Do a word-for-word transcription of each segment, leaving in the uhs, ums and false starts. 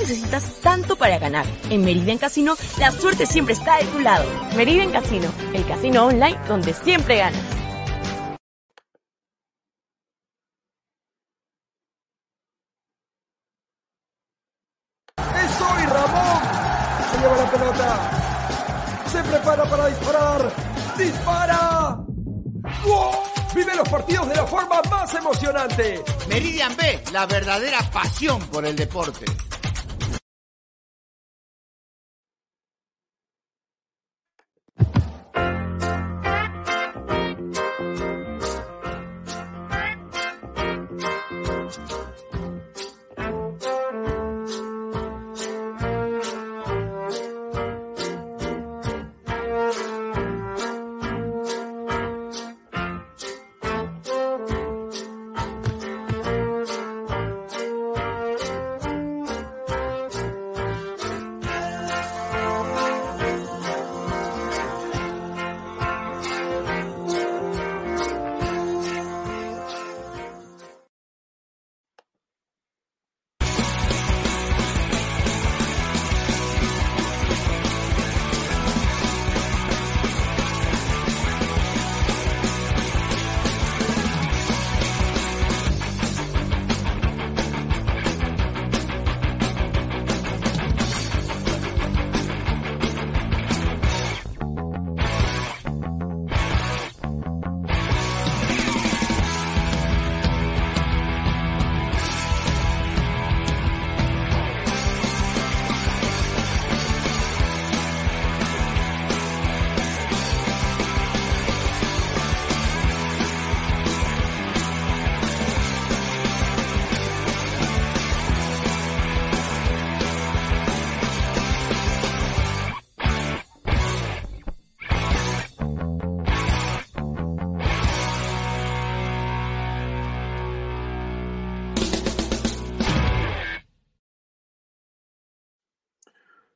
Necesitas tanto para ganar. En Meridian Casino, la suerte siempre está de tu lado. Meridian Casino, el casino online donde siempre ganas. ¡Es hoy, Ramón! Se lleva la pelota. Se prepara para disparar. ¡Dispara! ¡Wow! Vive los partidos de la forma más emocionante. Meridian B, la verdadera pasión por el deporte.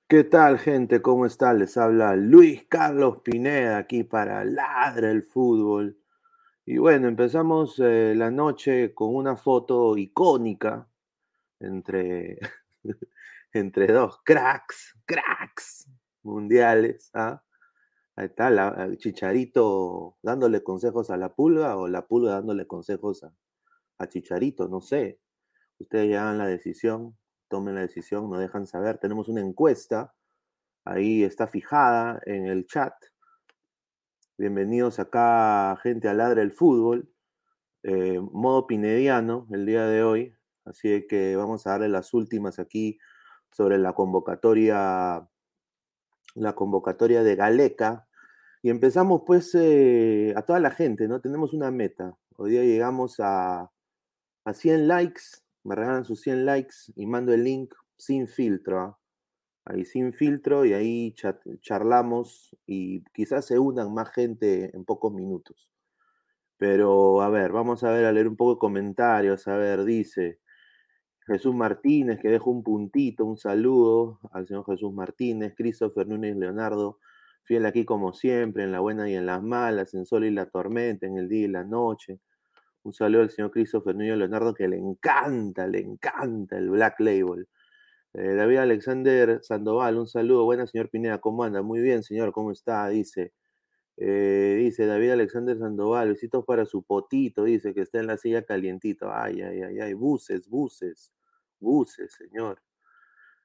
¿Qué tal, gente? ¿Cómo están? Les habla Luis Carlos Pineda aquí para Ladra el Fútbol. Y bueno, empezamos eh, la noche con una foto icónica entre, entre dos cracks, cracks mundiales. ¿Ah? Ahí está la, el Chicharito dándole consejos a la Pulga o la Pulga dándole consejos a, a Chicharito, no sé. Ustedes ya dan la decisión. Tomen la decisión, nos dejan saber. Tenemos una encuesta, ahí está fijada en el chat. Bienvenidos acá, gente, a Ladra el Fútbol. Eh, modo pinediano el día de hoy, así que vamos a darle las últimas aquí sobre la convocatoria, la convocatoria de Gareca. Y empezamos pues eh, a toda la gente, ¿no? Tenemos una meta. Hoy día llegamos a, a cien likes. Me regalan sus cien likes y mando el link sin filtro, ¿eh? Ahí sin filtro, y ahí chat, charlamos y quizás se unan más gente en pocos minutos. Pero a ver, vamos a ver, a leer un poco de comentarios. A ver, dice Jesús Martínez, que dejo un puntito, un saludo al señor Jesús Martínez. Christopher Núñez Leonardo, fiel aquí como siempre, en la buena y en las malas, en sol y la tormenta, en el día y la noche. Un saludo al señor Christopher Núñez Leonardo, que le encanta, le encanta el Black Label. Eh, David Alexander Sandoval, un saludo. Buenas, señor Pineda, ¿cómo anda? Muy bien, señor, ¿cómo está? Dice, eh, dice David Alexander Sandoval, besitos para su potito, dice, que está en la silla calientito. Ay, ay, ay, ay, buses, buses, buses, señor.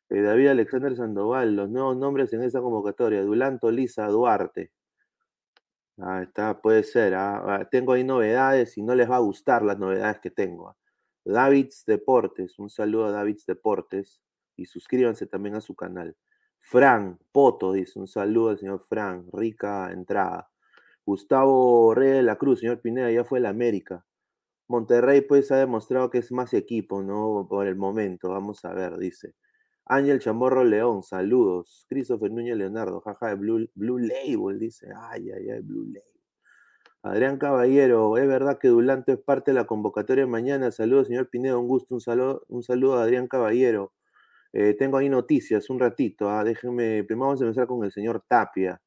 Eh, David Alexander Sandoval, los nuevos nombres en esa convocatoria: Dulanto, Lisa, Duarte. Ah, está, puede ser. ¿Ah? Tengo ahí novedades y no les va a gustar las novedades que tengo. ¿Ah? Davids Deportes, un saludo a Davids Deportes y suscríbanse también a su canal. Fran Poto dice, un saludo al señor Fran, rica entrada. Gustavo Reyes de la Cruz, señor Pineda, ya fue el América. Monterrey pues ha demostrado que es más equipo, ¿no? Por el momento, vamos a ver, dice. Ángel Chamorro León, saludos. Christopher Núñez Leonardo, jaja, de Blue, Blue Label, dice. Ay, ay, ay, Blue Label. Adrián Caballero, es verdad que Dulanto es parte de la convocatoria de mañana. Saludos, señor Pineda, un gusto, un saludo, un saludo a Adrián Caballero. Eh, tengo ahí noticias, un ratito, ¿ah? Déjenme, primero vamos a empezar con el señor Tapia.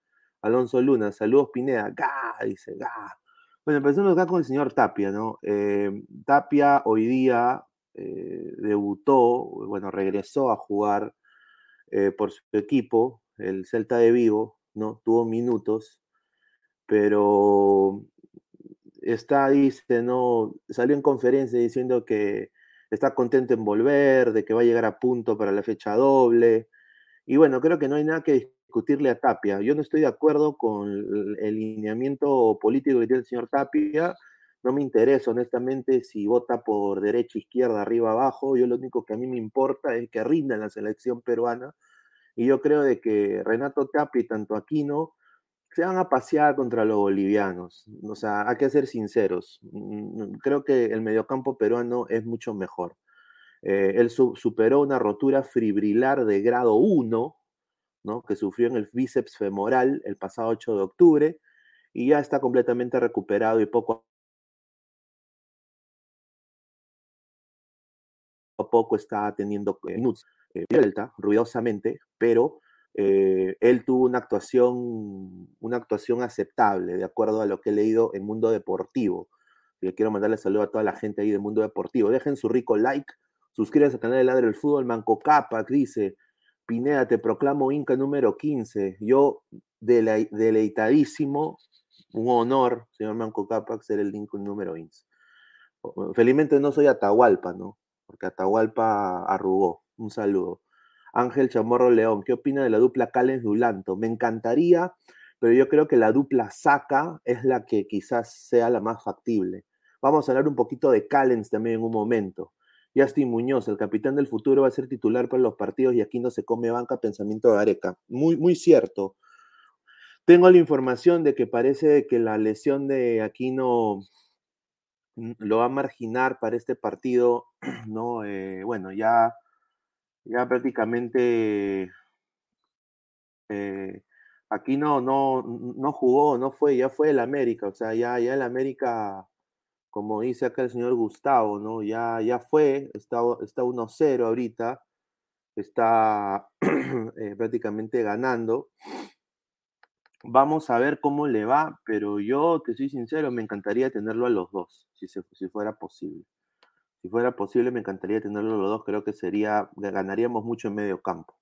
Alonso Luna, saludos Pineda, ¡gá! Dice, ¡gá! Bueno, empezamos acá con el señor Tapia, ¿no? Eh, Tapia hoy día eh, debutó, bueno, regresó a jugar eh, por su equipo, el Celta de Vigo, ¿no? Tuvo minutos. Pero está, dice, no, salió en conferencia diciendo que está contento en volver, de que va a llegar a punto para la fecha doble. Y bueno, creo que no hay nada que discutirle a Tapia. Yo no estoy de acuerdo con el lineamiento político que tiene el señor Tapia. No me interesa, honestamente, si vota por derecha, izquierda, arriba, abajo. Yo lo único que a mí me importa es que rinda en la selección peruana. Y yo creo de que Renato Tapia y tanto Aquino se van a pasear contra los bolivianos. O sea, hay que ser sinceros. Creo que el mediocampo peruano es mucho mejor. Eh, él su- superó una rotura fibrilar de grado uno, ¿no? Que sufrió en el bíceps femoral el pasado ocho de octubre, y ya está completamente recuperado y poco a poco está teniendo minutos. Eh, vuelta, ruidosamente, pero... Eh, él tuvo una actuación una actuación aceptable, de acuerdo a lo que he leído en Mundo Deportivo. Le quiero mandarle saludo a toda la gente ahí de Mundo Deportivo. Dejen su rico like, suscríbanse al canal de Ladra el Fútbol. Manco Capac dice: Pineda, te proclamo Inca número quince. Yo dele- deleitadísimo, un honor, señor Manco Capac, ser el Inca número quince. Felizmente no soy Atahualpa, ¿no? Porque Atahualpa arrugó. Un saludo. Ángel Chamorro León, ¿qué opina de la dupla Callens Dulanto? Me encantaría, pero yo creo que la dupla Saca es la que quizás sea la más factible. Vamos a hablar un poquito de Callens también en un momento. Justin Muñoz, el capitán del futuro, va a ser titular para los partidos y aquí no se come banca, pensamiento de Areca. Muy, muy cierto. Tengo la información de que parece que la lesión de Aquino lo va a marginar para este partido, ¿no? Eh, bueno, ya... Ya prácticamente eh, aquí no, no, no jugó, no fue, ya fue el América, o sea, ya, ya el América, como dice acá el señor Gustavo, ¿no? Ya, ya fue, está, está uno cero ahorita, está eh, prácticamente ganando. Vamos a ver cómo le va, pero yo te soy sincero, me encantaría tenerlo a los dos, si se, si fuera posible. Si fuera posible, me encantaría tenerlo los dos. Creo que sería, ganaríamos mucho en medio campo.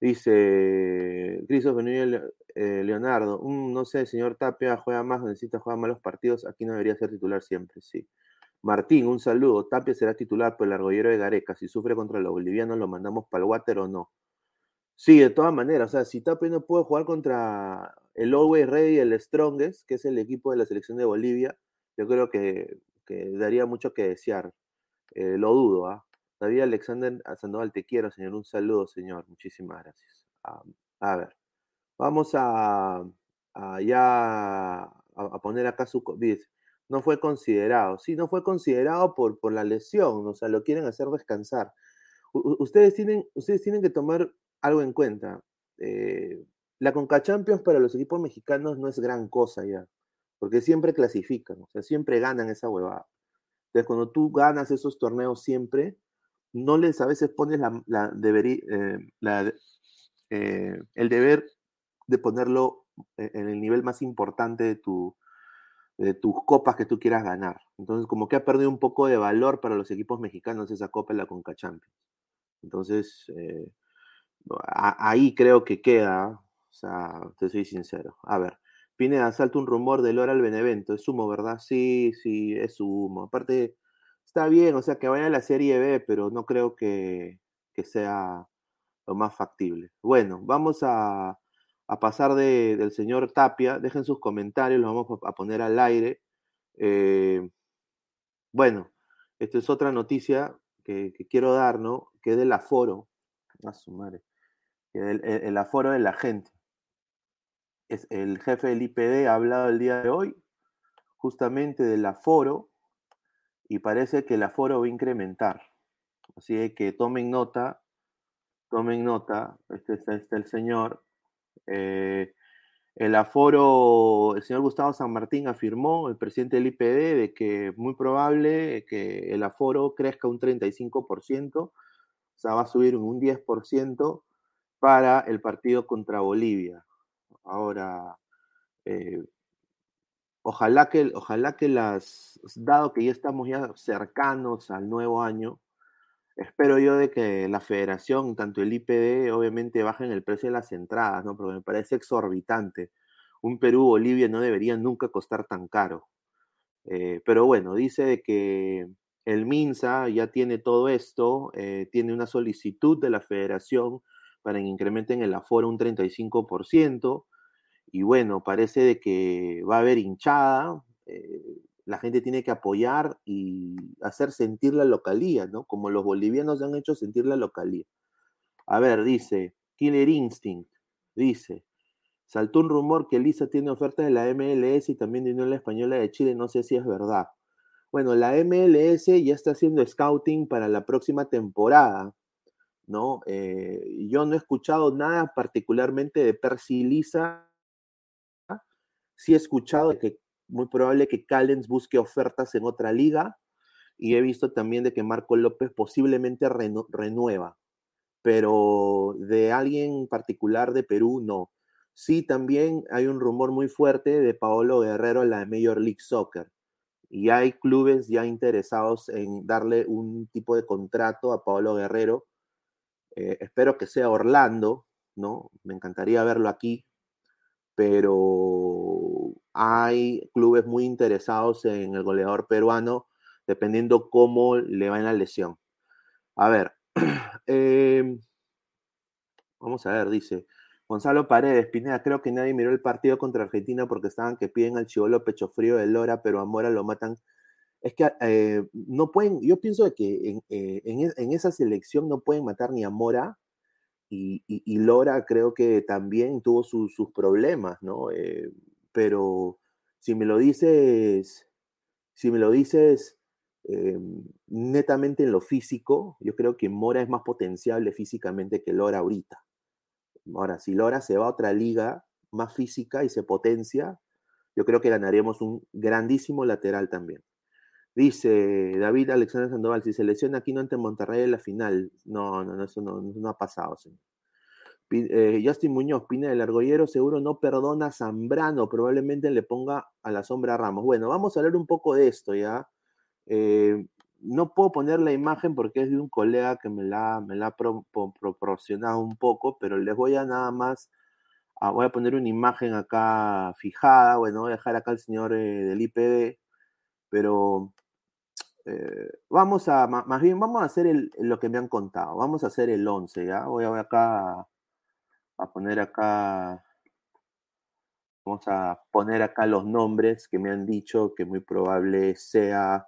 Dice Christopher Núñez eh, Leonardo, mmm, no sé, señor Tapia juega más, necesita jugar malos partidos. Aquí no debería ser titular siempre, sí. Martín, un saludo. Tapia será titular por el argollero de Gareca. Si sufre contra los bolivianos, lo mandamos para el water o no. Sí, de todas maneras. O sea, si Tapia no puede jugar contra el Always Ready y el Strongest, que es el equipo de la selección de Bolivia, yo creo que, que daría mucho que desear. Eh, lo dudo, ¿ah? ¿eh? David Alexander Sandoval, te quiero, señor. Un saludo, señor. Muchísimas gracias. Um, a ver, vamos a, a ya a, a poner acá su... Dice, no fue considerado. Sí, no fue considerado por, por la lesión. O sea, lo quieren hacer descansar. U- ustedes, tienen, ustedes tienen que tomar algo en cuenta. Eh, la Conca Champions para los equipos mexicanos no es gran cosa ya. Porque siempre clasifican. O sea, siempre ganan esa huevada. Entonces, cuando tú ganas esos torneos siempre, no les a veces pones la, la deberí, eh, la, eh, el deber de ponerlo en el nivel más importante de, tu, de tus copas que tú quieras ganar. Entonces, como que ha perdido un poco de valor para los equipos mexicanos esa copa en la Conca Champions. Entonces, eh, a, ahí creo que queda, o sea, te soy sincero. A ver. Pineda, salta un rumor de Lora al Benevento. Es humo, ¿verdad? Sí, sí, es humo. Aparte, está bien, o sea, que vaya a la Serie B, pero no creo que, que sea lo más factible. Bueno, vamos a, a pasar de, del señor Tapia. Dejen sus comentarios, los vamos a poner al aire. Eh, bueno, esta es otra noticia que, que quiero dar, ¿no? Que es del aforo. A su madre. El, el, el aforo de la gente. El jefe del I P D ha hablado el día de hoy justamente del aforo y parece que el aforo va a incrementar. Así que tomen nota tomen nota, este está este, el señor. Eh, el aforo, el señor Gustavo San Martín afirmó, el presidente del I P D, de que es muy probable que el aforo crezca un treinta y cinco por ciento, o sea, va a subir un diez por ciento para el partido contra Bolivia. Ahora, eh, ojalá que, ojalá que las, dado que ya estamos ya cercanos al nuevo año, espero yo de que la federación, tanto el I P D, obviamente bajen el precio de las entradas, ¿no? Porque me parece exorbitante. Un Perú-Bolivia no debería nunca costar tan caro. Eh, pero bueno, dice de que el MINSA ya tiene todo esto, eh, tiene una solicitud de la federación para que incrementen el aforo un treinta y cinco por ciento. Y bueno, parece de que va a haber hinchada. Eh, La gente tiene que apoyar y hacer sentir la localía, ¿no? Como los bolivianos han hecho sentir la localía. A ver, dice, Killer Instinct, dice, saltó un rumor que Lisa tiene ofertas de la M L S y también de Unión Española de Chile, no sé si es verdad. Bueno, la M L S ya está haciendo scouting para la próxima temporada, ¿no? Eh, yo no he escuchado nada particularmente de Percy Lisa, sí he escuchado de que muy probable que Callens busque ofertas en otra liga, y he visto también de que Marco López posiblemente reno, renueva, pero de alguien particular de Perú, no. Sí, también hay un rumor muy fuerte de Paolo Guerrero en la Major League Soccer, y hay clubes ya interesados en darle un tipo de contrato a Paolo Guerrero. Eh, espero que sea Orlando, ¿no? Me encantaría verlo aquí, pero hay clubes muy interesados en el goleador peruano, dependiendo cómo le va en la lesión. A ver, eh, vamos a ver, dice Gonzalo Paredes, Pineda, creo que nadie miró el partido contra Argentina porque estaban que piden al chibolo pecho frío de Lora, pero a Mora lo matan. Es que eh, no pueden, yo pienso que en, eh, en, en esa selección no pueden matar ni a Mora, Y, y, y Lora creo que también tuvo su, sus problemas, ¿no? Eh, pero si me lo dices, si me lo dices eh, netamente en lo físico, yo creo que Mora es más potenciable físicamente que Lora ahorita. Ahora, si Lora se va a otra liga más física y se potencia, yo creo que ganaremos un grandísimo lateral también. Dice David Alexander Sandoval, si se lesiona Aquino ante Monterrey en la final. No, no, no, eso no, no ha pasado, señor. P- eh, Justin Muñoz, Pineda, el argollero seguro no perdona a Zambrano, probablemente le ponga a la sombra a Ramos. Bueno, vamos a hablar un poco de esto, ¿ya? Eh, no puedo poner la imagen porque es de un colega que me la ha me la pro, pro, proporcionado un poco, pero les voy a nada más, a, voy a poner una imagen acá fijada, bueno, voy a dejar acá al señor eh, del I P D, pero... Eh, vamos a, más bien vamos a hacer el, lo que me han contado, vamos a hacer el once, ¿ya? Voy a ver acá, a poner acá, vamos a poner acá los nombres que me han dicho que muy probable sea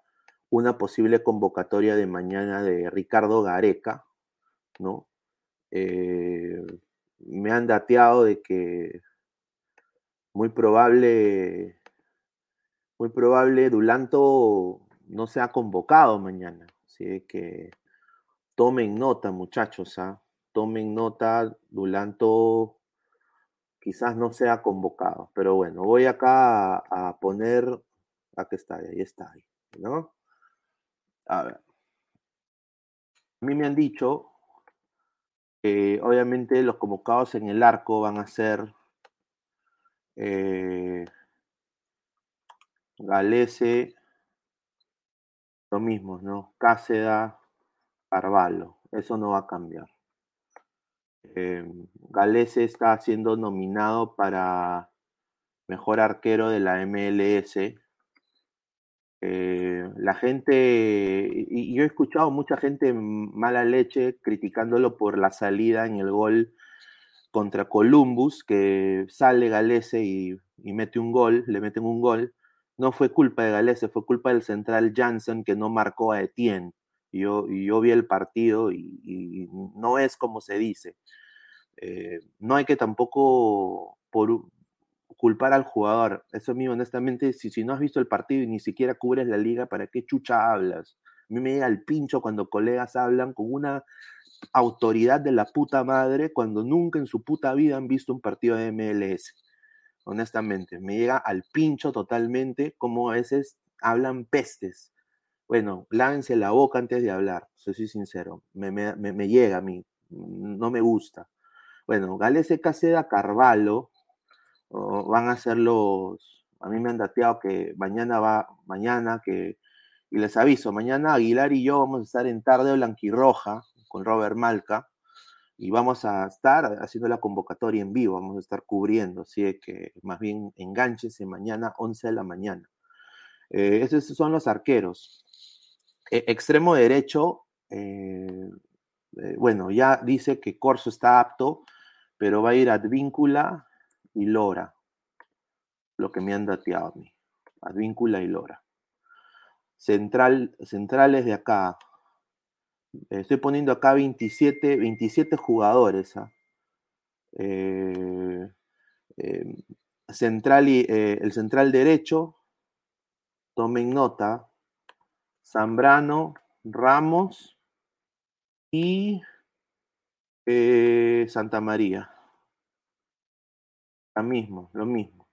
una posible convocatoria de mañana de Ricardo Gareca, ¿no? Eh, me han dateado de que muy probable, muy probable Dulanto no se ha convocado mañana, así que tomen nota, muchachos, ¿ah? Tomen nota, Dulanto quizás no sea convocado, pero bueno, voy acá a, a poner, aquí está, ahí está, ahí, ¿no? A ver, a mí me han dicho que obviamente los convocados en el arco van a ser eh, Gallese, lo mismo, ¿no? Cáceda, Carvalho, eso no va a cambiar. Eh, Gallese está siendo nominado para mejor arquero de la M L S. Eh, la gente, y, y yo he escuchado mucha gente mala leche criticándolo por la salida en el gol contra Columbus, que sale Gallese y, y mete un gol, le meten un gol. No fue culpa de Gallese, fue culpa del central Janssen que no marcó a Etienne. Yo, yo vi el partido y, y no es como se dice. Eh, no hay que tampoco por, culpar al jugador. Eso mismo, honestamente, si, si no has visto el partido y ni siquiera cubres la liga, ¿para qué chucha hablas? A mí me llega el pincho cuando colegas hablan con una autoridad de la puta madre cuando nunca en su puta vida han visto un partido de M L S. Honestamente, me llega al pincho totalmente como a veces hablan pestes. Bueno, lávense la boca antes de hablar, soy sincero, me, me, me, me llega a mí, no me gusta. Bueno, Gallese, Caseda, Carvalho, oh, van a ser los, a mí me han dateado que mañana va, mañana que, y les aviso, mañana Aguilar y yo vamos a estar en Tarde Blanquirroja con Robert Malca, y vamos a estar haciendo la convocatoria en vivo, vamos a estar cubriendo, así que más bien enganchense mañana, once de la mañana. Eh, esos son los arqueros. Eh, extremo derecho, eh, eh, bueno, ya dice que Corso está apto, pero va a ir Advíncula y Lora, lo que me han dateado a mí, Advíncula y Lora. Central, centrales de acá, eh, estoy poniendo acá veintisiete, veintisiete jugadores, ¿eh? Eh, eh, central y, eh, el central derecho, tomen nota, Zambrano, Ramos y eh, Santa María. Lo mismo, lo mismo.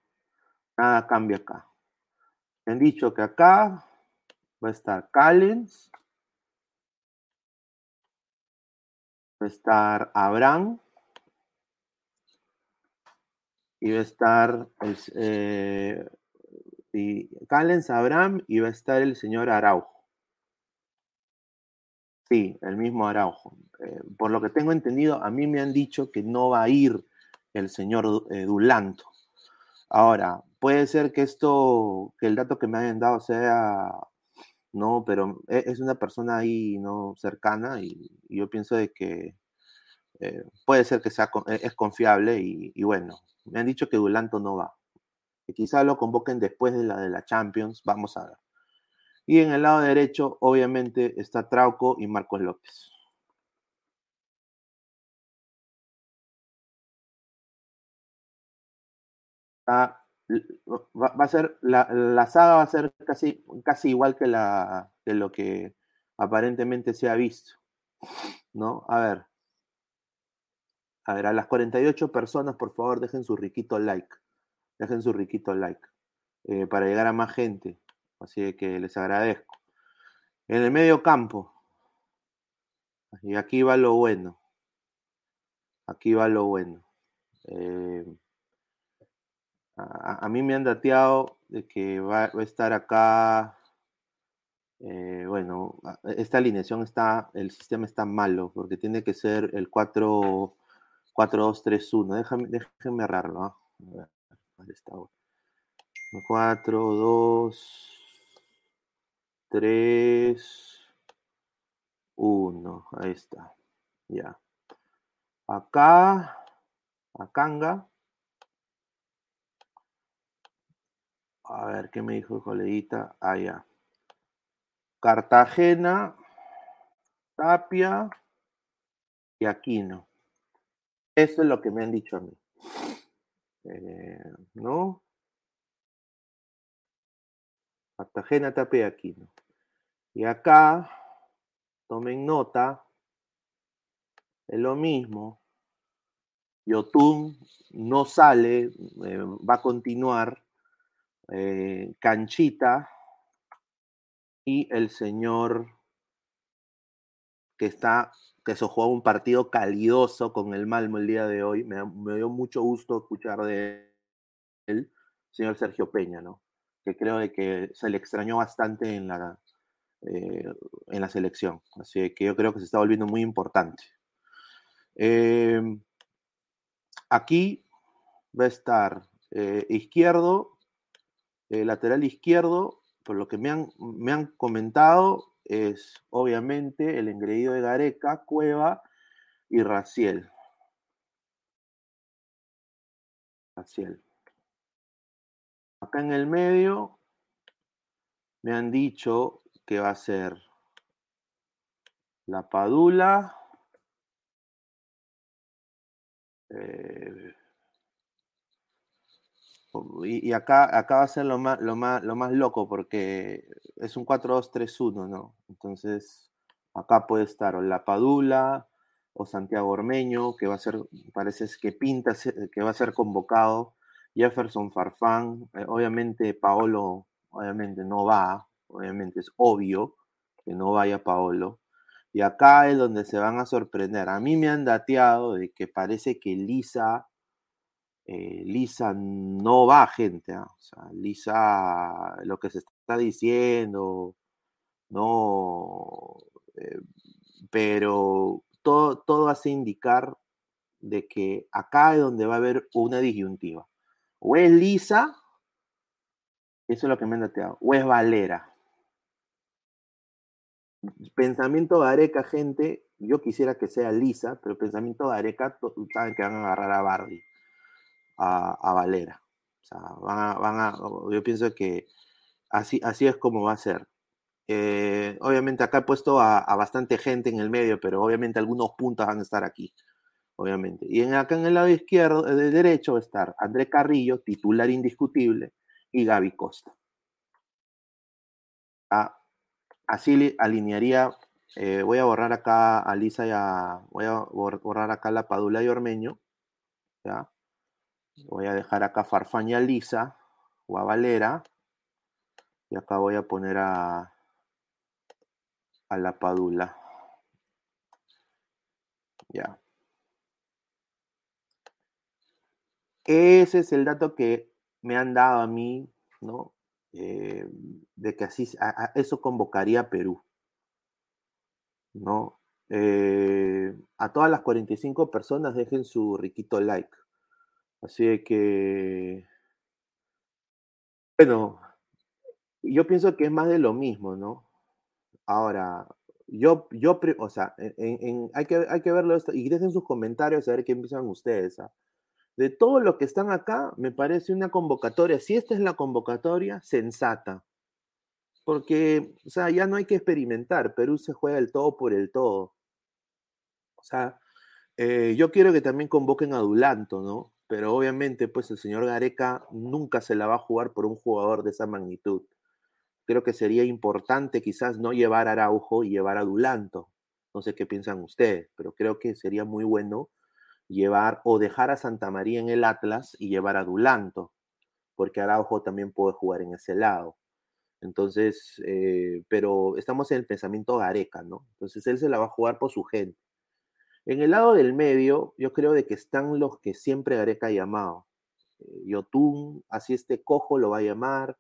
Nada cambia acá. Me han dicho que acá va a estar Callens, va a estar Abraham y va a estar el, eh, y Callens, Abraham y va a estar el señor Araujo. Sí, el mismo Araujo. Eh, por lo que tengo entendido, a mí me han dicho que no va a ir el señor eh, Dulanto. Ahora, puede ser que esto, que el dato que me hayan dado sea, no, pero es una persona ahí no cercana y, y yo pienso de que eh, puede ser que sea, es confiable y, y bueno, me han dicho que Dulanto no va. Que quizá lo convoquen después de la de la Champions, vamos a ver. Y en el lado derecho, obviamente, está Trauco y Marcos López. Ah, va, va a ser, la, la saga va a ser casi, casi igual que, la, que lo que aparentemente se ha visto, ¿no? A ver. A ver, a las cuarenta y ocho personas, por favor, dejen su riquito like. Dejen su riquito like eh, para llegar a más gente. Así que les agradezco. En el medio campo. Y aquí va lo bueno. Aquí va lo bueno. Eh, a, a mí me han dateado de que va, va a estar acá. Eh, bueno, esta alineación está, el sistema está malo porque tiene que ser el cuatro dos tres uno. Déjame, déjenme errarlo. ¿Ah? A ver, ahí está. cuatro, dos, tres, uno. Ahí está. Ya. Acá. Acanga. A ver, ¿qué me dijo el coleguita? Ah, ya. Cartagena. Tapia. Y Aquino. Eso es lo que me han dicho a mí. Eh, ¿No? Cartagena, Tapia, Aquino. Y acá, tomen nota, es lo mismo. Yotún no sale, eh, va a continuar. Eh, Canchita y el señor que está, que se jugó un partido calidoso con el Malmo el día de hoy. Me, me dio mucho gusto escuchar de él, señor Sergio Peña, ¿no? Que creo de que se le extrañó bastante en la, eh, en la selección. Así que yo creo que se está volviendo muy importante. Eh, aquí va a estar eh, izquierdo, eh, lateral izquierdo, por lo que me han, me han comentado, es obviamente el engreído de Gareca, Cueva y Raciel. Raciel. Acá en el medio me han dicho que va a ser Lapadula, eh, y, y acá, acá va a ser lo más, lo más, lo más loco porque es un cuatro dos tres uno, ¿no? Entonces acá puede estar Lapadula, o Santiago Ormeño, que va a ser, parece que pinta que va a ser convocado, Jefferson Farfán, eh, obviamente Paolo, obviamente no va, obviamente es obvio que no vaya Paolo, y acá es donde se van a sorprender. A mí me han dateado de que parece que Lisa, eh, Lisa no va, gente, ¿eh? O sea, Lisa, lo que se está diciendo, no, eh, pero todo, todo hace indicar de que acá es donde va a haber una disyuntiva. O es Lisa, eso es lo que me han dateado, o es Valera. Pensamiento de Areca, gente, yo quisiera que sea Lisa, pero pensamiento de Areca, saben que van a agarrar a Bardi, a, a Valera. O sea, van a, van a, yo pienso que así, así es como va a ser. Eh, obviamente acá he puesto a, a bastante gente en el medio, pero obviamente algunos puntas van a estar aquí, obviamente. Y en, acá en el lado izquierdo, del derecho, va a estar André Carrillo, titular indiscutible, y Gaby Costa. Ah, así alinearía, eh, voy a borrar acá a Lisa y a, voy a borrar acá a Lapadula y Ormeño, ¿ya? Voy a dejar acá Farfán y a Lisa, o a Valera, y acá voy a poner a a Lapadula. Ya. Ese es el dato que me han dado a mí, ¿no? Eh, de que así, a, a eso convocaría a Perú, ¿no? Eh, a todas las cuarenta y cinco personas dejen su riquito like. Así que, bueno, yo pienso que es más de lo mismo, ¿no? Ahora, yo, yo, o sea, en, en, hay, que, hay que verlo esto, y dejen sus comentarios a ver qué piensan ustedes. ¿Ah? De todo lo que están acá, me parece una convocatoria, si esta es la convocatoria, sensata. Porque, o sea, ya no hay que experimentar, Perú se juega el todo por el todo. O sea, eh, yo quiero que también convoquen a Dulanto, ¿no? Pero obviamente, pues, el señor Gareca nunca se la va a jugar por un jugador de esa magnitud. Creo que sería importante quizás no llevar a Araujo y llevar a Dulanto. No sé qué piensan ustedes, pero creo que sería muy bueno llevar o dejar a Santa María en el Atlas y llevar a Dulanto, porque Araujo también puede jugar en ese lado. Entonces, eh, pero estamos en el pensamiento Gareca, ¿no? Entonces él se la va a jugar por su gente. En el lado del medio, yo creo de que están los que siempre Gareca ha llamado. Yotún, así este cojo lo va a llamar.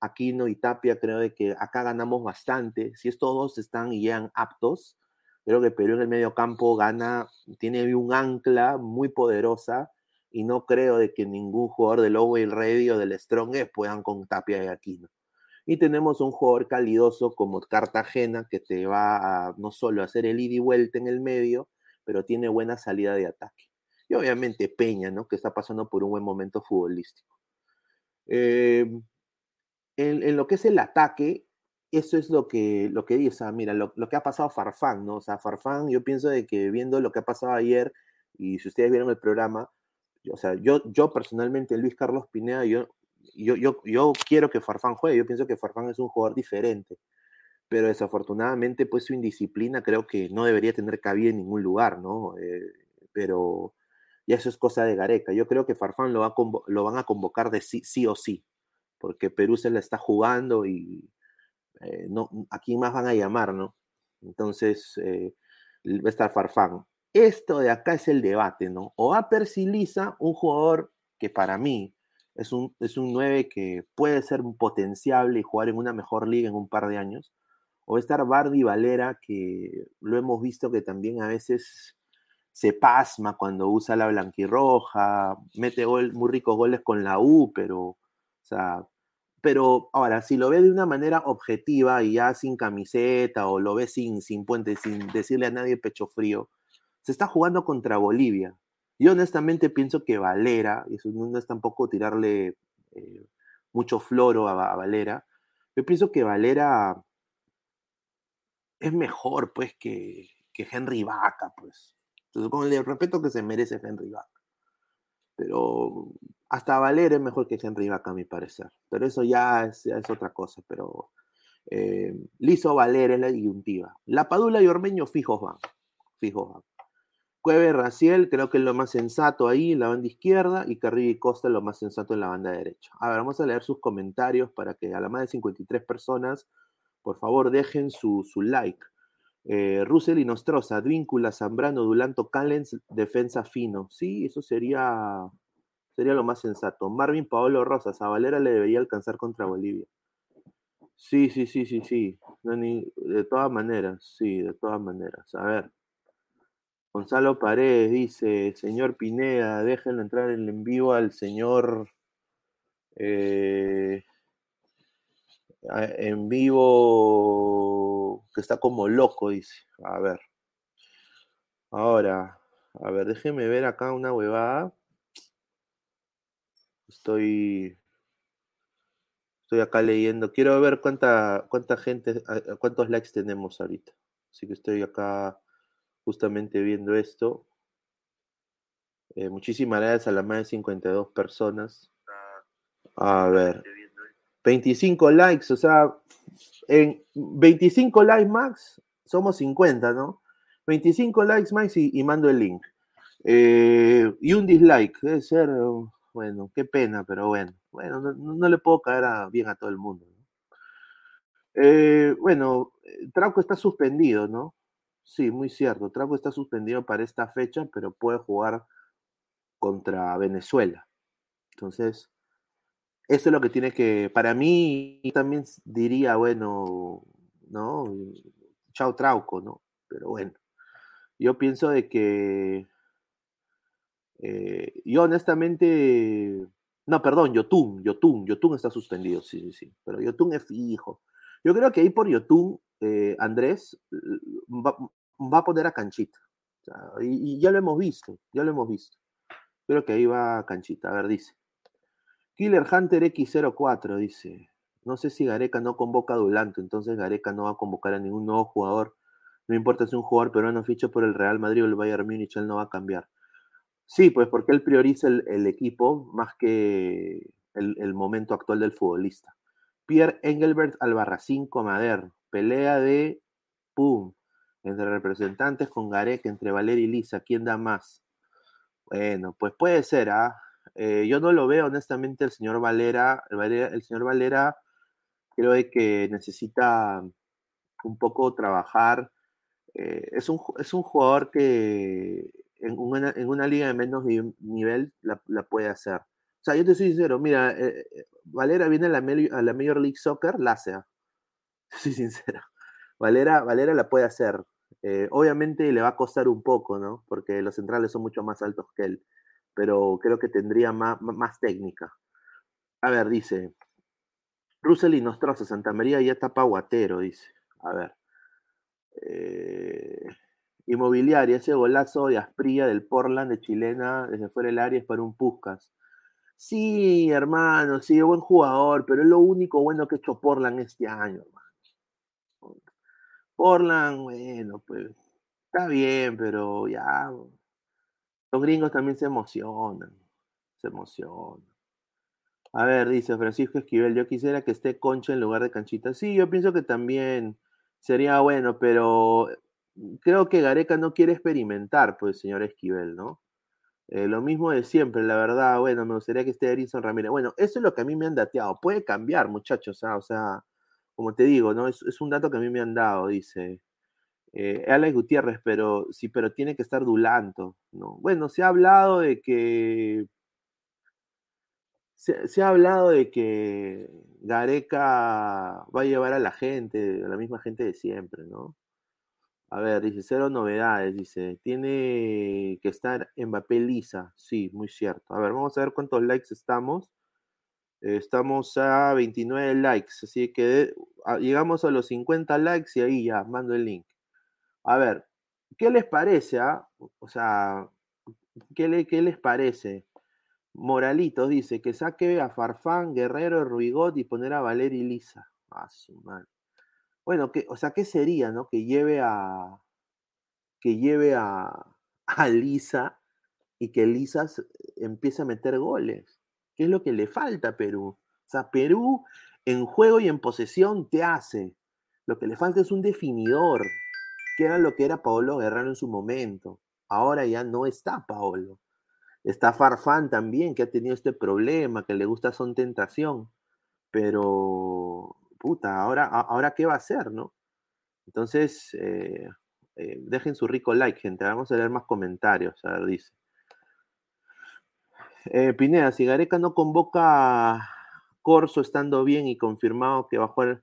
Aquino y Tapia, creo de que acá ganamos bastante. Si estos dos están y llegan aptos, creo que Perú en el medio campo gana, tiene un ancla muy poderosa y no creo de que ningún jugador del Owen Ready o del Strongest puedan con Tapia y Aquino. Y tenemos un jugador calidoso como Cartagena, que te va a no solo hacer el ida y vuelta en el medio, pero tiene buena salida de ataque. Y obviamente Peña, ¿no? Que está pasando por un buen momento futbolístico. Eh, en, en lo que es el ataque, eso es lo que, lo que dice, o sea, mira, lo, lo que ha pasado Farfán, ¿no? O sea, Farfán, yo pienso de que viendo lo que ha pasado ayer, y si ustedes vieron el programa, o sea, yo, yo personalmente, Luis Carlos Pineda, yo, yo, yo, yo quiero que Farfán juegue, yo pienso que Farfán es un jugador diferente. Pero desafortunadamente, pues su indisciplina creo que no debería tener cabida en ningún lugar, ¿no? Eh, pero ya eso es cosa de Gareca. Yo creo que Farfán lo, va a convo- lo van a convocar de sí, sí o sí, porque Perú se la está jugando y eh, no, ¿a quién más van a llamar, no? Entonces, eh, va a estar Farfán. Esto de acá es el debate, ¿no? O va a Persiliza, un jugador que para mí es un, es un nueve que puede ser potenciable y jugar en una mejor liga en un par de años, o estar Bardi Valera, que lo hemos visto que también a veces se pasma cuando usa la blanquirroja, mete gol, muy ricos goles con la U, pero, o sea, pero ahora, si lo ves de una manera objetiva y ya sin camiseta, o lo ves sin, sin puente, sin decirle a nadie pecho frío, se está jugando contra Bolivia. Yo honestamente pienso que Valera, y eso no es tampoco tirarle eh, mucho floro a, a Valera, yo pienso que Valera es mejor, pues, que, que Henry Vaca, pues. Entonces, con el respeto que se merece Henry Vaca. Pero hasta Valera es mejor que Henry Vaca, a mi parecer. Pero eso ya es, ya es otra cosa. Pero eh, Liso Valera es la disyuntiva. Lapadula y Ormeño fijos van. Fijos van. Cueva y Raciel creo que es lo más sensato ahí en la banda izquierda, y Carrillo y Costa lo más sensato en la banda derecha. A ver, vamos a leer sus comentarios para que a la más de cincuenta y tres personas, por favor, dejen su, su like. Eh, Russell y Nostroza, Advíncula, Zambrano, Dulanto, Callens, defensa fino. Sí, eso sería, sería lo más sensato. Marvin, Paolo Rosas, a Valera le debería alcanzar contra Bolivia. Sí, sí, sí, sí, sí. No, ni, de todas maneras, sí, de todas maneras. A ver. Gonzalo Paredes dice, señor Pineda, déjenlo entrar en el en vivo al señor eh, en vivo que está como loco, dice. A ver. Ahora, a ver, déjenme ver acá una huevada. Estoy estoy acá leyendo. Quiero ver cuánta cuánta gente, cuántos likes tenemos ahorita. Así que estoy acá justamente viendo esto. Eh, muchísimas gracias a las más de cincuenta y dos personas. A ver, veinticinco likes, o sea, en veinticinco likes max, somos cincuenta, ¿no? veinticinco likes max y, y mando el link. Eh, y un dislike, debe ser, bueno, qué pena, pero bueno, bueno, no, no le puedo caer a, bien a todo el mundo, ¿no? Eh, bueno, Trauco está suspendido, ¿no? Sí, muy cierto. Trauco está suspendido para esta fecha, pero puede jugar contra Venezuela. Entonces, eso es lo que tiene que... Para mí, también diría, bueno, ¿no? Chao Trauco, ¿no? Pero bueno, yo pienso de que... Eh, yo honestamente... No, perdón, Yotún, Yotún, Yotún está suspendido, sí, sí, sí. Pero Yotún es fijo. Yo creo que ahí por Yotún... Eh, Andrés va, va a poner a Canchita, o sea, y, y ya lo hemos visto, ya lo hemos visto. Creo que ahí va Canchita. A ver, dice Killer Hunter equis cero cuatro, dice, no sé si Gareca no convoca a Dulanto, entonces Gareca no va a convocar a ningún nuevo jugador, no importa si es un jugador peruano ficha por el Real Madrid o el Bayern Múnich, él no va a cambiar. Sí, pues porque él prioriza el, el equipo más que el, el momento actual del futbolista. Pierre Engelbert Albarracín Comader, pelea de pum, entre representantes con Gareca, entre Valera y Lisa, ¿quién da más? Bueno, pues puede ser, ¿ah? ¿eh? Eh, yo no lo veo, honestamente, el señor Valera. El, Valera, el señor Valera creo que necesita un poco trabajar. Eh, es, un, es un jugador que en una, en una liga de menos nivel la, la puede hacer. O sea, yo te soy sincero, mira, eh, Valera viene a la, a la Major League Soccer, la hace. Soy sincero, Valera, Valera la puede hacer. Eh, obviamente le va a costar un poco, ¿no? Porque los centrales son mucho más altos que él, pero creo que tendría más, más técnica. A ver, dice Russell y Nostroza, Santa María ya tapa Guatero, dice. A ver, eh, Inmobiliaria, ese golazo de Asprilla del Portland de chilena desde fuera del área es para un Puskás. Sí, hermano, sí, buen jugador, pero es lo único bueno que ha hecho Portland este año, hermano. Portland, bueno, pues está bien, pero ya los gringos también se emocionan, se emocionan. A ver, dice Francisco Esquivel, yo quisiera que esté Concha en lugar de Canchita. Sí, yo pienso que también sería bueno, pero creo que Gareca no quiere experimentar, pues, señor Esquivel, ¿no? Eh, lo mismo de siempre, la verdad, bueno, me gustaría que esté Edinson Ramírez. Bueno, eso es lo que a mí me han dateado. Puede cambiar, muchachos, ¿ah? O sea... Como te digo, ¿no? Es, es un dato que a mí me han dado, dice. Eh, Alex Gutiérrez, pero sí, pero tiene que estar Dulanto, ¿no? Bueno, se ha hablado de que. Se, se ha hablado de que Gareca va a llevar a la gente, a la misma gente de siempre, ¿no? A ver, dice, cero novedades, dice. Tiene que estar Mbappé Lisa. Sí, muy cierto. A ver, vamos a ver cuántos likes estamos. Estamos a veintinueve likes, así que de, a, llegamos a los cincuenta likes y ahí ya, mando el link. A ver, ¿qué les parece? Ah? O sea, ¿qué, le, ¿qué les parece? Moralitos dice que saque a Farfán, Guerrero, Ruigot y poner a Valeri y Lisa. Ah, su madre. Bueno, que, o sea, ¿qué sería, no? Que lleve a... Que lleve a, a Lisa y que Lisa empiece a meter goles. ¿Qué es lo que le falta a Perú? O sea, Perú en juego y en posesión te hace. Lo que le falta es un definidor, que era lo que era Paolo Guerrero en su momento. ahora ya no está Paolo. Está Farfán también, que ha tenido este problema, que le gusta Son Tentación, pero puta, ahora, ahora qué va a hacer, ¿no? Entonces, eh, eh, dejen su rico like, gente. Vamos a leer más comentarios. A ver, dice. Eh, Pineda, si Gareca no convoca a Corso estando bien y confirmado que va a jugar,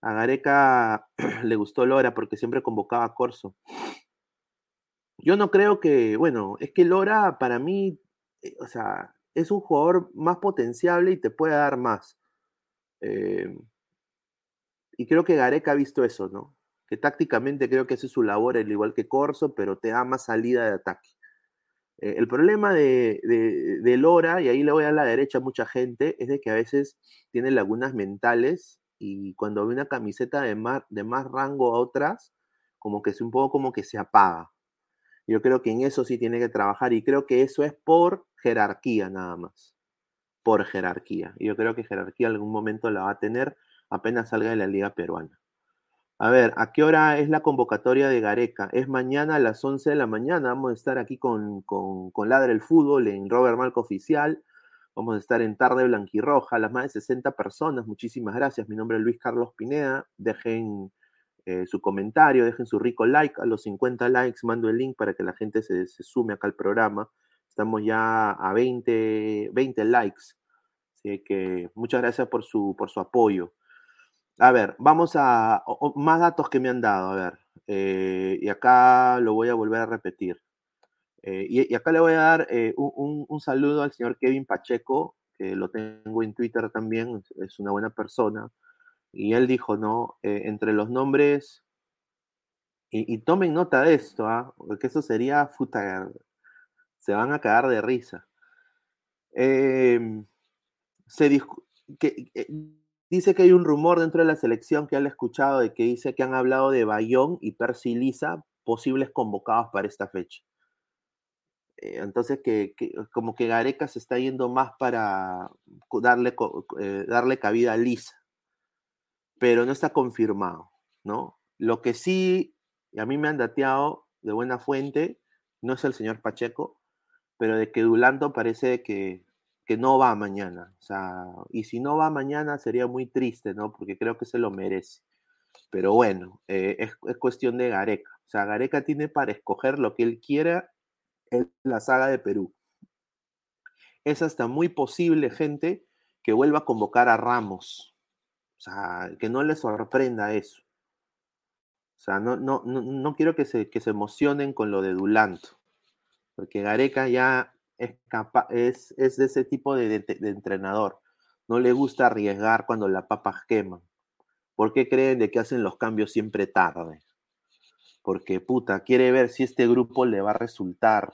a Gareca le gustó Lora porque siempre convocaba a Corso. Yo no creo que, bueno, es que Lora para mí, o sea, es un jugador más potenciable y te puede dar más. Eh, y creo que Gareca ha visto eso, ¿no? Que tácticamente creo que hace su labor al igual que Corso, pero te da más salida de ataque. Eh, el problema de, de, de Lora, y ahí le voy a la derecha a mucha gente, es de que a veces tiene lagunas mentales y cuando ve una camiseta de más, de más rango a otras, como que es un poco como que se apaga. Yo creo que en eso sí tiene que trabajar y creo que eso es por jerarquía nada más. Por jerarquía. Y yo creo que jerarquía en algún momento la va a tener apenas salga de la Liga Peruana. A ver, ¿a qué hora es la convocatoria de Gareca? Es mañana a las once de la mañana. Vamos a estar aquí con, con, con Ladra el Fútbol en Robert Marco Oficial. Vamos a estar en Tarde Blanquirroja. Las más de sesenta personas. Muchísimas gracias. Mi nombre es Luis Carlos Pineda. Dejen... Eh, su comentario, dejen su rico like. A los cincuenta likes mando el link para que la gente se, se sume acá al programa. Estamos ya a veinte likes, así que muchas gracias por su, por su apoyo. A ver, vamos a o, más datos que me han dado, a ver, eh, y acá lo voy a volver a repetir, eh, y, y acá le voy a dar eh, un, un saludo al señor Kevin Pacheco, que lo tengo en Twitter también, es una buena persona. Y él dijo, ¿no? Eh, entre los nombres, y, y tomen nota de esto, ¿eh? Porque eso sería, puta, se van a cagar de risa. Eh, se discu- que, eh, dice que hay un rumor dentro de la selección que han escuchado de que dice que han hablado de Bayón y Percy Liza, posibles convocados para esta fecha. Eh, entonces, que, que como que Gareca se está yendo más para darle, eh, darle cabida a Liza. Pero no está confirmado, ¿no? Lo que sí, y a mí me han dateado de buena fuente, no es el señor Pacheco, pero de que Dulanto parece que, que no va mañana. O sea, y si no va mañana sería muy triste, ¿no? Porque creo que se lo merece. Pero bueno, eh, es, es cuestión de Gareca. O sea, Gareca tiene para escoger lo que él quiera en la saga de Perú. Es hasta muy posible, gente, que vuelva a convocar a Ramos. O sea, que no les sorprenda eso. O sea, no, no, no, no quiero que se, que se emocionen con lo de Dulanto. Porque Gareca ya es, capaz, es, es de ese tipo de, de, de entrenador. No le gusta arriesgar cuando las papas queman. ¿Por qué creen de que hacen los cambios siempre tarde? Porque, puta, quiere ver si este grupo le va a resultar.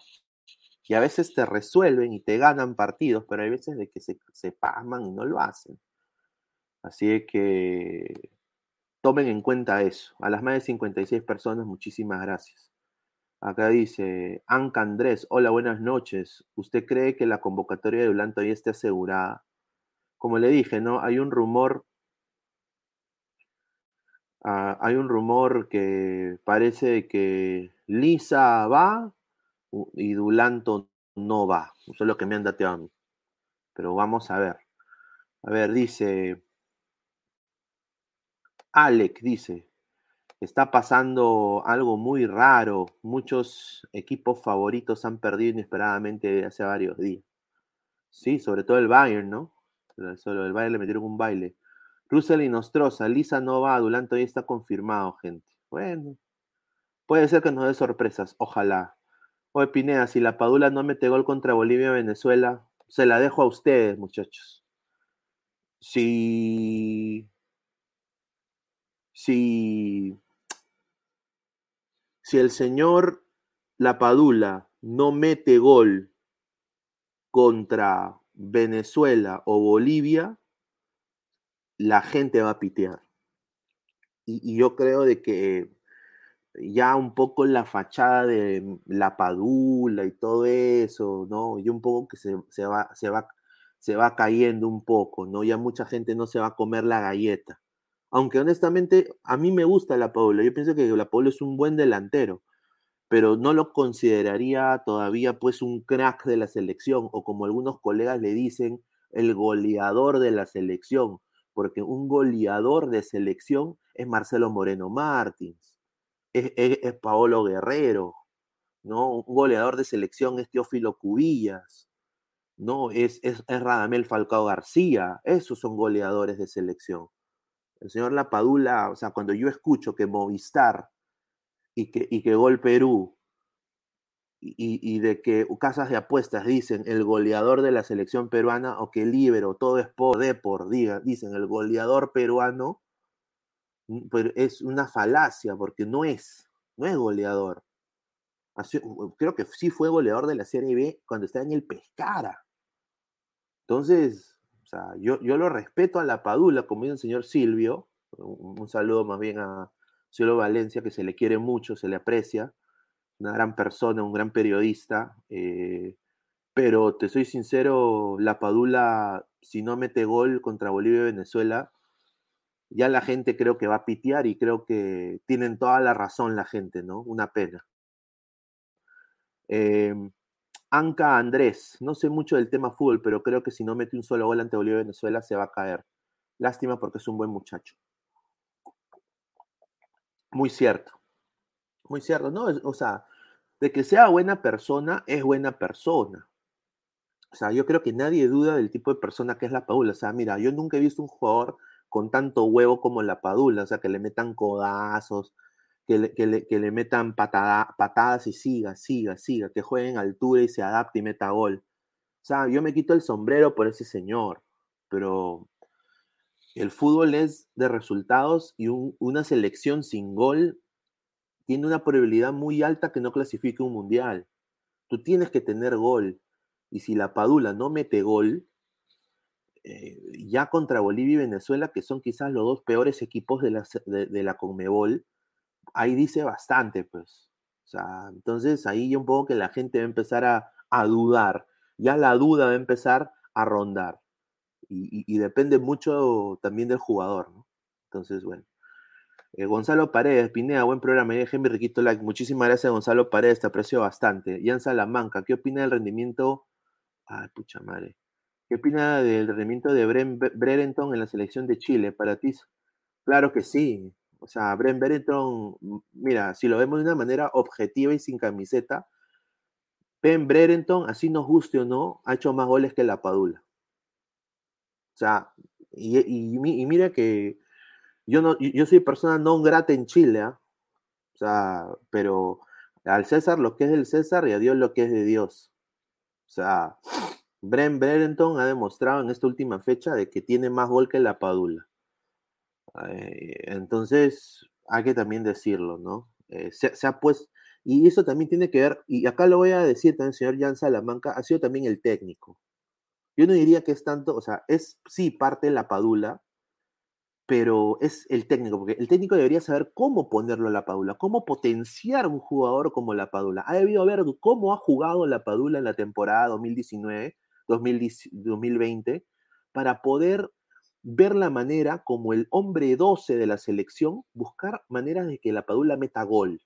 Y a veces te resuelven y te ganan partidos, pero hay veces de que se, se pasman y no lo hacen. Así que tomen en cuenta eso. A las más de cincuenta y seis personas, muchísimas gracias. Acá dice Anca Andrés, hola, buenas noches. ¿Usted cree que la convocatoria de Dulanto ya esté asegurada? Como le dije, ¿no? Hay un rumor, uh, hay un rumor que parece que Liza va y Dulanto no va. Eso es lo que me han dateado a mí. Pero vamos a ver. A ver, dice... Alec dice, está pasando algo muy raro, muchos equipos favoritos han perdido inesperadamente hace varios días. Sí, sobre todo el Bayern, ¿no? Solo el Bayern le metieron un baile. Russell y Nostroza, Liza no va, Dulanto ya está confirmado, gente. Bueno, puede ser que nos dé sorpresas, ojalá. Oye, Pineda, si Lapadula no mete gol contra Bolivia o Venezuela, se la dejo a ustedes, muchachos. Si... Si, si el señor Lapadula no mete gol contra Venezuela o Bolivia, la gente va a pitear. Y, y yo creo de que ya un poco la fachada de Lapadula y todo eso, ¿no? Y un poco que se, se, va, se, va, se va cayendo un poco, ¿no? Ya mucha gente no se va a comer la galleta. Aunque honestamente a mí me gusta Lapadula, yo pienso que Lapadula es un buen delantero, pero no lo consideraría todavía pues un crack de la selección, o como algunos colegas le dicen, el goleador de la selección, porque un goleador de selección es Marcelo Moreno Martins, es, es, es Paolo Guerrero, ¿no? Un goleador de selección es Teófilo Cubillas, ¿no? Es, es, es Radamel Falcao García, esos son goleadores de selección. El señor Lapadula, o sea, cuando yo escucho que Movistar y que, y que Gol Perú y, y de que casas de apuestas dicen el goleador de la selección peruana, o que Libero, Todo Sport, Depor, diga, dicen el goleador peruano, pero es una falacia porque no es, no es goleador. Así, creo que sí fue goleador de la Serie B cuando estaba en el Pescara. Entonces, o sea, yo, yo lo respeto a Lapadula, como dice el señor Silvio, un, un saludo más bien a Silvio Valencia, que se le quiere mucho, se le aprecia, una gran persona, un gran periodista, eh, pero te soy sincero, Lapadula, si no mete gol contra Bolivia y Venezuela, ya la gente creo que va a pitear, y creo que tienen toda la razón la gente, ¿no? Una pena. Eh, Anca Andrés, no sé mucho del tema fútbol, pero creo que si no mete un solo gol ante Bolivia y Venezuela se va a caer. Lástima porque es un buen muchacho. Muy cierto. Muy cierto, ¿no? O sea, de que sea buena persona, es buena persona. O sea, yo creo que nadie duda del tipo de persona que es Lapadula. O sea, mira, yo nunca he visto un jugador con tanto huevo como Lapadula. O sea, que le metan codazos, que le, que le, que le metan patada, patadas y siga, siga, siga, que juegue en altura y se adapte y meta gol. O sea, yo me quito el sombrero por ese señor, pero el fútbol es de resultados, y un, una selección sin gol tiene una probabilidad muy alta que no clasifique un mundial. Tú tienes que tener gol, y si Lapadula no mete gol, eh, ya contra Bolivia y Venezuela, que son quizás los dos peores equipos de la, de, de la Conmebol, ahí dice bastante, pues. O sea, entonces ahí yo un poco que la gente va a empezar a, a dudar, ya la duda va a empezar a rondar, y, y, y depende mucho también del jugador, ¿no? Entonces, bueno. Eh, Gonzalo Paredes, Pineda, buen programa, dejen mi riquito like, muchísimas gracias Gonzalo Paredes, te aprecio bastante. Ian Salamanca, ¿qué opina del rendimiento? Ay, pucha madre. ¿Qué opina del rendimiento de Brent Berenton en la selección de Chile? Para ti, claro que sí. O sea, Brent Berenton, mira, si lo vemos de una manera objetiva y sin camiseta, Ben Berenton, así nos guste o no, ha hecho más goles que Lapadula. O sea, y, y, y mira que yo no, yo soy persona no grata en Chile, ¿eh? O sea, pero al César lo que es del César y a Dios lo que es de Dios. O sea, Brent Berenton ha demostrado en esta última fecha de que tiene más gol que Lapadula. Entonces, hay que también decirlo, ¿no? Eh, se, se ha puesto, y eso también tiene que ver, y acá lo voy a decir también, señor Jan Salamanca, ha sido también el técnico. Yo no diría que es tanto, o sea, es sí parte de Lapadula, pero es el técnico, porque el técnico debería saber cómo ponerlo a Lapadula, cómo potenciar un jugador como Lapadula. Ha debido ver cómo ha jugado Lapadula en la temporada dos mil diecinueve dos mil veinte para poder ver la manera, como el hombre doce de la selección, buscar maneras de que Lapadula meta gol.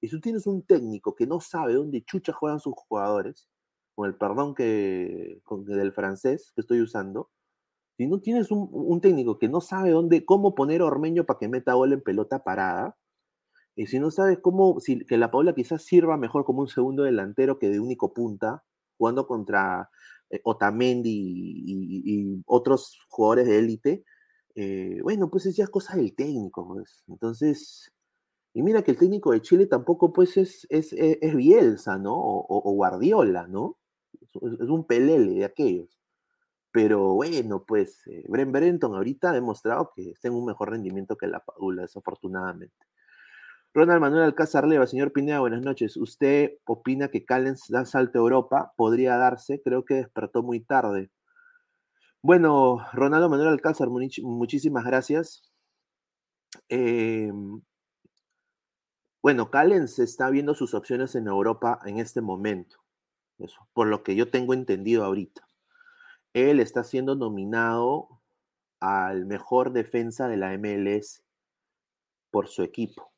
Y si tú tienes un técnico que no sabe dónde chucha juegan sus jugadores, con el perdón que, con, del francés que estoy usando, si no tienes un, un técnico que no sabe dónde, cómo poner a Ormeño para que meta gol en pelota parada, y si no sabes cómo, si, que Lapadula quizás sirva mejor como un segundo delantero que de único punta, jugando contra Otamendi y, y, y otros jugadores de élite, eh, bueno, pues es ya cosa del técnico, pues. Entonces, y mira que el técnico de Chile tampoco pues es, es, es, es Bielsa, ¿no? O, o, o Guardiola, ¿no? Es, es un pelele de aquellos. Pero bueno, pues eh, Brent Berenton ahorita ha demostrado que está en un mejor rendimiento que Lapadula, desafortunadamente. Ronald Manuel Alcázar Leva, señor Pineda, buenas noches. ¿Usted opina que Callens da salto a Europa? ¿Podría darse? Creo que despertó muy tarde. Bueno, Ronaldo Manuel Alcázar, much- muchísimas gracias. Eh, bueno, Callens está viendo sus opciones en Europa en este momento. Eso, por lo que yo tengo entendido ahorita. Él está siendo nominado al mejor defensa de la M L S por su equipo.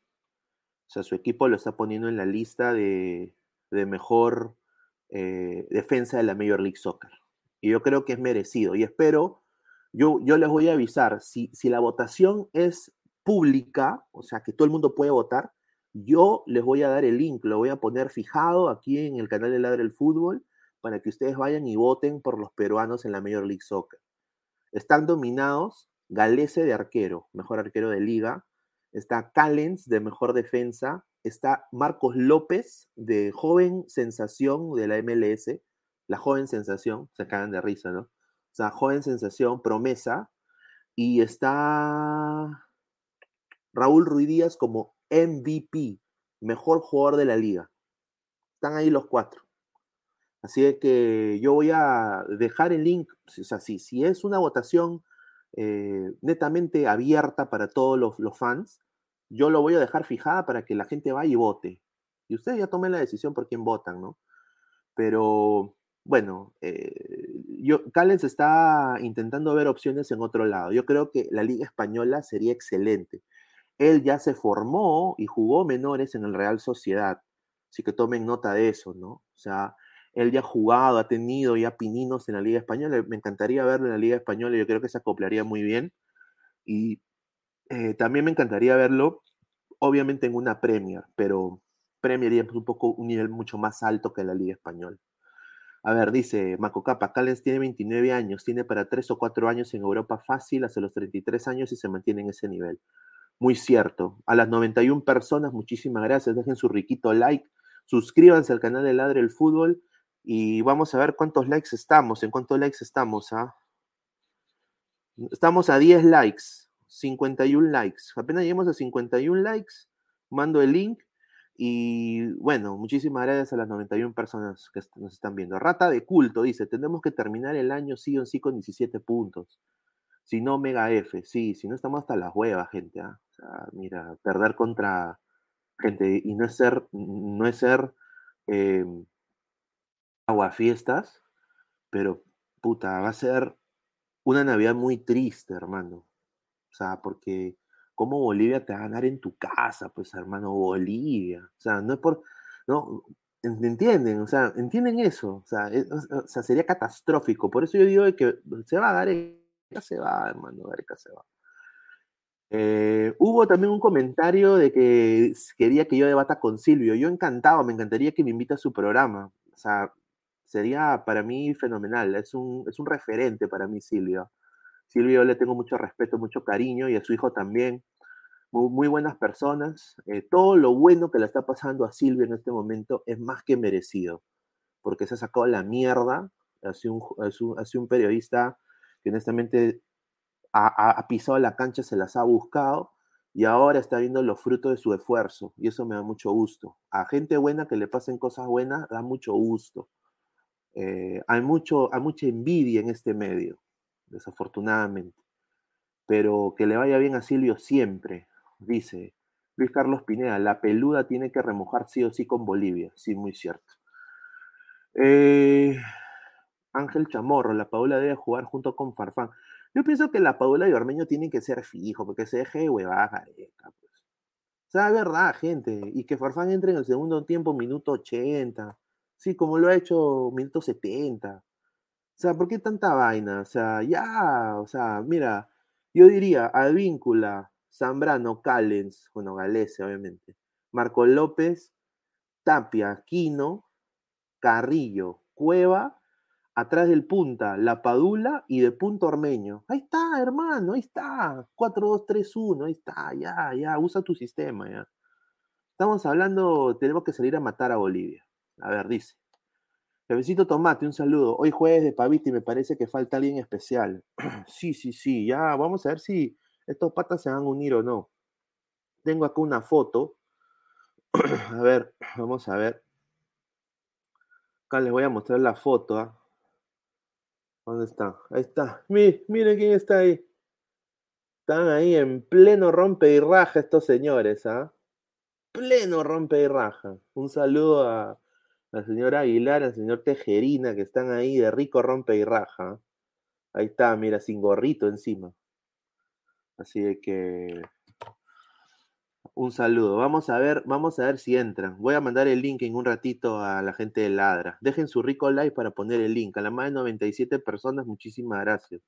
O sea, su equipo lo está poniendo en la lista de, de mejor eh, defensa de la Major League Soccer. Y yo creo que es merecido. Y espero, yo, yo les voy a avisar, si, si la votación es pública, o sea, que todo el mundo puede votar, yo les voy a dar el link, lo voy a poner fijado aquí en el canal de Ladra el Fútbol, para que ustedes vayan y voten por los peruanos en la Major League Soccer. Están dominados Gallese de arquero, mejor arquero de liga, está Callens de mejor defensa, está Marcos López de joven sensación de la M L S, la joven sensación, se cagan de risa, ¿no? O sea, joven sensación, promesa, y está Raúl Ruiz Díaz como M V P, mejor jugador de la liga. Están ahí los cuatro. Así que yo voy a dejar el link, o sea, si, si es una votación eh, netamente abierta para todos los, los fans, yo lo voy a dejar fijada para que la gente vaya y vote. Y ustedes ya tomen la decisión por quién votan, ¿no? Pero, bueno, eh, yo, Callens está intentando ver opciones en otro lado. Yo creo que la Liga Española sería excelente. Él ya se formó y jugó menores en el Real Sociedad. Así que tomen nota de eso, ¿no? O sea, él ya ha jugado, ha tenido ya pininos en la Liga Española. Me encantaría verlo en la Liga Española. Yo creo que se acoplaría muy bien. Y eh, también me encantaría verlo, obviamente, en una Premier. Pero Premier es un poco un nivel mucho más alto que la Liga Española. A ver, dice Manco Capac, Callens tiene veintinueve años. Tiene para tres o cuatro años en Europa fácil, hace los treinta y tres años y se mantiene en ese nivel. Muy cierto. A las noventa y una personas, muchísimas gracias. Dejen su riquito like. Suscríbanse al canal de Ladra el Fútbol. Y vamos a ver cuántos likes estamos, en cuántos likes estamos, ¿ah? Estamos a diez likes, cincuenta y uno likes. Apenas lleguemos a cincuenta y uno likes, mando el link. Y bueno, muchísimas gracias a las noventa y una personas que nos están viendo. Rata de Culto dice, tenemos que terminar el año sí o sí con diecisiete puntos. Si no, mega F. Sí, si no estamos hasta las huevas, gente, ¿ah? O sea, mira, perder contra gente y no es ser, no es ser... Eh, aguafiestas, pero puta, va a ser una Navidad muy triste, hermano. O sea, porque ¿cómo Bolivia te va a ganar en tu casa? Pues, hermano, Bolivia. O sea, no es por... no, ¿entienden? O sea, ¿entienden eso? O sea, es, o sea, sería catastrófico. Por eso yo digo que se va a Gareca, se va, hermano, Gareca se va. Eh, hubo también un comentario de que quería que yo debata con Silvio. Yo encantado, me encantaría que me invite a su programa. O sea, sería para mí fenomenal, es un, es un referente para mí Silvio. Silvio le tengo mucho respeto, mucho cariño, y a su hijo también, muy, muy buenas personas. Eh, todo lo bueno que le está pasando a Silvio en este momento es más que merecido, porque se ha sacado la mierda, ha sido un, ha sido, ha sido un periodista que honestamente ha, ha pisado la cancha, se las ha buscado, y ahora está viendo los frutos de su esfuerzo, y eso me da mucho gusto. A gente buena que le pasen cosas buenas, da mucho gusto. Eh, hay, mucho, hay mucha envidia en este medio, desafortunadamente, pero que le vaya bien a Silvio siempre. Dice Luis Carlos Pineda, la peluda tiene que remojar sí o sí con Bolivia. Sí, muy cierto. eh, Ángel Chamorro, Lapadula debe jugar junto con Farfán. Yo pienso que Lapadula y Ormeño tienen que ser fijos, porque se deje de huevadas Gareca, pues. O sea, es verdad, gente, y que Farfán entre en el segundo tiempo, minuto ochenta. Sí, como lo ha hecho minuto setenta. O sea, ¿por qué tanta vaina? O sea, ya, o sea, mira, yo diría Advíncula, Zambrano, Callens, bueno, Gallese, obviamente, Marco López, Tapia, Aquino, Carrillo, Cueva, atrás del punta, Lapadula, y de punta Ormeño. Ahí está, hermano, ahí está. cuatro dos tres uno, ahí está, ya, ya, usa tu sistema, ya. Estamos hablando, tenemos que salir a matar a Bolivia. A ver, dice. Bebecito Tomate, un saludo. Hoy jueves de Pavita y me parece que falta alguien especial. Sí, sí, sí. Ya vamos a ver si estos patas se van a unir o no. Tengo acá una foto. A ver, vamos a ver. Acá les voy a mostrar la foto. ¿eh? ¿Dónde está? Ahí está. Miren, miren quién está ahí. Están ahí en pleno rompe y raja estos señores. ¿Ah? ¿eh? Pleno rompe y raja. Un saludo a la señora Aguilar, al señor Tejerina, que están ahí de rico rompe y raja. Ahí está, mira, sin gorrito encima. Así de que Un saludo. Vamos a ver, vamos a ver si entran. Voy a mandar el link en un ratito a la gente de Ladra. Dejen su rico like para poner el link. A la más de noventa y siete personas, muchísimas gracias.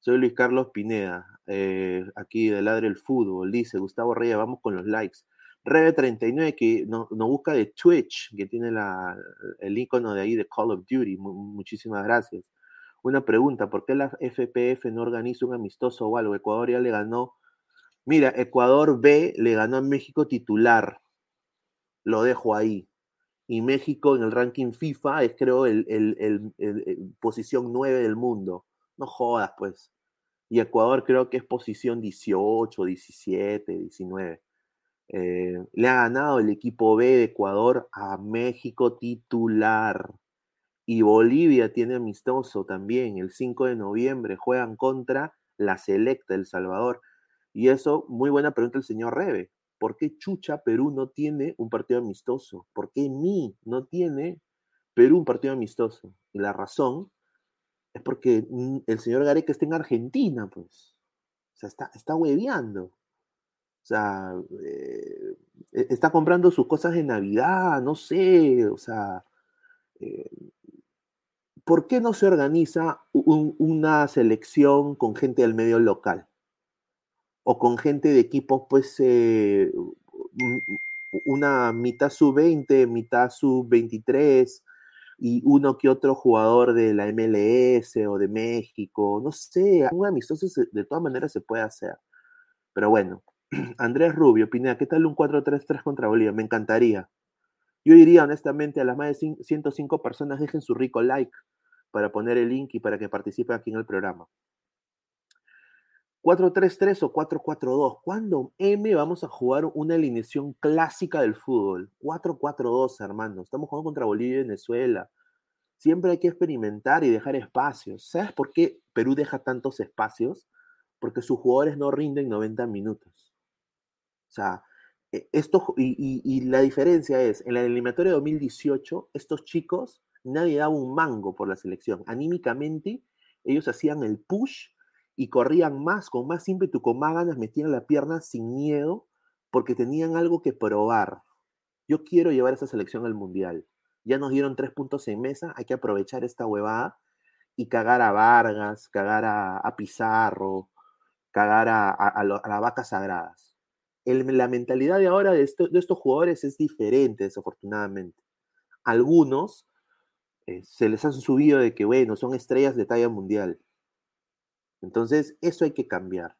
Soy Luis Carlos Pineda, eh, aquí de Ladra el Fútbol. Dice Gustavo Reyes, vamos con los likes. Rebe treinta y nueve, que nos no busca de Twitch, que tiene la, el icono de ahí de Call of Duty. Mu- muchísimas gracias. Una pregunta, ¿por qué la F P F no organiza un amistoso o algo? Ecuador ya le ganó. Mira, Ecuador B le ganó a México titular. Lo dejo ahí. Y México en el ranking FIFA es, creo, el, el, el, el, el posición nueve del mundo. No jodas, pues. Y Ecuador creo que es posición dieciocho, diecisiete, diecinueve. Eh, le ha ganado el equipo B de Ecuador a México titular. Y Bolivia tiene amistoso también. El cinco de noviembre juegan contra la Selecta El Salvador. Y eso, muy buena pregunta el señor Rebe. ¿Por qué chucha Perú no tiene un partido amistoso? ¿Por qué ni no tiene Perú un partido amistoso? Y la razón es porque el señor Gareca está en Argentina, pues. O sea, está, está hueveando. O sea, eh, está comprando sus cosas de Navidad, no sé. O sea, eh, ¿por qué no se organiza un, una selección con gente del medio local? O con gente de equipos, pues, eh, una mitad sub veinte, mitad sub veintitrés, y uno que otro jugador de la M L S o de México, no sé, un amistoso se, de todas maneras se puede hacer. Pero bueno, Andrés Rubio, Pineda, ¿qué tal un cuatro tres tres contra Bolivia? Me encantaría. Yo diría, honestamente, a las más de ciento cinco personas, dejen su rico like para poner el link y para que participen aquí en el programa. cuatro tres tres o cuatro cuatro dos. ¿Cuándo M vamos a jugar una alineación clásica del fútbol? cuatro cuatro dos, hermano. Estamos jugando contra Bolivia y Venezuela. Siempre hay que experimentar y dejar espacios. ¿Sabes por qué Perú deja tantos espacios? Porque sus jugadores no rinden noventa minutos. O sea, esto, y, y, y la diferencia es, en la eliminatoria de dos mil dieciocho, estos chicos, nadie daba un mango por la selección. Anímicamente, ellos hacían el push y corrían más, con más ímpetu, con más ganas, metían la pierna sin miedo, porque tenían algo que probar. Yo quiero llevar esa selección al Mundial. Ya nos dieron tres puntos en mesa, hay que aprovechar esta huevada y cagar a Vargas, cagar a, a Pizarro, cagar a, a, a, lo, a las vacas sagradas. El, la mentalidad de ahora de, esto, de estos jugadores es diferente, desafortunadamente. Algunos eh, se les han subido de que, bueno, son estrellas de talla mundial. Entonces, eso hay que cambiar.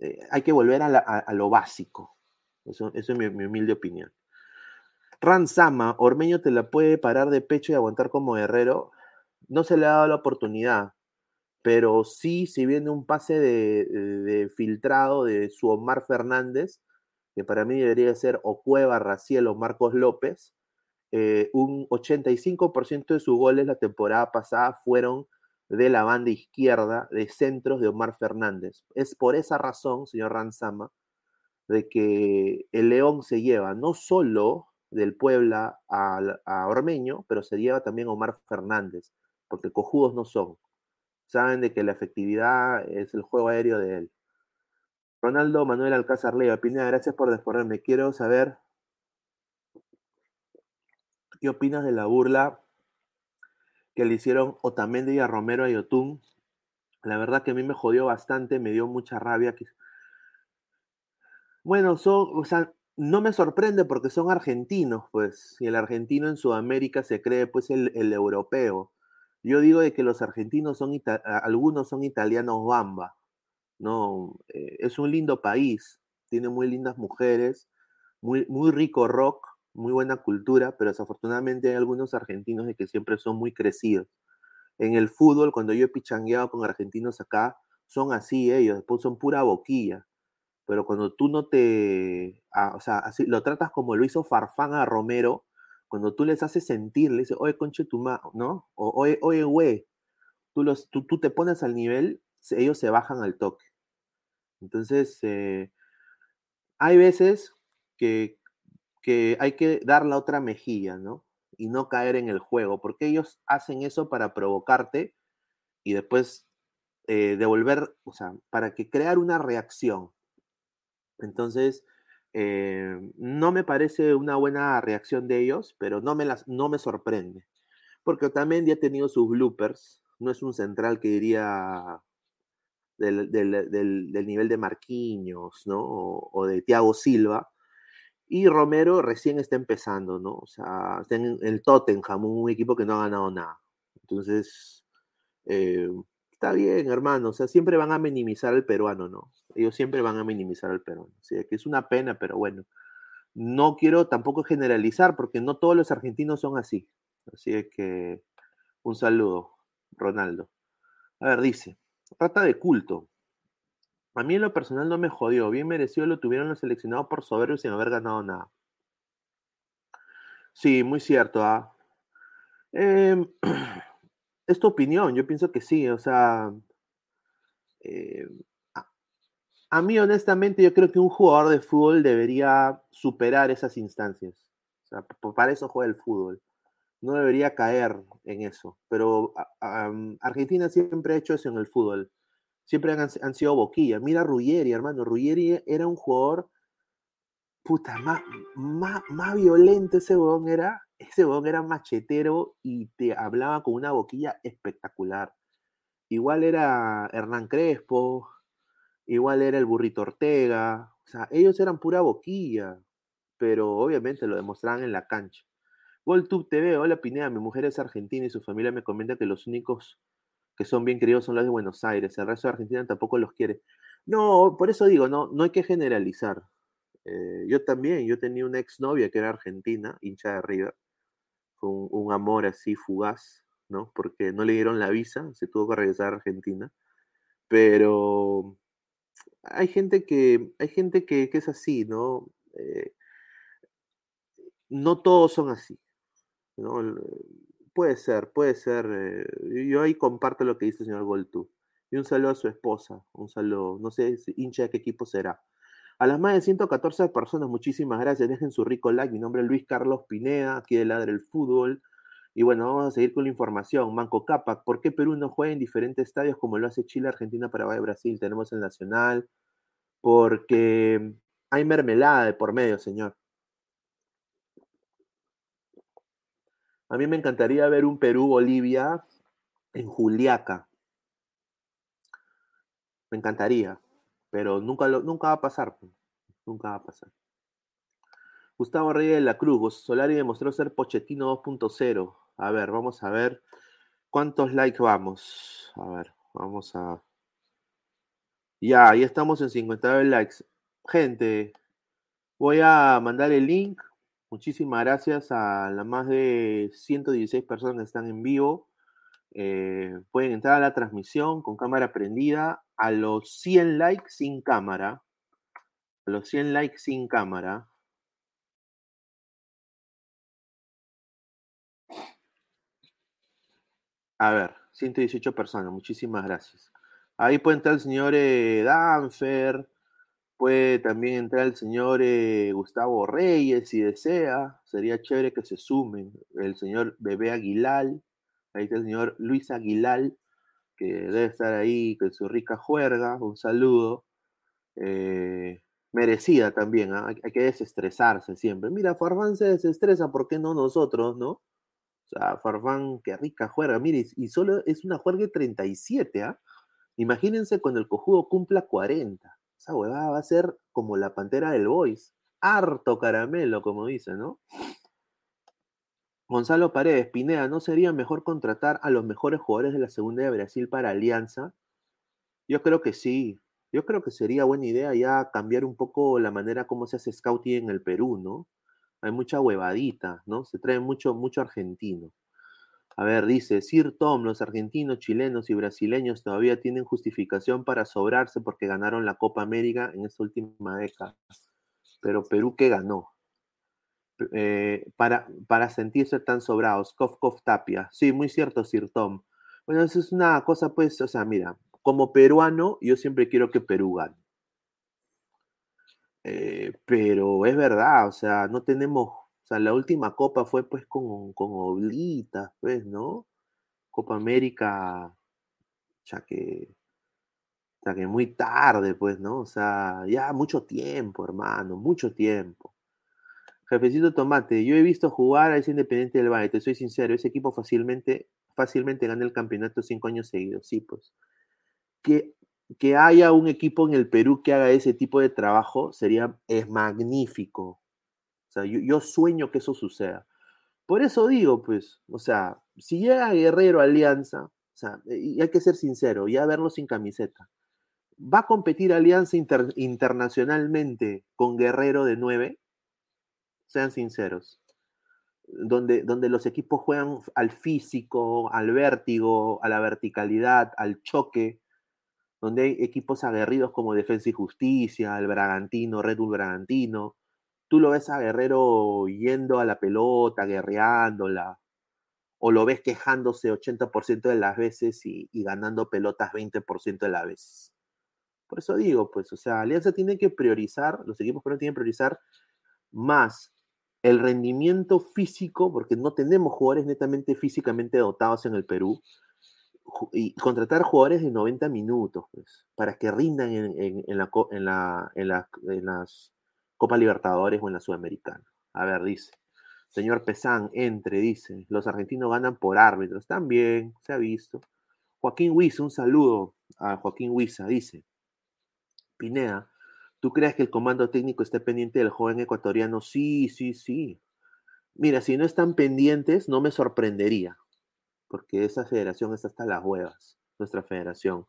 Eh, hay que volver a, la, a, a lo básico. Eso, eso es mi, mi humilde opinión. Ranzama, Ormeño te la puede parar de pecho y aguantar como Guerrero. No se le ha dado la oportunidad, pero sí, si viene un pase de, de, de filtrado de su Omar Fernández, que para mí debería ser o Cueva, Raciel o Marcos López, eh, un ochenta y cinco por ciento de sus goles la temporada pasada fueron de la banda izquierda, de centros de Omar Fernández. Es por esa razón, señor Ranzama, de que el León se lleva no solo del Puebla a, a Ormeño, pero se lleva también a Omar Fernández, porque cojudos no son. Saben de que la efectividad es el juego aéreo de él. Ronaldo Manuel Alcázar Leiva, Pineda, gracias por descorrerme. Quiero saber qué opinas de la burla que le hicieron Otamendi y a Romero a Yotún. La verdad que a mí me jodió bastante, me dio mucha rabia. Bueno, son, o sea, no me sorprende porque son argentinos, pues, y el argentino en Sudamérica se cree, pues, el, el europeo. Yo digo de que los argentinos son, ita- algunos son italianos bamba, ¿no? Eh, es un lindo país, tiene muy lindas mujeres, muy, muy rico rock, muy buena cultura, pero desafortunadamente hay algunos argentinos de que siempre son muy crecidos. En el fútbol, cuando yo he pichangueado con argentinos acá, son así ellos, después son pura boquilla. Pero cuando tú no te... Ah, o sea, así, lo tratas como lo hizo Farfán a Romero, cuando tú les haces sentir, le dices, oye, conche tu ma, ¿no? O, oye, oye, güey. Tú, los, tú, tú te pones al nivel, ellos se bajan al toque. Entonces, eh, hay veces que que hay que dar la otra mejilla, ¿no? Y no caer en el juego, porque ellos hacen eso para provocarte y después eh, devolver, o sea, para que crear una reacción. Entonces, Eh, no me parece una buena reacción de ellos, pero no me, las, no me sorprende, porque también ya ha tenido sus bloopers. No es un central que diría del, del, del, del nivel de Marquinhos, ¿no? o, o de Thiago Silva, y Romero recién está empezando, ¿no? O sea, está en el Tottenham, un equipo que no ha ganado nada. Entonces, eh, está bien, hermano, o sea, siempre van a minimizar al peruano, ¿no? Ellos siempre van a minimizar al peruano, o sea, que es una pena, pero bueno, no quiero tampoco generalizar, porque no todos los argentinos son así, así que un saludo, Ronaldo. A ver, dice, rata de culto, a mí en lo personal no me jodió, bien merecido lo tuvieron los seleccionados por soberbios sin haber ganado nada. Sí, muy cierto, ¿ah? ¿eh? eh Es tu opinión, yo pienso que sí, o sea, eh, a, a mí honestamente yo creo que un jugador de fútbol debería superar esas instancias, o sea, para eso juega el fútbol, no debería caer en eso, pero a, a, Argentina siempre ha hecho eso en el fútbol, siempre han, han sido boquilla. Mira Ruggeri, hermano, Ruggeri era un jugador, puta, más, más, más violento ese huevón era, ese huevón era machetero y te hablaba con una boquilla espectacular. Igual era Hernán Crespo, igual era el Burrito Ortega, o sea, ellos eran pura boquilla, pero obviamente lo demostraban en la cancha. GolTube T V, hola Pineda, mi mujer es argentina y su familia me comenta que los únicos que son bien queridos son los de Buenos Aires, el resto de Argentina tampoco los quiere. No, por eso digo, no, no hay que generalizar. Eh, yo también, yo tenía una exnovia que era argentina, hincha de River. Un, un amor así fugaz, ¿no? Porque no le dieron la visa, se tuvo que regresar a Argentina. Pero hay gente que, hay gente que, que es así, ¿no? Eh, no todos son así, ¿no? Puede ser, puede ser. Eh, yo ahí comparto lo que dice el señor Goltú. Y un saludo a su esposa, un saludo, no sé, hincha de qué equipo será. A las más de ciento catorce personas, muchísimas gracias. Dejen su rico like. Mi nombre es Luis Carlos Pineda, aquí de Ladra el Fútbol. Y bueno, vamos a seguir con la información. Manco Capac, ¿por qué Perú no juega en diferentes estadios como lo hace Chile, Argentina, Paraguay, Brasil? Tenemos el Nacional. Porque hay mermelada de por medio, señor. A mí me encantaría ver un Perú-Bolivia en Juliaca. Me encantaría. Pero nunca, lo, nunca va a pasar. Nunca va a pasar. Gustavo Reyes de la Cruz. Solari demostró ser Pochettino dos punto cero. A ver, vamos a ver. ¿Cuántos likes vamos? A ver, vamos a... Ya, ya estamos en cincuenta mil likes. Gente, voy a mandar el link. Muchísimas gracias a las más de ciento dieciséis personas que están en vivo. Eh, pueden entrar a la transmisión con cámara prendida. A los cien likes sin cámara. A los cien likes sin cámara. A ver, ciento dieciocho personas. Muchísimas gracias. Ahí puede entrar el señor eh, Danfer. Puede también entrar el señor eh, Gustavo Reyes, si desea. Sería chévere que se sumen. El señor Bebé Aguilar. Ahí está el señor Luis Aguilar, que debe estar ahí con su rica juerga, un saludo, eh, merecida también, ¿eh? Hay, hay que desestresarse siempre. Mira, Farfán se desestresa, ¿por qué no nosotros, no? O sea, Farfán, qué rica juerga, mire, y, y solo es una juerga de treinta y siete, ¿ah? ¿eh? Imagínense cuando el cojudo cumpla cuarenta, esa huevada va a ser como la pantera del Boys, harto caramelo, como dicen, ¿no? Gonzalo Paredes, Pineda, ¿no sería mejor contratar a los mejores jugadores de la segunda de Brasil para Alianza? Yo creo que sí. Yo creo que sería buena idea ya cambiar un poco la manera como se hace scouting en el Perú, ¿no? Hay mucha huevadita, ¿no? Se trae mucho, mucho argentino. A ver, dice, Sir Tom, los argentinos, chilenos y brasileños todavía tienen justificación para sobrarse porque ganaron la Copa América en esta última década. Pero Perú, ¿qué ganó? Eh, para, para sentirse tan sobrados, cof, cof, Tapia. Sí, muy cierto, Sir Tom. Bueno, eso es una cosa, pues, o sea, mira, como peruano, yo siempre quiero que Perú gane. Eh, pero es verdad, o sea, no tenemos, o sea, la última copa fue, pues, con, con oblitas, pues, ¿no? Copa América, ya que hasta que muy tarde, pues, ¿no? O sea, ya mucho tiempo, hermano, mucho tiempo. Jefecito Tomate, yo he visto jugar a ese Independiente del Valle, te soy sincero, ese equipo fácilmente, fácilmente gana el campeonato cinco años seguidos, sí, pues. Que, que haya un equipo en el Perú que haga ese tipo de trabajo sería, es magnífico. O sea, yo, yo sueño que eso suceda. Por eso digo, pues, o sea, si llega Guerrero Alianza, o sea, y hay que ser sincero, ya verlo sin camiseta, ¿va a competir Alianza inter, internacionalmente con Guerrero de nueve? Sean sinceros. Donde, donde los equipos juegan al físico, al vértigo, a la verticalidad, al choque, donde hay equipos aguerridos como Defensa y Justicia, el Bragantino, Red Bull Bragantino. Tú lo ves a Guerrero yendo a la pelota, guerreándola, o lo ves quejándose ochenta por ciento de las veces y, y ganando pelotas veinte por ciento de las veces. Por eso digo, pues, o sea, Alianza tiene que priorizar, los equipos peruanos tienen que priorizar más el rendimiento físico, porque no tenemos jugadores netamente físicamente dotados en el Perú, y contratar jugadores de noventa minutos, pues, para que rindan en, en, en, la, en, la, en, la, en las... Copa Libertadores o en la Sudamericana. A ver, dice, señor Pesán, entre, dice, los argentinos ganan por árbitros, también, se ha visto. Joaquín Huiza, un saludo a Joaquín Huiza, dice, Pineda, ¿tú crees que el comando técnico esté pendiente del joven ecuatoriano? Sí, sí, sí. Mira, si no están pendientes, no me sorprendería, porque esa federación está hasta las huevas, nuestra federación,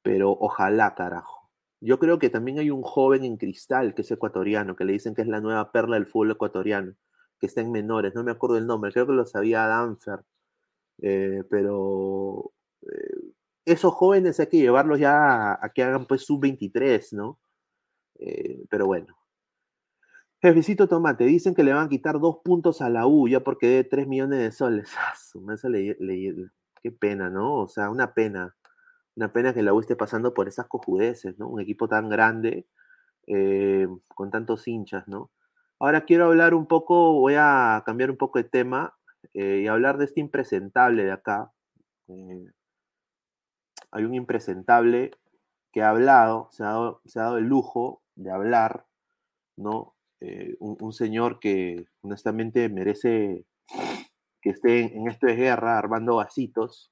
pero ojalá, carajo. Yo creo que también hay un joven en Cristal que es ecuatoriano, que le dicen que es la nueva perla del fútbol ecuatoriano, que está en menores, no me acuerdo el nombre, creo que lo sabía Danfer, eh, pero eh, esos jóvenes hay que llevarlos ya a, a que hagan pues sub veintitrés, ¿no? Eh, pero bueno. Jefecito Tomate, dicen que le van a quitar dos puntos a la U, ya porque dé tres millones de soles. ¡Ah, su mesa le, le, qué pena, ¿no? O sea, una pena. Una pena que la U esté pasando por esas cojudeces, ¿no? Un equipo tan grande, eh, con tantos hinchas, ¿no? Ahora quiero hablar un poco, voy a cambiar un poco de tema eh, y hablar de este impresentable de acá. Eh, hay un impresentable que ha hablado, se ha dado, se ha dado el lujo de hablar, ¿no? Eh, un, un señor que honestamente merece que esté en, en esto de guerra armando vasitos.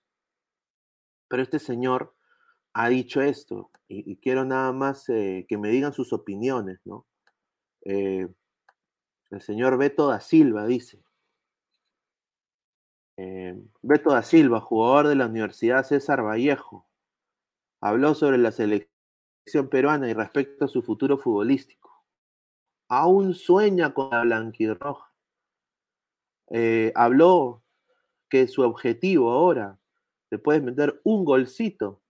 Pero este señor ha dicho esto, y, y quiero nada más eh, que me digan sus opiniones, ¿no? Eh, el señor Beto da Silva dice, eh, Beto da Silva, jugador de la Universidad César Vallejo, habló sobre la selección peruana y respecto a su futuro futbolístico. Aún sueña con la blanquirroja. Eh, habló que su objetivo ahora, te puedes meter un golcito,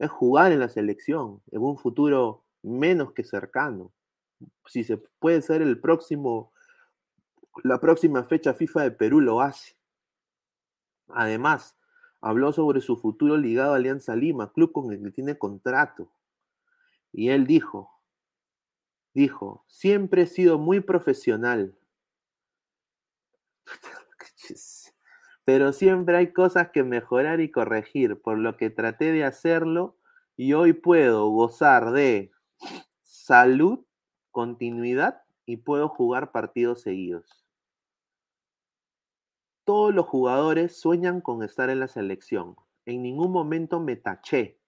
es jugar en la selección, en un futuro menos que cercano. Si se puede ser el próximo, la próxima fecha FIFA de Perú lo hace. Además, habló sobre su futuro ligado a Alianza Lima, club con el que tiene contrato. Y él dijo, dijo, siempre he sido muy profesional. Pero siempre hay cosas que mejorar y corregir, por lo que traté de hacerlo y hoy puedo gozar de salud, continuidad y puedo jugar partidos seguidos. Todos los jugadores sueñan con estar en la selección. En ningún momento me taché.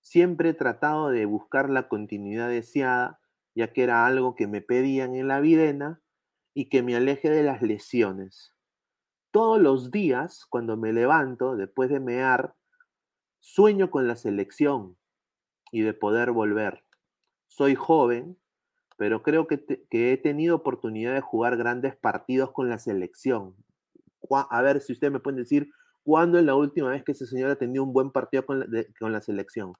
Siempre he tratado de buscar la continuidad deseada, ya que era algo que me pedían en la videna y que me aleje de las lesiones. Todos los días, cuando me levanto, después de mear, sueño con la selección y de poder volver. Soy joven, pero creo que, te, que he tenido oportunidad de jugar grandes partidos con la selección. A ver si ustedes me pueden decir, ¿cuándo es la última vez que ese señor ha tenido un buen partido con la, de, con la selección?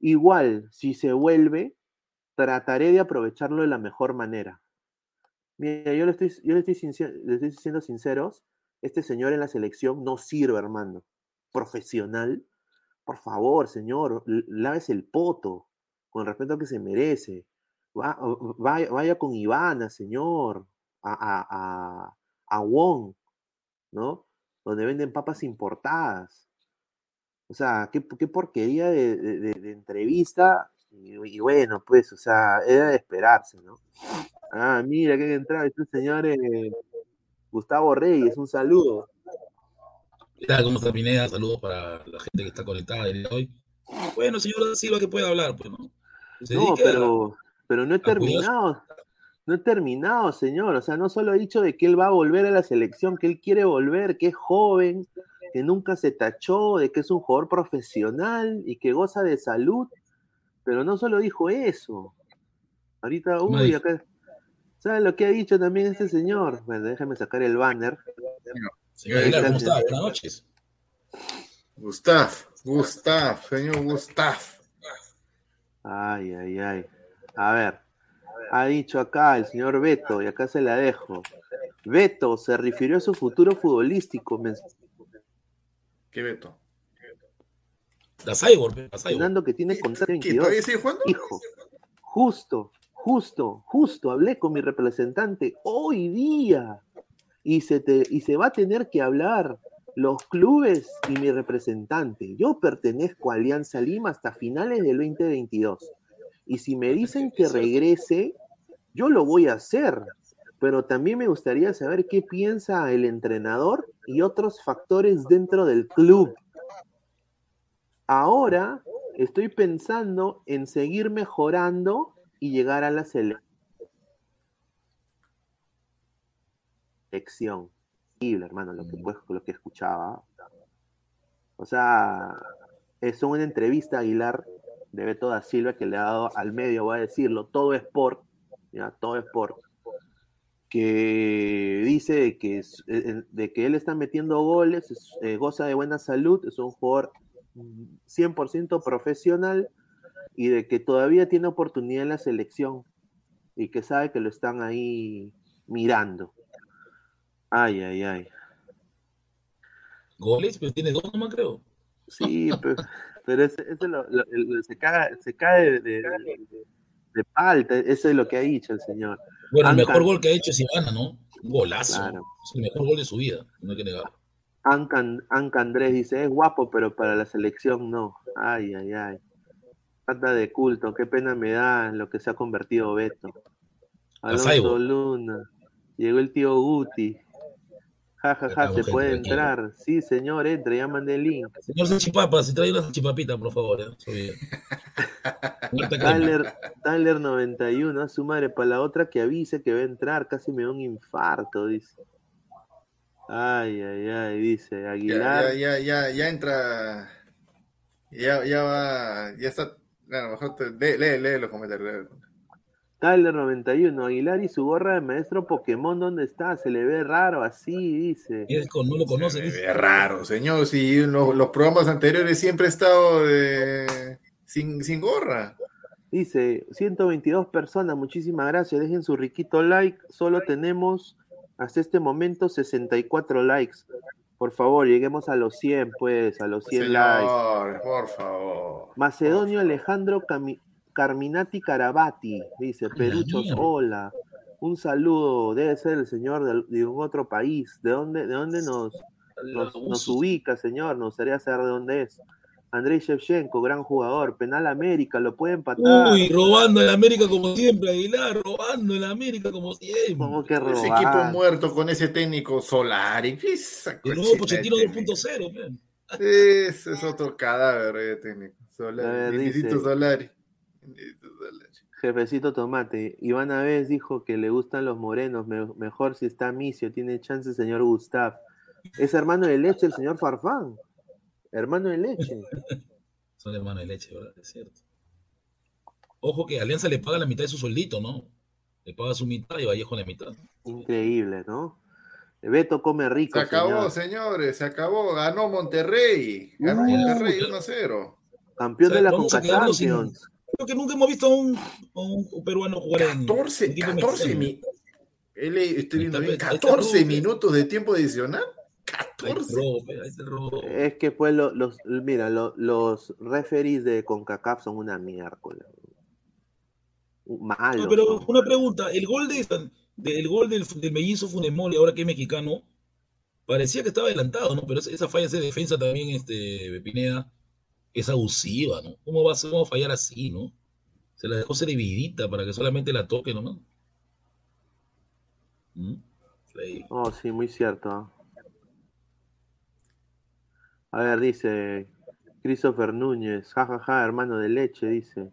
Igual, si se vuelve, trataré de aprovecharlo de la mejor manera. Mira, yo le estoy, yo le estoy, sincero, le estoy siendo sinceros, este señor en la selección no sirve, hermano. Profesional. Por favor, señor, lávese el poto con respeto a que se merece. Va, vaya, vaya con Ivana, señor. A, a, a, a Wong, ¿no? Donde venden papas importadas. O sea, qué, qué porquería de, de, de entrevista. Y, y bueno, pues, o sea, era de esperarse, ¿no? Ah, mira, que han entrado estos señores. Gustavo Reyes, un saludo. ¿Qué tal? ¿Cómo está, Pineda? Saludos para la gente que está conectada el día de hoy. Bueno, señor da Silva, que puede hablar, pues, ¿no? Se no, pero, a, pero no he terminado. Curioso. No he terminado, señor. O sea, no solo ha dicho de que él va a volver a la selección, que él quiere volver, que es joven, que nunca se tachó, de que es un jugador profesional y que goza de salud. Pero no solo dijo eso. Ahorita, uy, acá... ¿Sabes lo que ha dicho también este señor? Bueno, déjame sacar el banner. Bueno, señor Aguilar, ¿cómo está? Buenas noches. Gustav, Gustav, señor Gustav. Ay, ay, ay. A ver, ha dicho acá el señor Beto, y acá se la dejo. Beto se refirió a su futuro futbolístico. ¿Qué Beto? La Cyborg. Fernando que tiene contrato veintidós. ¿Todavía sigue jugando? Hijo, justo. Justo, justo, hablé con mi representante hoy día y se, te, y se va a tener que hablar los clubes y mi representante. Yo pertenezco a Alianza Lima hasta finales del veinte veintidós. Y si me dicen que regrese, yo lo voy a hacer. Pero también me gustaría saber qué piensa el entrenador y otros factores dentro del club. Ahora estoy pensando en seguir mejorando y llegar a la selección. Increíble, hermano, lo que, lo que escuchaba. O sea, es una entrevista, Aguilar, de Beto da Silva, que le ha dado al medio, voy a decirlo, todo es por, ya, todo es por, que dice que, de que él está metiendo goles, goza de buena salud, es un jugador cien por ciento profesional, y de que todavía tiene oportunidad en la selección y que sabe que lo están ahí mirando. Ay, ay, ay. Goles, pero tiene dos nomás, creo. Sí, pero, pero ese, ese lo, lo, lo, se cae, se cae de, de, de, de palta, eso es lo que ha dicho el señor. Bueno, han el mejor can... gol que ha hecho es Ivana, ¿no? Un golazo. Claro. Es el mejor gol de su vida, no hay que negarlo. Anca, Anca Andrés dice, es guapo, pero para la selección no. Ay, ay, ay. Pata de culto, qué pena me da en lo que se ha convertido Beto. Alonso Luna, llegó el tío Guti. Ja, ja, ja, se puede entrar. Sí, señor, entre, ya mandé el link. Señor Sanchipapa, si trae una sanchipapita, por favor. ¿Eh? Tyler, Tyler noventa y uno, a su madre, para la otra que avise que va a entrar, casi me da un infarto, dice. Ay, ay, ay, dice Aguilar. Ya, ya, ya, ya, ya entra. Ya, ya va, ya está. Bueno, mejor te, lee, lee, lee los comentarios. Tyler noventa y uno, Aguilar y su gorra de maestro Pokémon, ¿dónde está? Se le ve raro así, dice. No lo conoce. Se dice. Le ve raro, señor. Si los, los programas anteriores siempre he estado de... sin, sin gorra. Dice, ciento veintidós personas, muchísimas gracias. Dejen su riquito like. Solo tenemos hasta este momento sesenta y cuatro likes. Por favor, lleguemos a los cien, pues, a los cien señor, likes. Por favor. Macedonio Alejandro Cami- Carminati Carabati, dice, Peruchos, hola. Un saludo, debe ser el señor de, de un otro país. ¿De dónde, de dónde nos, nos, nos ubica, señor? Nos gustaría saber de dónde es. Andrei Shevchenko, gran jugador. Penal América, lo puede empatar. Uy, robando en América como siempre, Aguilar, robando en América como siempre. ¿Cómo que robar? Ese equipo muerto con ese técnico Solari. El nuevo Pochettino dos punto cero, man. Ese es otro cadáver, técnico. Solari. Necesito Solari. Necesito Solari. Jefecito Tomate. Iván Aves dijo que le gustan los morenos. Me- mejor si está Micio, tiene chance, señor Gustav. Es hermano de leche el señor Farfán. Hermano de leche. Son hermanos de leche, ¿verdad? Es cierto. Ojo que Alianza le paga la mitad de su sueldito, ¿no? Le paga su mitad y Vallejo la mitad. Increíble, ¿no? Beto come rico. Se acabó, señor. Señores, se acabó. Ganó Monterrey. Ganó uh, Monterrey uno a cero. Campeón o sea, de la Conca Champions. Creo que nunca hemos visto a un, un, un peruano jugar en... catorce, catorce, mi... Él, estoy viendo bien, catorce minutos de tiempo adicional. catorce. Es que pues los, los mira, los, los referees de CONCACAF son una miércoles. Malo. No, pero ¿no? Una pregunta, el gol de, de el gol del, del mellizo Funes Mori, ahora que es mexicano, parecía que estaba adelantado, ¿no? Pero esa falla de defensa también, este Pineda, es abusiva, ¿no? ¿Cómo va a fallar así, no? Se la dejó servidita para que solamente la toque nomás. ¿Mm? Oh, sí, muy cierto. A ver, dice Christopher Núñez, jajaja, ja, ja, hermano de leche, dice.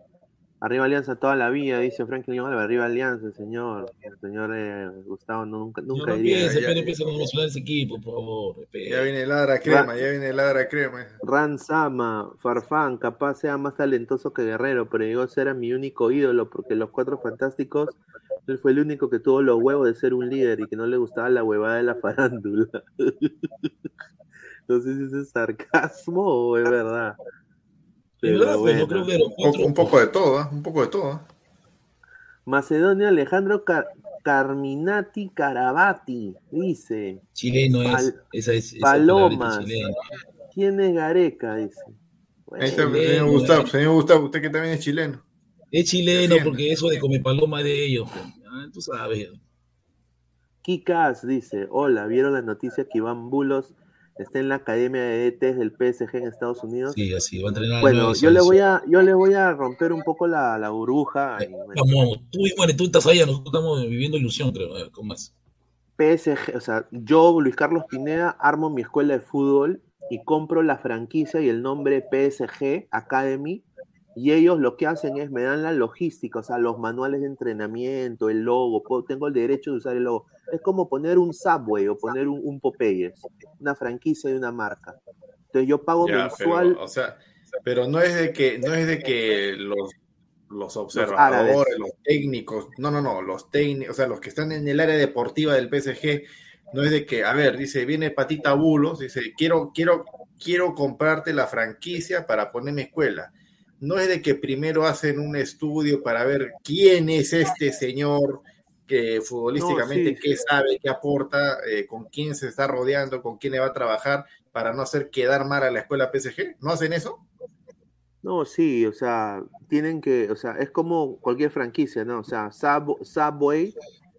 Arriba Alianza toda la vida, dice Franklin Álvarez, arriba Alianza, señor. El señor eh, Gustavo nunca, nunca no diría. Piense, ya, pero ya, emocionar ese equipo, por favor. Respira. Ya viene Ladra Crema, Ran, ya viene Ladra Crema. Ranzama, Farfán, capaz sea más talentoso que Guerrero, pero llegó a ser mi único ídolo, porque los cuatro fantásticos, él fue el único que tuvo los huevos de ser un líder y que no le gustaba la huevada de la farándula. No sé si eso es sarcasmo o es verdad. Verdad, bueno. Creo que un, un poco de todo, ¿eh? un poco de todo. ¿eh? Macedonio Alejandro Car- Carminati Carabati, dice. Chileno es. Pal- esa es esa Palomas. ¿Quién es Gareca? Dice. Bueno, ahí está, chileno, señor Gustavo, señor Gustavo, usted que también es chileno. Es chileno porque eso de comer paloma es de ellos. Pues, tú sabes. Kikas dice, hola, ¿vieron las noticias que Iván Bulos está en la academia de E T s del P S G en Estados Unidos? Sí, así va a entrenar. Bueno, yo le voy a, yo le voy a romper un poco la, la burbuja. Ay, y, estamos, tú igual, tú estás allá, nosotros estamos viviendo ilusión, creo, a ver, con más. P S G, o sea, yo, Luis Carlos Pineda, armo mi escuela de fútbol y compro la franquicia y el nombre P S G Academy, y ellos lo que hacen es, me dan la logística, o sea, los manuales de entrenamiento, el logo, puedo, tengo el derecho de usar el logo. Es como poner un Subway o poner un, un Popeyes, una franquicia y una marca. Entonces yo pago ya, mensual. Pero, o sea, pero no es de que, no es de que los, los observadores, los, los técnicos, no, no, no, los técnicos, o sea, los que están en el área deportiva del P S G, no es de que, a ver, dice, viene Patita Bulos, dice, quiero, quiero, quiero comprarte la franquicia para poner mi escuela. No es de que primero hacen un estudio para ver quién es este señor, que futbolísticamente, no, sí, qué sí. sabe, qué aporta, eh, con quién se está rodeando, con quién le va a trabajar, para no hacer quedar mal a la escuela P S G. ¿No hacen eso? No, sí, o sea, tienen que, o sea, es como cualquier franquicia, ¿no? O sea, Sub, Subway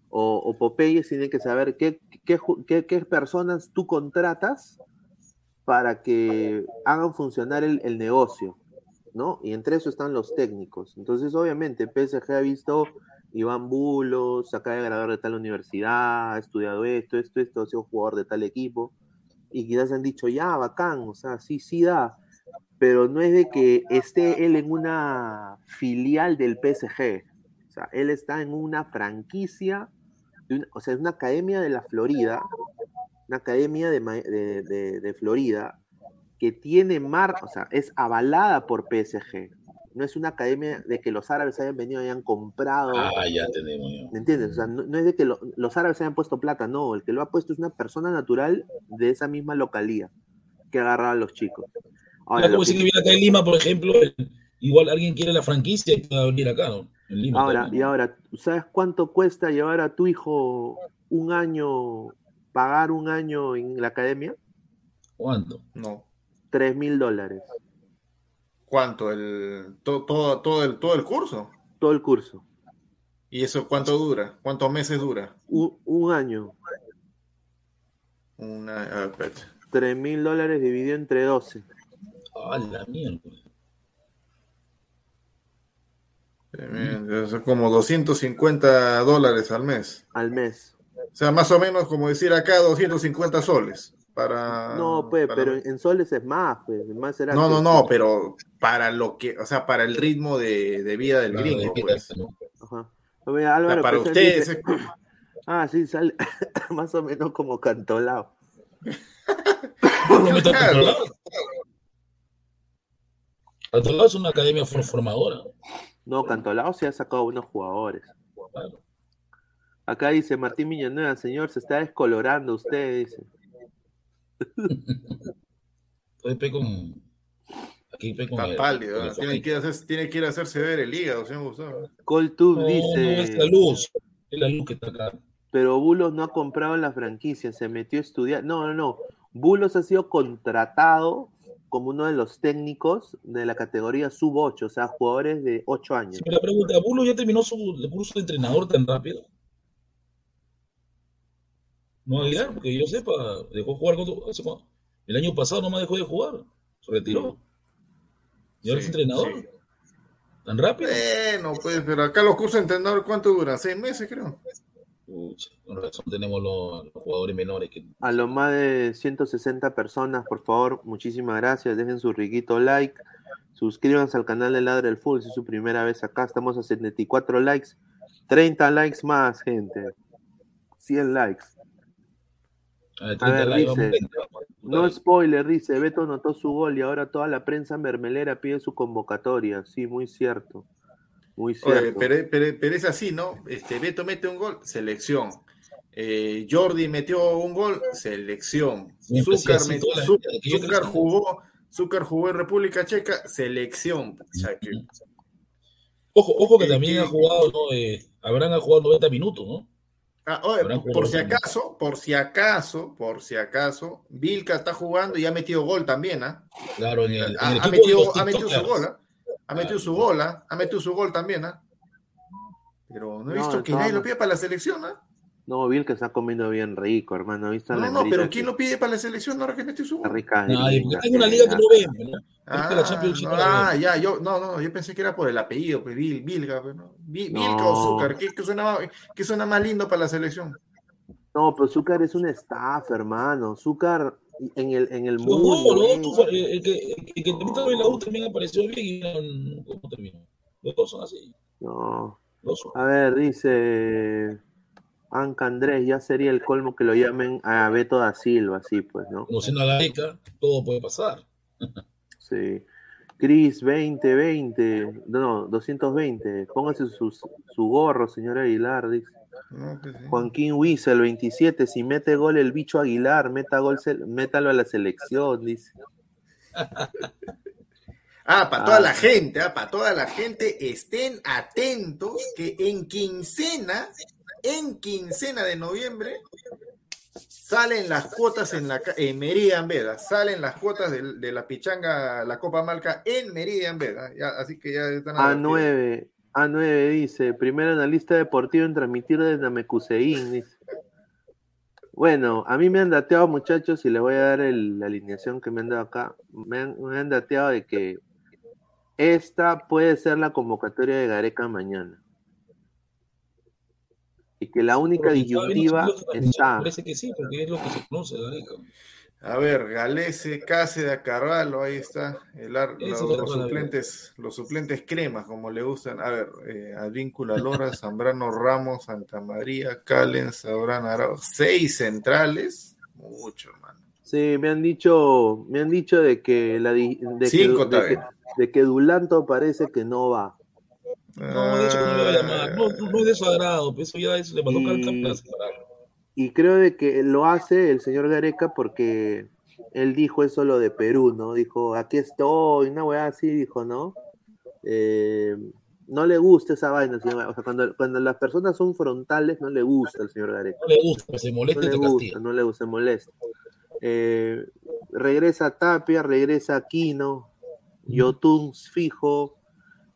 o, o Popeyes tienen que saber qué, qué, qué, qué personas tú contratas para que hagan funcionar el, el negocio, ¿no? Y entre eso están los técnicos. Entonces, obviamente, P S G ha visto Iván Bulos, acaba de graduar de tal universidad, ha estudiado esto, esto, esto, ha sido jugador de tal equipo, y quizás han dicho, ya, bacán, o sea, sí, sí da, pero no es de que esté él en una filial del P S G, o sea, él está en una franquicia, de una, o sea, es una academia de la Florida, una academia de, de, de, de Florida, que tiene mar, o sea, es avalada por P S G. No es una academia de que los árabes hayan venido y hayan comprado. Ah, ya tenemos. Ya. ¿Me entiendes? O sea, no, no es de que lo, los árabes hayan puesto plata, no. El que lo ha puesto es una persona natural de esa misma localía que agarraba a los chicos. Ahora, claro, como si que viene acá en Lima, por ejemplo, el, igual alguien quiere la franquicia y puede venir acá, ¿no? En Lima. Ahora, también. Y ahora, ¿sabes cuánto cuesta llevar a tu hijo un año, pagar un año en la academia? ¿Cuánto? No. Tres mil dólares. ¿Cuánto? El, todo, todo, todo, el, ¿Todo el curso? Todo el curso. ¿Y eso cuánto dura? ¿Cuántos meses dura? Un, un año. Tres mil dólares dividido entre doce. ¡Ah, la mierda! Eso es como doscientos cincuenta dólares al mes. Al mes. O sea, más o menos como decir acá doscientos cincuenta soles. Para, no, pues, para... pero en soles es más, pues, más será. No, que... no, no, pero para lo que, o sea, para el ritmo de, de vida del gringo, pues. Ajá. Mira, Álvaro, o sea, para ustedes dice... es... Ah, sí, sale más o menos como Cantolao. Cantolao. Cantolao es una academia formadora. No, Cantolao se ha sacado unos jugadores. Claro. Acá dice Martín Villanueva, señor, se está descolorando usted, dice. Con... Aquí con está pálido, ¿no? tiene, que hacer, tiene que ir a hacerse ver el hígado, señor Gustavo. Coltub no, dice no, es la luz, es la luz que está acá. Pero Bulos no ha comprado la franquicia, se metió a estudiar. No, no, no. Bulos ha sido contratado como uno de los técnicos de la categoría sub ocho, o sea, jugadores de ocho años. Si me la pregunta, ¿Bulos ya terminó su curso de entrenador tan rápido? No, Aguilar, porque yo sepa, dejó jugar con tu... el año pasado nomás dejó de jugar, se retiró. ¿Y ahora sí, es entrenador? Sí. ¿Tan rápido? Bueno, pues, pero acá los cursos de entrenador, ¿cuánto duran? ¿Seis meses, creo? Uy, con razón tenemos los, los jugadores menores. Que... A los más de ciento sesenta personas, por favor, muchísimas gracias. Dejen su riquito like. Suscríbanse al canal de Ladra el Fútbol si es su primera vez acá. Estamos a setenta y cuatro likes. treinta likes más, gente. cien likes. A ver, a ver, likes, dice, no spoiler, dice, Beto anotó su gol y ahora toda la prensa mermelera pide su convocatoria. Sí, muy cierto. Muy cierto. Oye, pero, pero, pero es así, ¿no? Este, Beto mete un gol, selección. Eh, Jordi metió un gol, selección. Zúcar, metió, Zúcar, Zúcar jugó, Zúcar jugó en República Checa, selección. Shaquille. Ojo, ojo que también eh, ha jugado, ¿no? Eh, Abraham ha jugado noventa minutos, ¿no? Ah, oye, por si acaso, por si acaso, por si acaso, Vilca está jugando y ha metido gol también, ¿ah? ¿eh? Claro, en el, ha, en el ha metido, ha metido su gol, ¿ah? ¿eh? Ha metido su gol, ¿ah? ¿eh? Ha metido su gol también, ¿ah? ¿eh? Pero no he visto no, que no, nadie no. lo pida para la selección, ¿ah? ¿eh? No, Vilca está comiendo bien rico, hermano. ¿Viste no, no, pero que... ¿quién lo pide para la selección ahora que metió su gol? Nadie, porque tengo una liga que no ven, ¿no? Ah, la Champions no, ah ya, yo, no, no, yo pensé que era por el apellido, pues, Vil, Vilca, ¿no? Vil, no. Vilca o Zúcar, ¿qué, qué, suena, ¿qué suena más lindo para la selección? No, pero Zúcar es un staff, hermano. Zúcar en el, en el no, mundo. No, no, tú, el que terminó en la U también apareció bien y no terminó. Los dos son así. No. Son. A ver, dice Anca Andrés, ya sería el colmo que lo llamen a Beto da Silva, así pues, ¿no? Conociendo a la Areca, todo puede pasar. Sí. Cris veinte veinte, no, doscientos veinte, póngase su, su gorro, señor Aguilar, dice. No, sí. Joaquín Huizel, veintisiete, si mete gol el bicho Aguilar, meta gol, métalo a la selección, dice. Ah, para ah. toda la gente, ah, para toda la gente, estén atentos que en quincena, en quincena de noviembre... Salen las cuotas en la en Meridian Veda, salen las cuotas de, de la pichanga, la Copa Marca en Meridian Veda, ya, así que ya están A nueve, A nueve dice, primer analista deportivo en transmitir desde Namekuseín, dice. Bueno, a mí me han dateado, muchachos, y les voy a dar el, la alineación que me han dado acá. Me han, me han dateado de que esta puede ser la convocatoria de Gareca mañana. Y que la única disyuntiva está. Parece que sí, porque es lo que se conoce, Gareca. A ver, Gallese, Cáceres, Carvalho, ahí está. El ar, los, los suplentes, los suplentes cremas, como le gustan. A ver, eh, Advíncula, Lora, Zambrano, Ramos, Santa María, Callens, Abraham, Araujo. Seis centrales. Mucho, hermano. Sí, me han dicho, me han dicho de que la di, de Cinco, que, de que, de que Dulanto parece que no va. No, de hecho, no lo voy a llamar. No, no, no es de su agrado, eso ya eso le va a tocar el campo. Y creo de que lo hace el señor Gareca porque él dijo eso lo de Perú, ¿no? Dijo, aquí estoy, una weá así, dijo, ¿no? Eh, no le gusta esa vaina, señor. O sea, cuando, cuando las personas son frontales, no le gusta al señor Gareca. No le gusta, se molesta. No le gusta, no le gusta, se molesta. Eh, regresa Tapia, regresa Aquino, mm. Yotún fijo.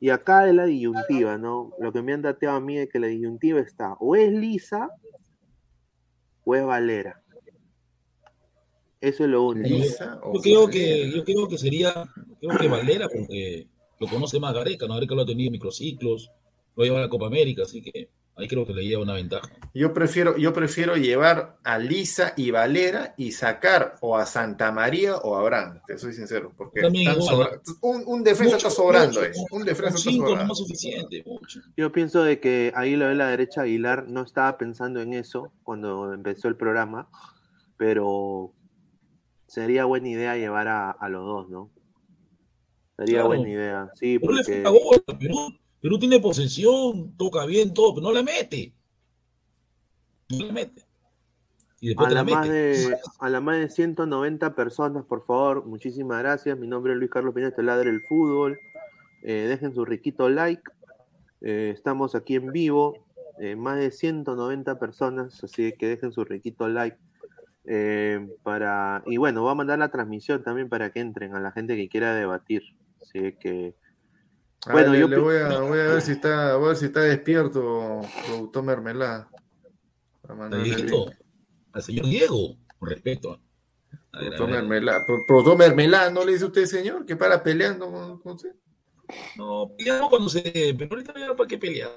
Y acá es la disyuntiva, ¿no? Lo que me han dateado a mí es que la disyuntiva está o es Lisa o es Valera. Eso es lo único. Lisa, yo, creo que, yo creo que sería creo que Valera, porque lo conoce más Gareca, ¿no? Gareca lo ha tenido en microciclos, lo ha llevado a la Copa América, así que ahí creo que le lleva una ventaja. Yo prefiero, yo prefiero llevar a Lisa y Valera y sacar o a Santa María o a Abraham, te soy sincero, porque igual, sobra... un, un defensa mucho, está sobrando, mucho, mucho, un defensa un está sobrando. No suficiente, mucho. Yo pienso de que ahí lo de la derecha Aguilar no estaba pensando en eso cuando empezó el programa, pero sería buena idea llevar a, a los dos, ¿no? Sería claro. buena idea, sí, pero porque... le falta Perú. Perú tiene posesión, toca bien, todo, pero no la mete. No la mete. Y después a, la la mete. Más de, a la más de ciento noventa personas, por favor, muchísimas gracias. Mi nombre es Luis Carlos Pineda, Ladra el Fútbol. Eh, dejen su riquito like. Eh, estamos aquí en vivo. Eh, más de ciento noventa personas, así que dejen su riquito like. Eh, para... Y bueno, voy a mandar la transmisión también para que entren a la gente que quiera debatir. Así que... Bueno, ah, yo le, le voy, a, voy a ver si está, voy a ver si está despierto, productor mermelada. Al señor Diego, con respeto. Productor mermelada, productor mermelada, ¿no le dice usted, señor? Que para peleando con, con usted. No, peleamos cuando se... Pero ahorita no hay para qué pelear.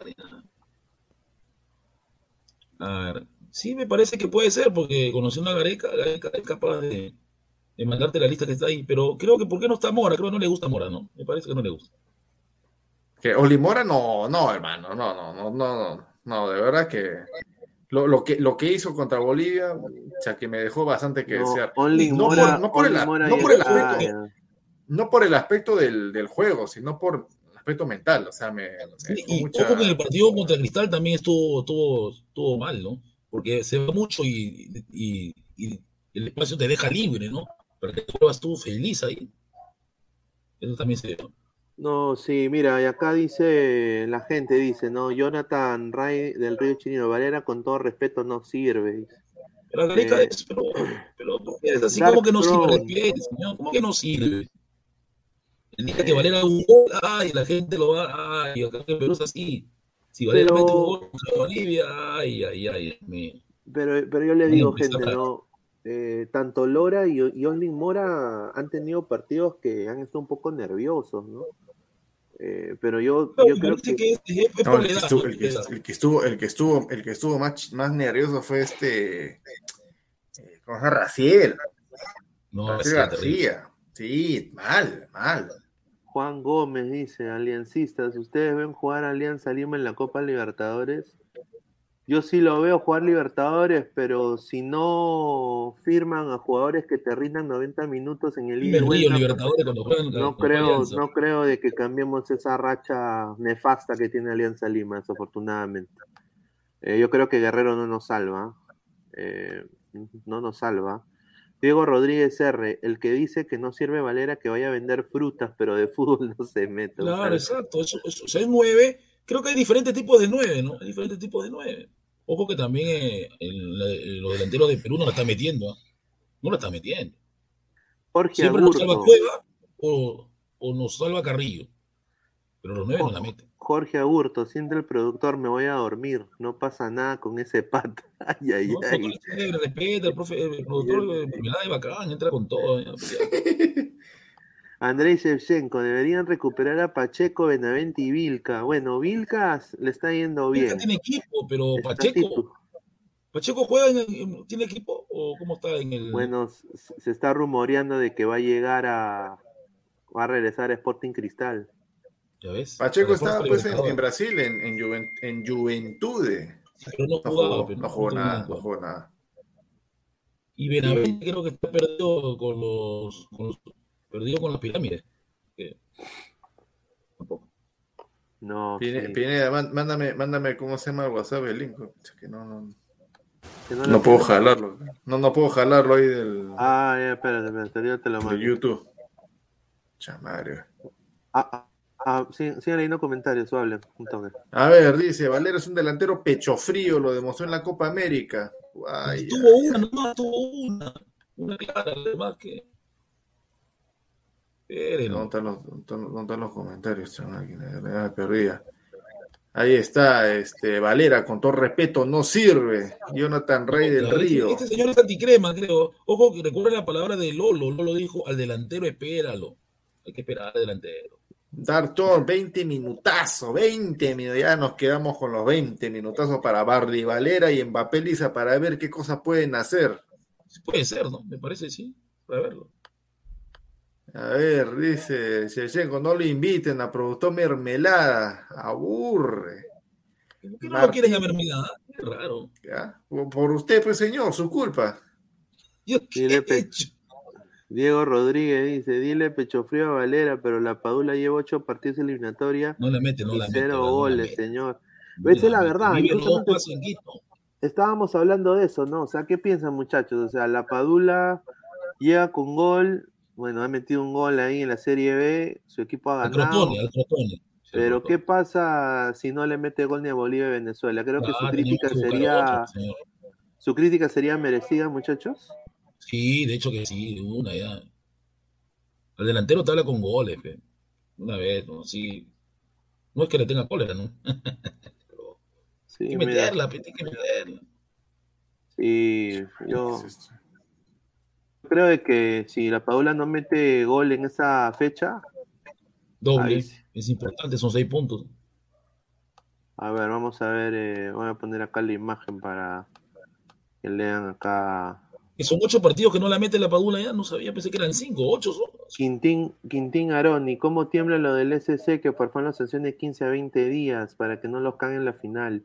A ver, sí me parece que puede ser, porque conociendo a Gareca, Gareca es capaz de, de mandarte la lista que está ahí. Pero creo que, ¿por qué no está Mora? Creo que no le gusta Mora, ¿no? Me parece que no le gusta. ¿Que Oli Mora? No, no, hermano, no, no, no, no, no, no, de verdad que... Lo, lo, que, lo que hizo contra Bolivia, o sea, que me dejó bastante que no, desear. No por, no, por el, no, por el aspecto, no por el aspecto del, del juego, sino por el aspecto mental. O sea, me, me sí, y mucha... Ojo que en el partido contra Cristal también estuvo, estuvo, estuvo mal, ¿no? Porque se va mucho y, y, y el espacio te deja libre, ¿no? Pero que Cueva estuvo feliz ahí. Eso también se dio. No, sí, mira, y acá dice, la gente dice, ¿no? Jonathan Ray del Río Chirino, Valera, con todo respeto, no sirve. Pero Gareca eh, es, pero, pero ¿por qué es así? ¿Cómo que no sirve? ¿Qué, señor? ¿Cómo que no sirve? El día que Valera un gol, ay, la gente lo va, ay, acá en Perú es así. Si Valera pero, mete un gol contra Bolivia, ay, ay, ay. Me, pero, pero yo le digo, gente, ¿no? Eh, tanto Lora y, y Oslin Mora han tenido partidos que han estado un poco nerviosos, ¿no? Eh, pero yo, no, yo creo que, que es, es no, el, que estuvo, el, que, el que estuvo el que estuvo el que estuvo más, más nervioso fue este eh, con Raciel no, Raciel García, sí, mal, mal. Juan Gómez dice, aliancistas, ¿ustedes ven jugar Alianza Lima en la Copa Libertadores? Yo sí lo veo jugar Libertadores, pero si no firman a jugadores que te rindan noventa minutos en el ida y vuelta, no creo, no creo de que cambiemos esa racha nefasta que tiene Alianza Lima, desafortunadamente. Eh, yo creo que Guerrero no nos salva. Eh, no nos salva. Diego Rodríguez R, el que dice que no sirve Valera, que vaya a vender frutas, pero de fútbol no se mete. Claro, exacto. Eso, eso, eso es nueve. Creo que hay diferentes tipos de nueve, ¿no? Hay diferentes tipos de nueve. Ojo que también eh, el, el, los delanteros de Perú no la están metiendo. ¿eh? No la están metiendo. Jorge Siempre Aburto. Nos salva Cueva o, o nos salva Carrillo. Pero los nueve oh, no la meten. Jorge Aburto, siente el productor, me voy a dormir. No pasa nada con ese pata. Ay, ay, no, ay. El, respeto, el, profe, el productor me da de bacán, entra con todo. Ya, ya. Andrei Shevchenko, deberían recuperar a Pacheco, Benavente y Vilca. Bueno, Vilca le está yendo bien. Vilca tiene equipo, pero está Pacheco. Título. ¿Pacheco juega en el, tiene equipo o cómo está en el? Bueno, se está rumoreando de que va a llegar a va a regresar a Sporting Cristal. ¿Ya ves? Pacheco estaba pues en, en Brasil en en, Juven, en Juventude. Sí, pero no, no jugaba, jugó, pero no jugó no nada, no jugó nada. Y Benavente creo que está perdido con los con los perdido con las pirámides. Eh, tampoco. No. Pineda, sí. Pineda, mándame, mándame cómo se llama el WhatsApp el link. Es que no, no, que no, no puedo jalarlo. No, no puedo jalarlo ahí del. Ah, ya, espérate, espérate, yo te lo mando. De YouTube. Chamario. Ah, ah, ah, sí, sigan leyendo comentarios, o hablen. A ver, dice, Valero es un delantero pecho frío, lo demostró en la Copa América. Guay, tuvo una, nomás tuvo una. Una clara, además que. ¿Dónde están los, dónde están los comentarios? Ah, perdida. Ahí está, este Valera, con todo respeto, no sirve. Jonathan Rey del Río. Este señor es anticrema, creo. Ojo, que recuerda la palabra de Lolo. Lolo dijo, al delantero espéralo. Hay que esperar al delantero. Darton, veinte minutazos, veinte minutos. Ya nos quedamos con los veinte minutazos para Bardi Valera y Mbappé Liza para ver qué cosas pueden hacer. Puede ser, ¿no? Me parece, sí. Para verlo. A ver, dice Shevchenko, no lo inviten a productor mermelada, aburre. ¿Por qué no Martín... lo quieren a mermelada? Qué raro. ¿Ya? Por usted, pues señor, su culpa. Yo dile pecho. Diego Rodríguez dice, dile pecho frío a Valera, pero Lapadula lleva ocho partidos eliminatorias no la mete, no y la cero mete, goles, no la mete. Señor. No, esa es la verdad. Estábamos hablando de eso, ¿no? O sea, ¿qué piensan, muchachos? O sea, Lapadula llega con gol. Bueno, ha metido un gol ahí en la Serie B, su equipo ha ganado. Al Crotone, al Crotone. Pero ¿qué pasa si no le mete gol ni a Bolivia y Venezuela? Creo que ah, su crítica sería otro, su crítica sería merecida, muchachos. Sí, de hecho que sí, una ya. Al delantero te habla con goles, fe. Una vez, no, sí. No es que le tenga cólera, ¿no? Pero, sí, hay que meterla, pe, hay que meterla. Sí, yo... creo de que si Lapadula no mete gol en esa fecha... Doble, ahí. Es importante, son seis puntos. A ver, vamos a ver, eh, voy a poner acá la imagen para que lean acá... Y son ocho partidos que no la mete Lapadula ya, no sabía, pensé que eran cinco, ocho son. Quintín, Quintín Aroni, ¿cómo tiembla lo del S C que por favor lo sancione quince a veinte días para que no los caguen en la final?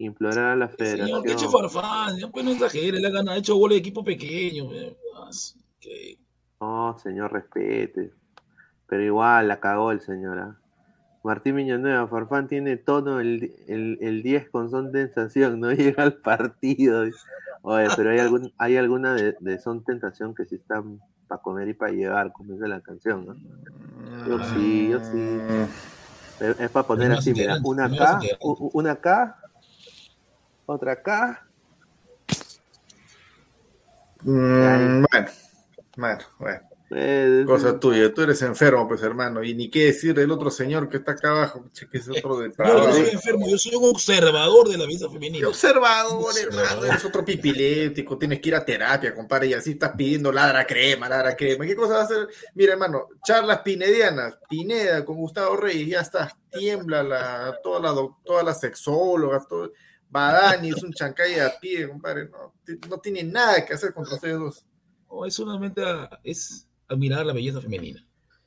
Implorar a la federación. Señor, que eche Farfán, ya pues no exagere, le ha ganado, ha hecho goles de equipo pequeño. Okay. No, señor, respete. Pero igual, la cagó el señor. Martín Villanueva, Farfán tiene tono el, el, el diez con son sensación, no llega al partido. Oye, pero hay, algún, hay alguna de, de Son Tentación que sí están para comer y para llevar, como dice la canción, ¿no? Yo sí, yo sí. Pero es para poner así, mira, una acá, una acá, otra acá. Mm, bueno, bueno, bueno. Eh, Cosa eh, tuya, tú eres enfermo, pues hermano, y ni qué decir del otro señor que está acá abajo, que es otro de trabajo. Yo no soy enfermo, yo soy un observador de la vida femenina. Observador, hermano, eres otro pipiléptico, tienes que ir a terapia, compadre, y así estás pidiendo ladra crema, ladra crema. ¿Qué cosa va a hacer? Mira, hermano, charlas pinedianas, Pineda con Gustavo Reyes, ya estás, tiembla la, toda la doc, todas las sexólogas, todo, Badani es un chancay a pie, compadre, no, no tiene nada que hacer contra ustedes dos. No, es solamente a, es admirar la belleza femenina.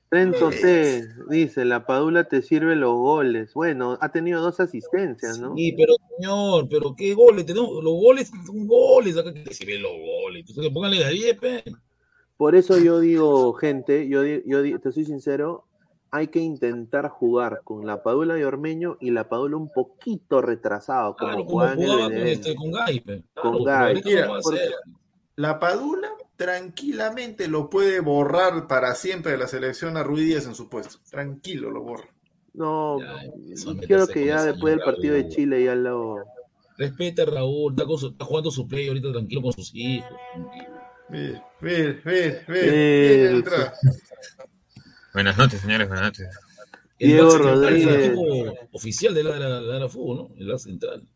Trento T dice, Lapadula te sirve los goles. Bueno, ha tenido dos asistencias, ¿no? Sí, pero señor, pero qué goles tenemos. Los goles son goles, acá que te sirven los goles. Entonces, pónganle la diez, pe. Por eso yo digo, gente, yo, yo te soy sincero, hay que intentar jugar con Lapadula y Ormeño y Lapadula un poquito retrasado. Como claro, como jugaba con, este, con Gay, pe. Claro, con Gay. Mira, Lapadula tranquilamente lo puede borrar para siempre de la selección a Ruiz Díaz en su puesto. Tranquilo, lo borra. No, creo que ya después del partido de Chile ya lo... Respeta a Raúl, está, con su, está jugando su play ahorita tranquilo con sus hijos. Mira, mira, mira, mira. Buenas noches, señores, buenas noches. Diego Rodríguez. Oficial de la, la, la, la Fútbol, ¿no? En la central.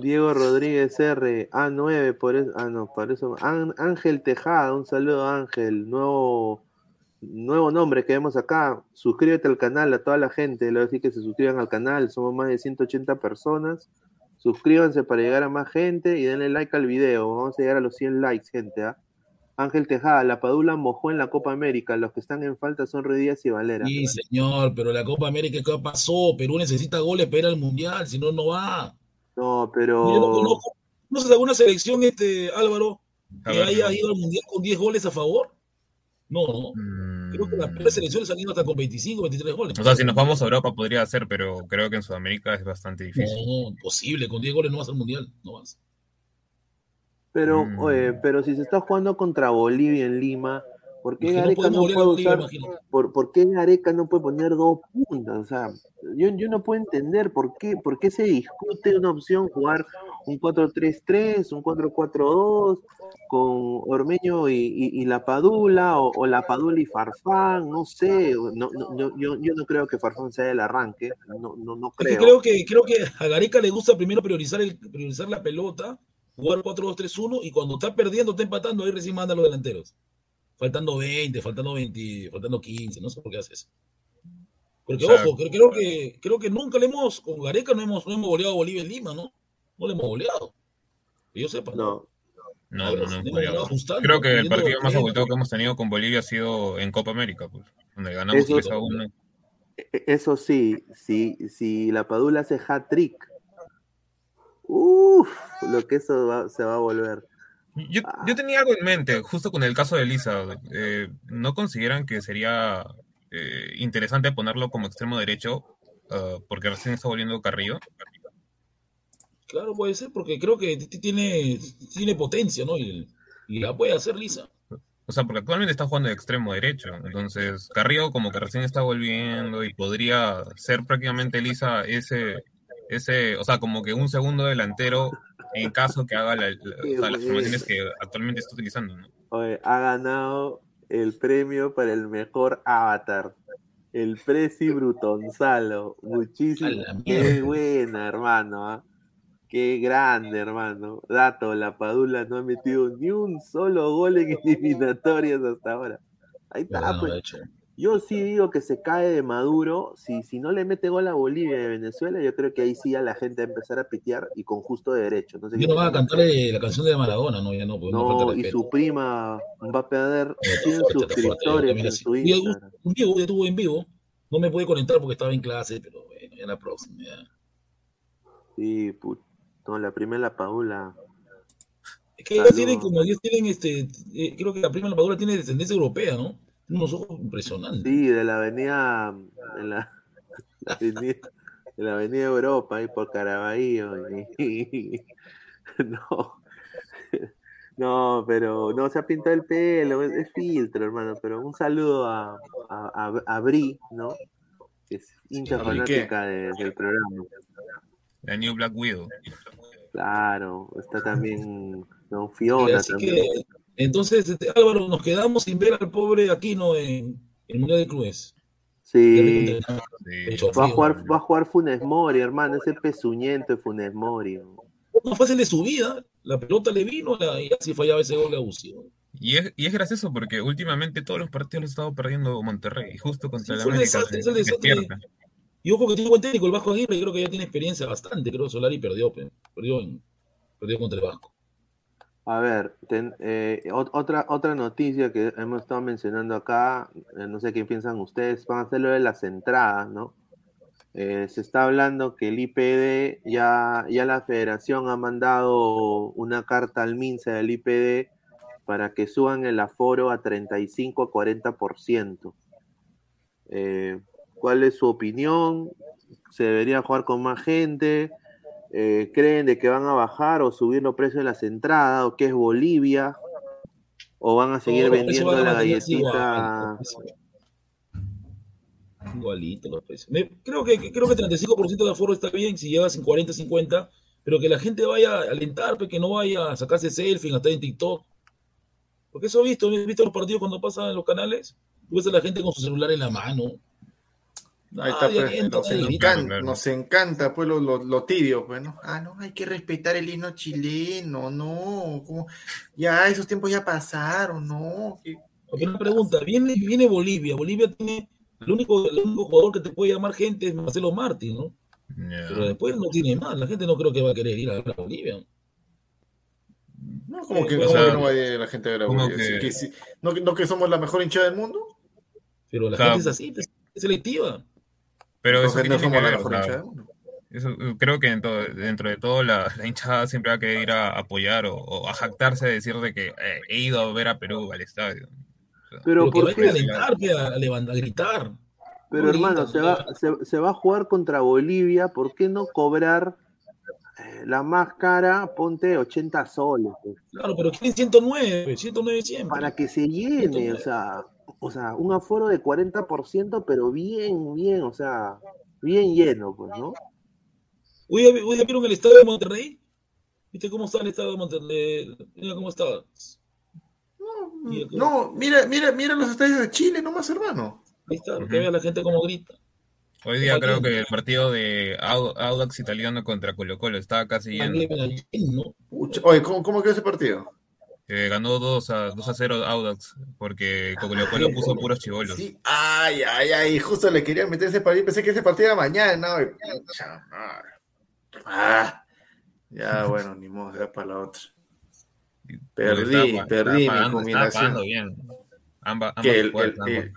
Diego Rodríguez R, A nueve, por eso, ah no, por eso, An, Ángel Tejada, un saludo Ángel, nuevo, nuevo nombre que vemos acá, suscríbete al canal a toda la gente, le voy a decir que se suscriban al canal, somos más de ciento ochenta personas, suscríbanse para llegar a más gente y denle like al video, vamos a llegar a los cien likes, gente, ¿eh? Ángel Tejada, Lapadula mojó en la Copa América, los que están en falta son Ruiz Díaz y Valera. Sí, señor, pero la Copa América ¿qué pasó? Perú necesita goles para ir al Mundial, si no, no va. No, pero... Yo no conozco, no sé, alguna selección, este, Álvaro, que ver, haya ido al Mundial con diez goles a favor. No, no. Mm. Creo que las primeras selecciones han ido hasta con veinticinco, veintitrés goles. O sea, si nos vamos a Europa podría ser, pero creo que en Sudamérica es bastante difícil. No, imposible. Con diez goles no vas al Mundial. No vas. Pero, mm. oye, pero si se está jugando contra Bolivia en Lima... ¿Por qué, Gareca no no Bolivia, usar, por, ¿Por qué Gareca no puede poner dos puntas? O sea, yo, yo no puedo entender por qué, por qué se discute una opción jugar un cuatro tres tres, un cuatro cuatro dos, con Ormeño y, y, y Lapadula, o, o Lapadula y Farfán, no sé. No, no, yo, yo no creo que Farfán sea el arranque, no, no, no creo. Es que creo, que, creo que a Gareca le gusta primero priorizar, el, priorizar la pelota, jugar cuatro dos tres uno, y cuando está perdiendo, está empatando, ahí recién manda a los delanteros. Faltando veinte, faltando veinte, faltando quince, no sé por qué hace eso. Porque, exacto. Ojo, creo, creo, que, creo que nunca le hemos, con Gareca no hemos, no hemos goleado a Bolivia en Lima, ¿no? No le hemos goleado. Que yo sepa. No, no, ver, no, no, no hemos ajustando. Creo que el partido más abultado que hemos tenido con Bolivia ha sido en Copa América, pues, donde ganamos tres a uno. Eso sí, si sí, sí, Lapadula hace hat-trick, uff, lo que eso va, se va a volver. Yo, yo tenía algo en mente, justo con el caso de Elisa. Eh, ¿No consideran que sería eh, interesante ponerlo como extremo derecho? Uh, porque recién está volviendo Carrillo. Claro, puede ser, porque creo que tiene, tiene potencia, ¿no? Y, y la puede hacer Lisa. O sea, porque actualmente está jugando de extremo derecho. Entonces, Carrillo como que recién está volviendo y podría ser prácticamente Lisa ese, ese, o sea, como que un segundo delantero... En caso que haga la, la, o sea, las formaciones que actualmente está utilizando, ¿no? Oye, ha ganado el premio para el mejor avatar. El Presi Brutonzalo. Muchísimo. Qué buena, hermano. ¿Eh? Qué grande, hermano. Dato, Lapadula no ha metido ni un solo gol en eliminatorias hasta ahora. Ahí está, no, pues. No, de hecho. Yo sí digo que se cae de Maduro. Si, si no le mete gol a Bolivia y a Venezuela, yo creo que ahí sí a la gente va a empezar a pitear y con justo derecho. No sé, yo no van a cantarle la canción de Maradona, no, ya no. No, y su prima va a perder cien suscriptores en su Instagram. Un vivo, yo tuve en vivo. No me pude conectar porque estaba en clase, pero bueno, ya la próxima. Ya. Sí, puto. No, la prima es la Paula. Es que ellos tienen, como ellos tienen, este, eh, creo que la prima de la Paula tiene descendencia europea, ¿no? Unos ojos impresionantes. Sí, de la avenida, de la, de la, avenida, de la avenida Europa, ahí por Caraballo. Y, no, no, pero no se ha pintado el pelo, es, es filtro, hermano. Pero un saludo a, a, a, a Bri, ¿no? Que es hincha fanática de, del programa. La New Black Widow. Claro, está también Don Fiona. Así también. Que, entonces, este, Álvaro, nos quedamos sin ver al pobre Aquino en el Mundial de Clubes. Sí. sí. Va, a jugar, va a jugar Funes Mori, hermano, ese pezuñento de Funes Mori. No fácil de su vida, la pelota le vino la, y así fallaba ese gol de Agucio. Y es, y es gracioso porque últimamente todos los partidos los ha estado perdiendo Monterrey, justo contra sí, la América. Es el desastre. Y ojo que tiene buen técnico, el Vasco Aguirre, creo que ya tiene experiencia bastante, creo que Solari perdió, perdió, en, perdió contra el Vasco. A ver, ten, eh, otra, otra noticia que hemos estado mencionando acá, eh, no sé qué piensan ustedes, van a hacer lo de las entradas, ¿no? Eh, se está hablando que el I P D, ya, ya la federación ha mandado una carta al MINSA del I P D para que suban el aforo a treinta y cinco a cuarenta por ciento. Eh... ¿Cuál es su opinión? ¿Se debería jugar con más gente? Eh, ¿Creen de que van a bajar o subir los precios de las entradas? ¿O qué es Bolivia? ¿O van a seguir vendiendo van a la galletita? Igualito los precios. Me, creo, que, creo que treinta y cinco por ciento de aforo está bien si llegas en cuarenta, cincuenta, pero que la gente vaya a alentar, que no vaya a sacarse selfie, a estar en TikTok. Porque eso he visto, he visto los partidos cuando pasan en los canales, tú ves a la gente con su celular en la mano. Ahí está, pues, gente, nos, encanta, nos encanta, pues, lo, lo, lo tibio, pues, ¿no? Ah, no, hay que respetar el himno chileno, no, ¿cómo? Ya esos tiempos ya pasaron, no. ¿Qué, qué una pregunta, viene, viene Bolivia, Bolivia tiene, el único, el único jugador que te puede llamar gente es Marcelo Martín, ¿no? Yeah. Pero después no tiene más, la gente no creo que va a querer ir a ver a Bolivia. No, como sí, que, pues, ¿cómo que no va a ir la gente a ver a Bolivia? Que... Que, si, no, ¿no que somos la mejor hinchada del mundo? Pero la o sea, gente es así, es selectiva. Pero eso, que que ver, o sea, eso creo que dentro, dentro de todo la, la hinchada siempre va a querer ir a apoyar o, o a jactarse de decir de que eh, he ido a ver a Perú al estadio. O sea, pero porque va a levantar, a gritar. Pero hermano, se va, se, se va a jugar contra Bolivia, ¿por qué no cobrar la más cara? Ponte ochenta soles. Pues. Claro, pero ¿quién ciento nueve? ciento nueve siempre. Para que se llene, ciento nueve. O sea... O sea, un aforo de cuarenta por ciento, pero bien, bien, o sea, bien lleno, pues, ¿no? Hoy ya vieron el estado de Monterrey. ¿Viste cómo está el estado de Monterrey? Mira cómo está. No, no, mira, mira, mira los estadios de Chile nomás, hermano. Ahí está, uh-huh. Que vea la gente como grita. Hoy día creo que el partido de Audax Italiano contra Colo Colo estaba casi lleno. ¿No? Oye, ¿cómo, cómo quedó ese partido? Eh, ganó dos a cero Audax, porque Colo Colo puso ay, puros chibolos. Sí, ay, ay, ay, justo le quería meter ese partido, pensé que ese partido era mañana. No, ah, ya, bueno, ni modo, ya para la otra. Perdí, está, perdí está pagando, mi combinación. Estaba pagando bien. Amba, ambas el, cuales, el, el,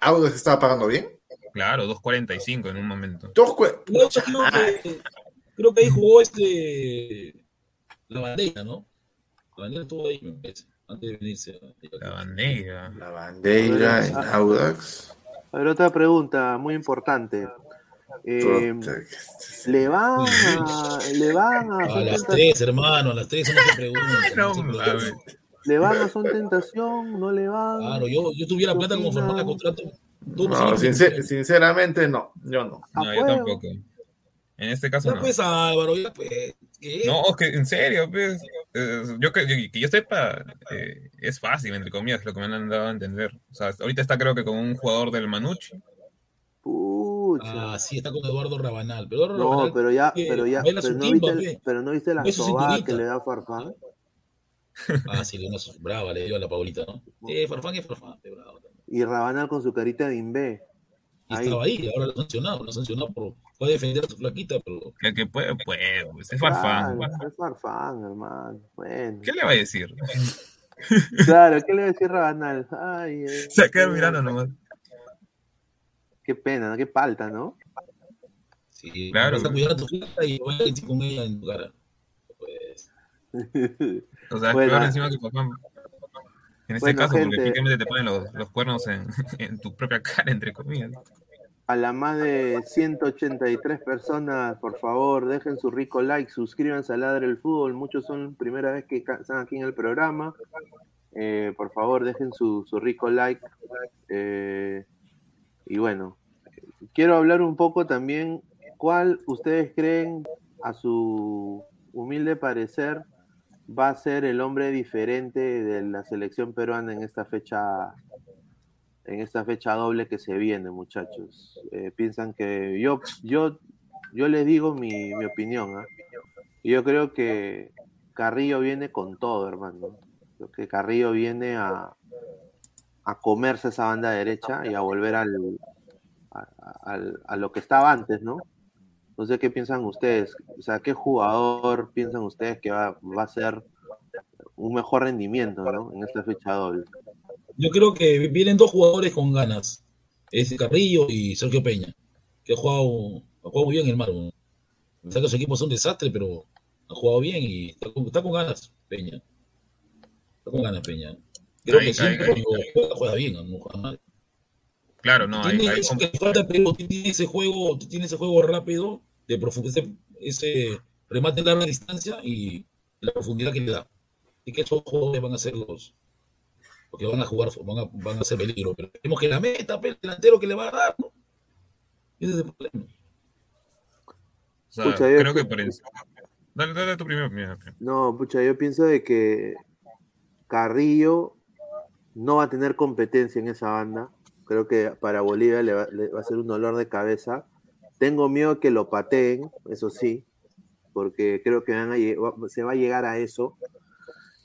¿Audax estaba pagando bien? Claro, dos cuarenta y cinco en un momento. Dos cu- creo, que, creo que ahí jugó este la bandera, ¿no? La bandera estuvo ahí, me parece, antes de venirse. La bandera. La bandera en Audax. A ver, otra pregunta muy importante. Eh, ¿Le van a... ¿Le van a... a las tres, hermano, a las tres no se pregunta. No, ¿le van a Son Tentación? ¿No le van? Claro, yo, yo tuviera plata como formar el contrato. No, sincer, sinceramente no, yo no. No, yo tampoco. En este caso ya no. Pues, Álvaro, ya pues, ¿qué? No, que en serio, pues, eh, yo que yo, que yo sepa, eh, es fácil, entre comillas, lo que me han dado a entender. O sea, ahorita está creo que con un jugador del Manucci. Uh, Pucha. Ah, sí, está con Eduardo Rabanal. Pero Eduardo no, Rabanal, pero ya, pero ya, pero no, timba, viste el, pero no viste la sobada que le da Farfán. Ah, sí, una brava le dio a la Paulita, ¿no? Eh, Farfán es Farfán, es bravo también. Y Rabanal con su carita de imbé. Ahí. Estaba ahí, ahora lo sancionado, lo sancionado por puede defender a su flaquita, pero el que puede, puede, es Farfán. Claro, es Farfán, hermano. Bueno. ¿Qué le va a decir? Claro, ¿qué le va a decir Rabanal? Ay, eh, se queda mirando nomás. Qué pena, ¿no? Qué falta, ¿no? Sí, claro. Vas a cuidar a tu flaca y voy a ir con ella en tu cara. Pues. O sea, bueno, peor encima que papá. En este bueno, caso, gente, porque efectivamente te ponen los, los cuernos en, en tu propia cara, entre comillas. A la más de ciento ochenta y tres personas, por favor, dejen su rico like, suscríbanse a Ladra el Fútbol. Muchos son primera vez que están aquí en el programa. Eh, por favor, dejen su, su rico like. Eh, y bueno, quiero hablar un poco también cuál ustedes creen, a su humilde parecer, va a ser el hombre diferente de la selección peruana en esta fecha, en esta fecha doble que se viene, muchachos. Eh, piensan que yo, yo, yo les digo mi, mi opinión, ¿eh? Yo creo que Carrillo viene con todo, hermano. Creo que Carrillo viene a, a comerse esa banda derecha y a volver al, a, a, a lo que estaba antes, ¿no? No sé qué piensan ustedes, o sea, qué jugador piensan ustedes que va, va a ser un mejor rendimiento, ¿no? En esta fecha doble. Yo creo que vienen dos jugadores con ganas, es Carrillo y Sergio Peña, que ha jugado, ha jugado muy bien en el mar. O sea, que los equipos son un desastre, pero ha jugado bien y está con, está con ganas, Peña. Está con ganas, Peña. Creo ahí, que ahí, siempre ahí, ahí. Juega, juega bien, no juega mal. Claro, no. Tiene, ahí, ahí. Que falta, pero tiene ese juego, tiene ese juego rápido. De profundidad, ese remate a larga distancia y la profundidad que le da. Y que esos jugadores van a ser los, los que van a jugar, van a, van a ser peligro. Pero tenemos que la meta, el delantero que le va a dar, ¿no? Ese es el problema. O sea, pucha, creo yo, que por eso. Dale, dale tu primero. No, pucha, yo pienso de que Carrillo no va a tener competencia en esa banda. Creo que para Bolivia le va, le va a ser un dolor de cabeza. Tengo miedo que lo pateen, eso sí, porque creo que van a, se va a llegar a eso.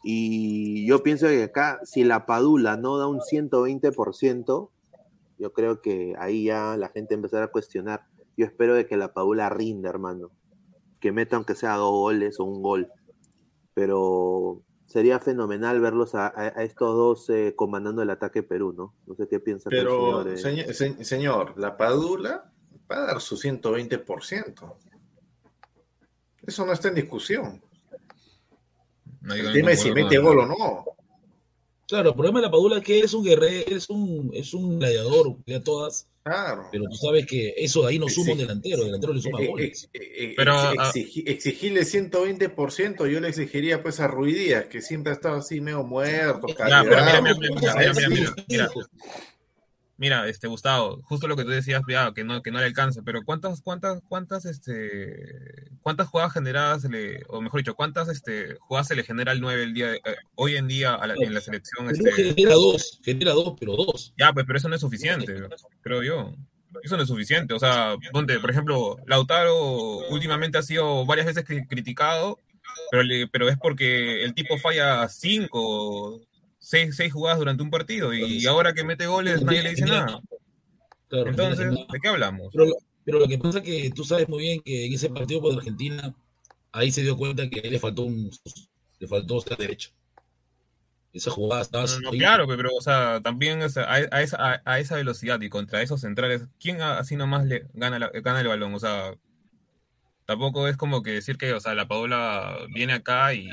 Y yo pienso que acá, si Lapadula no da un ciento veinte por ciento, yo creo que ahí ya la gente empezará a cuestionar. Yo espero de que Lapadula rinda, hermano. Que meta aunque sea dos goles o un gol. Pero sería fenomenal verlos a, a, a estos dos eh, comandando el ataque Perú, ¿no? No sé qué piensa. Pero, el señor, eh. se, señor, Lapadula va a dar su ciento veinte por ciento. Eso no está en discusión. No, el tema es si mete gol o no. Claro, el problema de Lapadula es que es un guerrero, es un, es un gladiador, pelea todas. Claro. Pero tú sabes que eso de ahí no suma un delantero, el delantero le suma goles. Pero exig, exigirle ciento veinte por ciento, yo le exigiría pues a Ruiz Díaz, que siempre ha estado así medio muerto, calidad. Mira, mira, mira, mira, mira, mira, mira. Mira, este Gustavo, justo lo que tú decías, ya, que no, que no le alcanza, pero cuántas, cuántas, cuántas, este, cuántas jugadas generadas se le, o mejor dicho, cuántas este jugadas se le genera al nueve el día de, eh, hoy en día a la, en la selección. Este, genera dos, genera dos, pero dos. Ya, pues, pero eso no es suficiente, creo yo. Eso no es suficiente. O sea, donde, por ejemplo, Lautaro últimamente ha sido varias veces criticado, pero le, pero es porque el tipo falla cinco. Seis, seis jugadas durante un partido y sí. Ahora que mete goles nadie le dice nada. Claro, entonces, ¿de qué hablamos? Pero, pero lo que pasa es que tú sabes muy bien que en ese partido contra Argentina ahí se dio cuenta que le faltó un, le faltó estar derecho. Esa jugada estaba... No, no, claro, pero o sea, también o sea, a, a, esa, a, a esa velocidad y contra esos centrales, ¿quién así nomás le gana, la, gana el balón? O sea, tampoco es como que decir que, o sea, Lapadula viene acá y,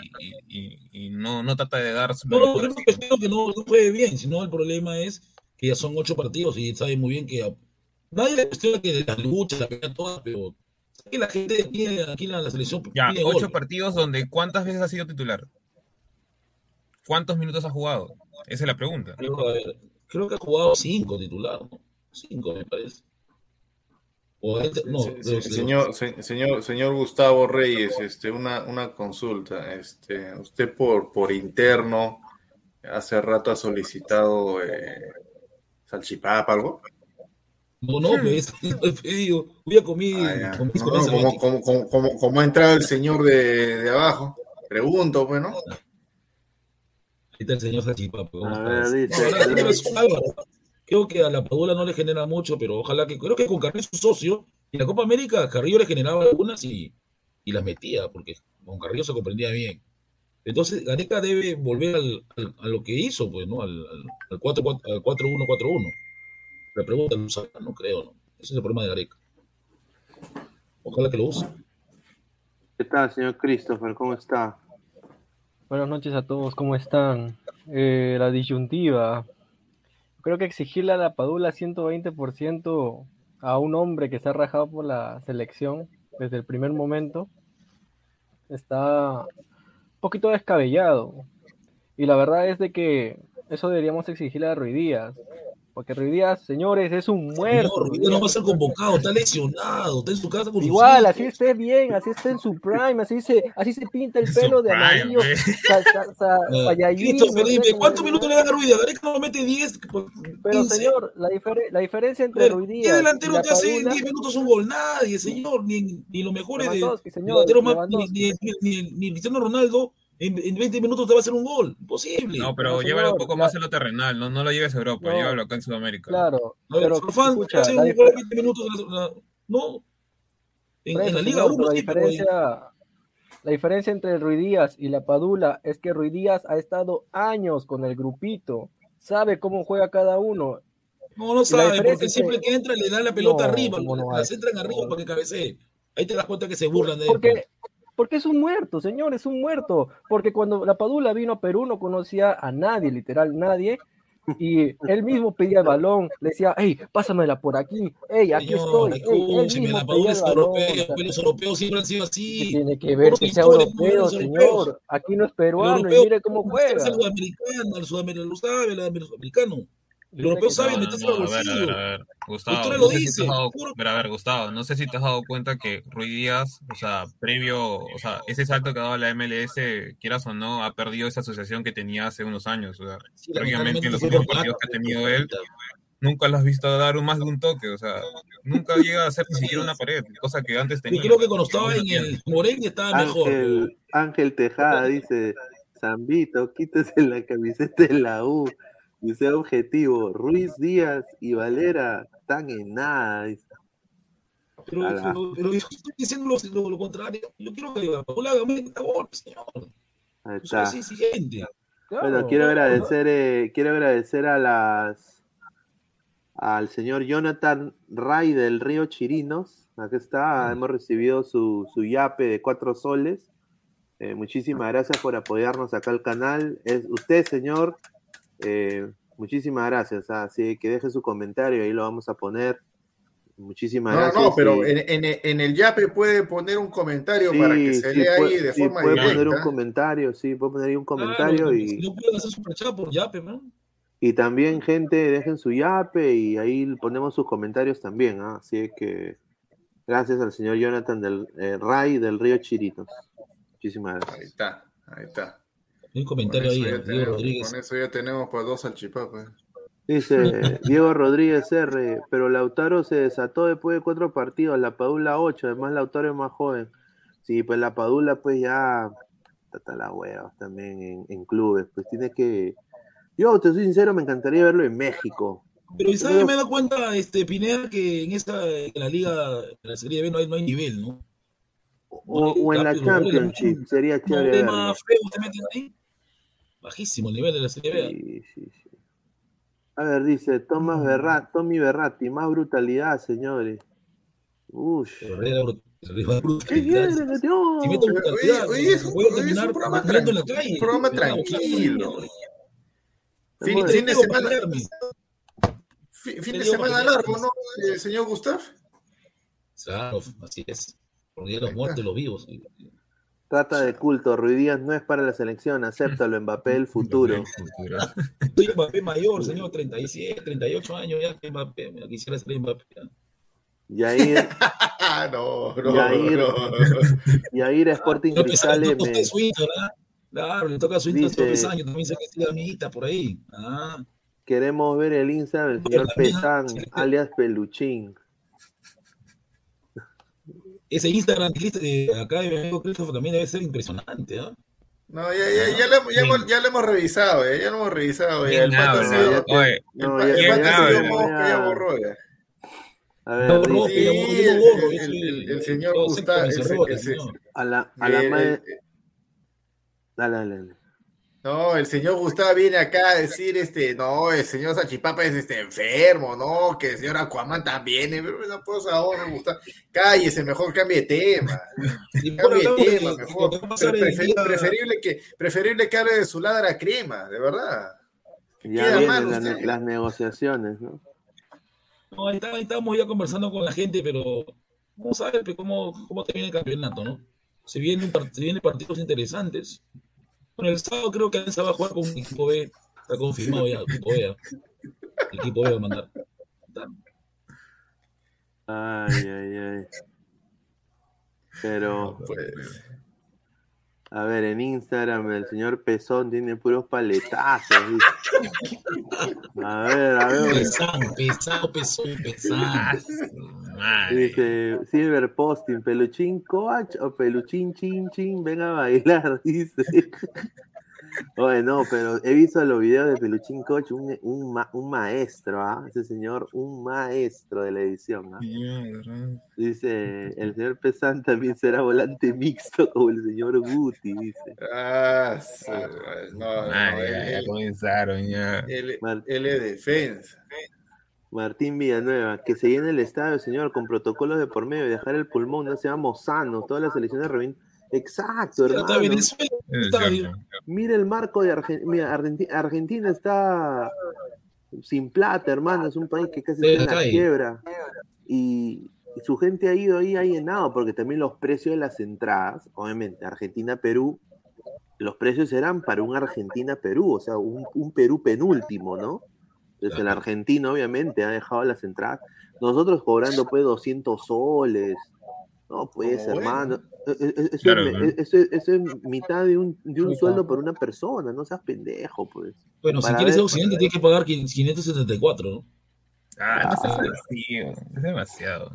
y, y no, no trata de dar... No, no, creo que, creo que no, no fue bien, sino el problema es que ya son ocho partidos y saben muy bien que... Nadie le cuestiona que las luchas, la pelea todas, pero... Que la gente tiene aquí en la selección... Ya, ocho gol. Partidos donde ¿cuántas veces ha sido titular? ¿Cuántos minutos ha jugado? Esa es la pregunta. Creo, a ver, creo que ha jugado cinco titular, ¿no? Cinco, me parece. Este, no, se, se, señor, se, señor, señor Gustavo Reyes, este, una, una consulta. Este, usted por, por interno hace rato ha solicitado eh, salchipapa, algo. No, no, pues, no he pedido. Voy a comer. Ah, comí no, no, como, como, como, como, como ha entrado el señor de, de abajo. Pregunto, pues, ¿no? Ahí está el señor Sachipa. Pues, a ver, dice. Creo que a Lapadula no le genera mucho, pero ojalá que. Creo que con Carrillo, su socio, en la Copa América, Carrillo le generaba algunas y, y las metía, porque con Carrillo se comprendía bien. Entonces, Gareca debe volver al, al, a lo que hizo, pues, ¿no? Al, al cuatro uno cuatro uno. La pregunta lo usa, no creo, ¿no? Ese es el problema de Gareca. Ojalá que lo use. ¿Qué tal, señor Christopher? ¿Cómo está? Buenas noches a todos, ¿cómo están? Eh, la disyuntiva. Creo que exigirle a Lapadula ciento veinte por ciento a un hombre que se ha rajado por la selección desde el primer momento está un poquito descabellado. Y la verdad es de que eso deberíamos exigirle a Ruiz Díaz. Porque Ruiz Díaz, señores, es un muerto. Señor, Ruiz Díaz no va a ser convocado, está lesionado, está en su casa con igual, así esté bien, así esté en su prime, así se, así se pinta el pelo de amarillo. ¿Cuántos minutos le dan a Ruiz Díaz? Gareca no mete diez. Pero señor, la, difer- la diferencia entre Ruiz Díaz. ¿Qué delantero te hace en diez minutos un gol? Nadie, señor, ni, ni los mejores de delanteros más, ni Cristiano Ronaldo. En, en veinte minutos te va a hacer un gol. Imposible. No, pero no, llévalo un poco claro. Más a lo terrenal. No, no lo lleves a Europa, no. Llévalo acá en Sudamérica. Claro. No, pero Farfán hace un gol en veinte minutos. La, la, no. En, eso, en la Liga uno. La diferencia, la diferencia entre Ruiz Díaz y Lapadula es que Ruiz Díaz ha estado años con el grupito. Sabe cómo juega cada uno. No, no sabe, porque siempre que entra le dan la pelota no, arriba. No, no, las no, entran no, arriba no, para que cabecee. Ahí te das cuenta que se burlan de él. Porque... Porque es un muerto, señor, es un muerto. Porque cuando Lapadula vino a Perú no conocía a nadie, literal, nadie. Y él mismo pedía el balón, le decía, hey, pásamela por aquí, hey, aquí señor, estoy. Hey, él mismo Lapadula es el balón, europeo, o sea, los europeos siempre han sido así. Que tiene que ver que sea europeo, señor. Aquí no es peruano, europeo, y mire cómo juega. Es el sudamericano, el sudamericano lo sabe, el sudamericano. El europeo sabe, no, no, no, a ver, a ver, a ver. Gustavo, no, no sé si dado, pero a ver, Gustavo, no sé si te has dado cuenta que Ruiz Díaz, o sea, previo, o sea, ese salto que ha dado la M L S, quieras o no, ha perdido esa asociación que tenía hace unos años, o sea, sí, previamente en los últimos partidos que ha tenido él, nunca lo has visto dar más de un toque, o sea, nunca llega a ser ni siquiera una pared, cosa que antes tenía. Y creo que cuando estaba en el Morén estaba Ángel, mejor. Ángel Tejada dice, Zambito, quítese la camiseta de la U. Y sea objetivo, Ruiz Díaz y Valera están en nada. Pero, pero, pero yo estoy diciendo lo, lo, lo contrario. Yo quiero que la Paula haga un favor, señor. Ahí está. Soy exigente. Claro, bueno, quiero claro. agradecer, eh, quiero agradecer a las al señor Jonathan Ray del Río Chirinos. Aquí está, mm. hemos recibido su, su yape de cuatro soles. Eh, muchísimas gracias por apoyarnos acá al canal. Es usted, señor. Eh, muchísimas gracias, así que deje su comentario, ahí lo vamos a poner. Muchísimas no, gracias. No, no, pero y... en, en, en el yape puede poner un comentario sí, para que se sí, lea puede, ahí de sí, forma puede directa. Puede poner un comentario, sí, puede poner ahí un comentario. Claro, y no pueden hacer superchat por yape, man. Y también, gente, dejen su yape y ahí ponemos sus comentarios también, ¿eh? Así que gracias al señor Jonathan del eh, Ray del Río Chiritos. Muchísimas gracias. Ahí está, ahí está. Un comentario ahí, Diego tenemos, Rodríguez. Con eso ya tenemos pues dos salchipapas. Dice Diego Rodríguez R. Pero Lautaro se desató después de cuatro partidos. Lapadula ocho. Además, Lautaro es más joven. Sí, pues Lapadula, pues ya. Tata la hueva también en, en clubes. Pues tiene que. Yo, te soy sincero, me encantaría verlo en México. Pero, ¿y sabes? Pero... Me da cuenta, este Pineda, que en esta en la Liga, en la Serie B, no hay, no hay nivel, ¿no? O, no hay, o en la Championship, no, sería chévere. ¿Qué más feo te meten ahí? Bajísimo el nivel de la Serie B. Sí, sí, sí. A ver, dice Tomás Berra, Tommy Berratti, más brutalidad, señores. Uy. Hoy es un programa tranquilo. Un programa tranquilo. Fin de semana largo. Fin de semana largo, ¿no, señor Gustav? Claro, así es. Porque los muertos, los vivos. Trata de culto, Ruiz Díaz no es para la selección, acéptalo, Mbappé el futuro. Soy Mbappé mayor, señor, treinta y siete, treinta y ocho años, ya Mbappé, me quisiera ser Mbappé. Yair. no, no, Yair, no, no, no. Yair Sporting no, Cristal M. No, suito, claro, le toca a su hija hace tres años, también se queda amiguita por ahí. Ah, Queremos ver el Instagram del señor Pesán, alias Peluchín. Ese Instagram de acá de mi amigo Christopher también debe ser impresionante, ¿no? No, ya, ya, ya, le, ya, ya, ya le hemos revisado, ya, ya lo hemos revisado. Ya, el pata ha sido... El pata ha sido mosca, ya, ya borró, ya. A ver, no, sí, el, el, el, el señor Gustavo. Se el, se, a la, a la el, madre... Dale, dale, dale. No, el señor Gustavo viene acá a decir, este, no, el señor Sachipapa es este enfermo, no, que el señor Aquaman también, ¿eh? No puedo ahora, Gustavo. Cállese, mejor cambie de tema. Sí, cambie de tema, que, mejor. Pero preferible, día... preferible, que, preferible que hable de su ladra crema, de verdad. Ya queda mal, la, las negociaciones, ¿no? No, ahí estábamos ya conversando con la gente, pero ¿cómo sabes cómo, cómo termina el campeonato, no? Se vienen, se vienen partidos interesantes. Bueno, el sábado creo que Alianza va a jugar con un equipo B. Está confirmado ya, equipo B. El equipo B va a mandar. Ay, ay, ay. Pero... Pues... A ver, en Instagram el señor Pezón tiene puros paletazos. ¿Sí? A ver, a ver. Pesado, pesado, pesón, pesado. Dice, Silver Posting, Peluchín Coach o Peluchín Chin Chin, ven a bailar, dice. Oye, no, pero he visto los videos de Peluchín Coach, un, un, ma, un maestro, ¿ah? ¿eh? Ese señor, un maestro de la edición, ¿ah? ¿eh? Dice, el señor Pesán también será volante mixto como el señor Guti, dice. Ah, sí, no, no, ay, él, ya él, comenzaron ya. Él, Mart- él es defensa. Martín Villanueva, que se llene el estadio, señor, con protocolos de por medio, dejar el pulmón, no seamos sanos, todas las selecciones revientan. Exacto, hermano. Mira el marco de Argentina. Mira, Argentina, Argentina está sin plata, hermano. Es un país que casi está en la quiebra. Y, y su gente ha ido ahí, ha llenado, porque también los precios de las entradas, obviamente, Argentina-Perú, los precios eran para un Argentina-Perú, o sea, un, un Perú penúltimo, ¿no? Entonces el argentino, obviamente, ha dejado las entradas. Nosotros cobrando, pues, doscientos soles. No, pues, oh, hermano, bueno. Eso, claro, es, ¿no? eso, eso es mitad de un, de un sueldo por una persona, no seas pendejo, pues. Bueno, para si quieres ser occidente, tienes que pagar quinientos setenta y cuatro, ¿no? Ah, ah es, es demasiado.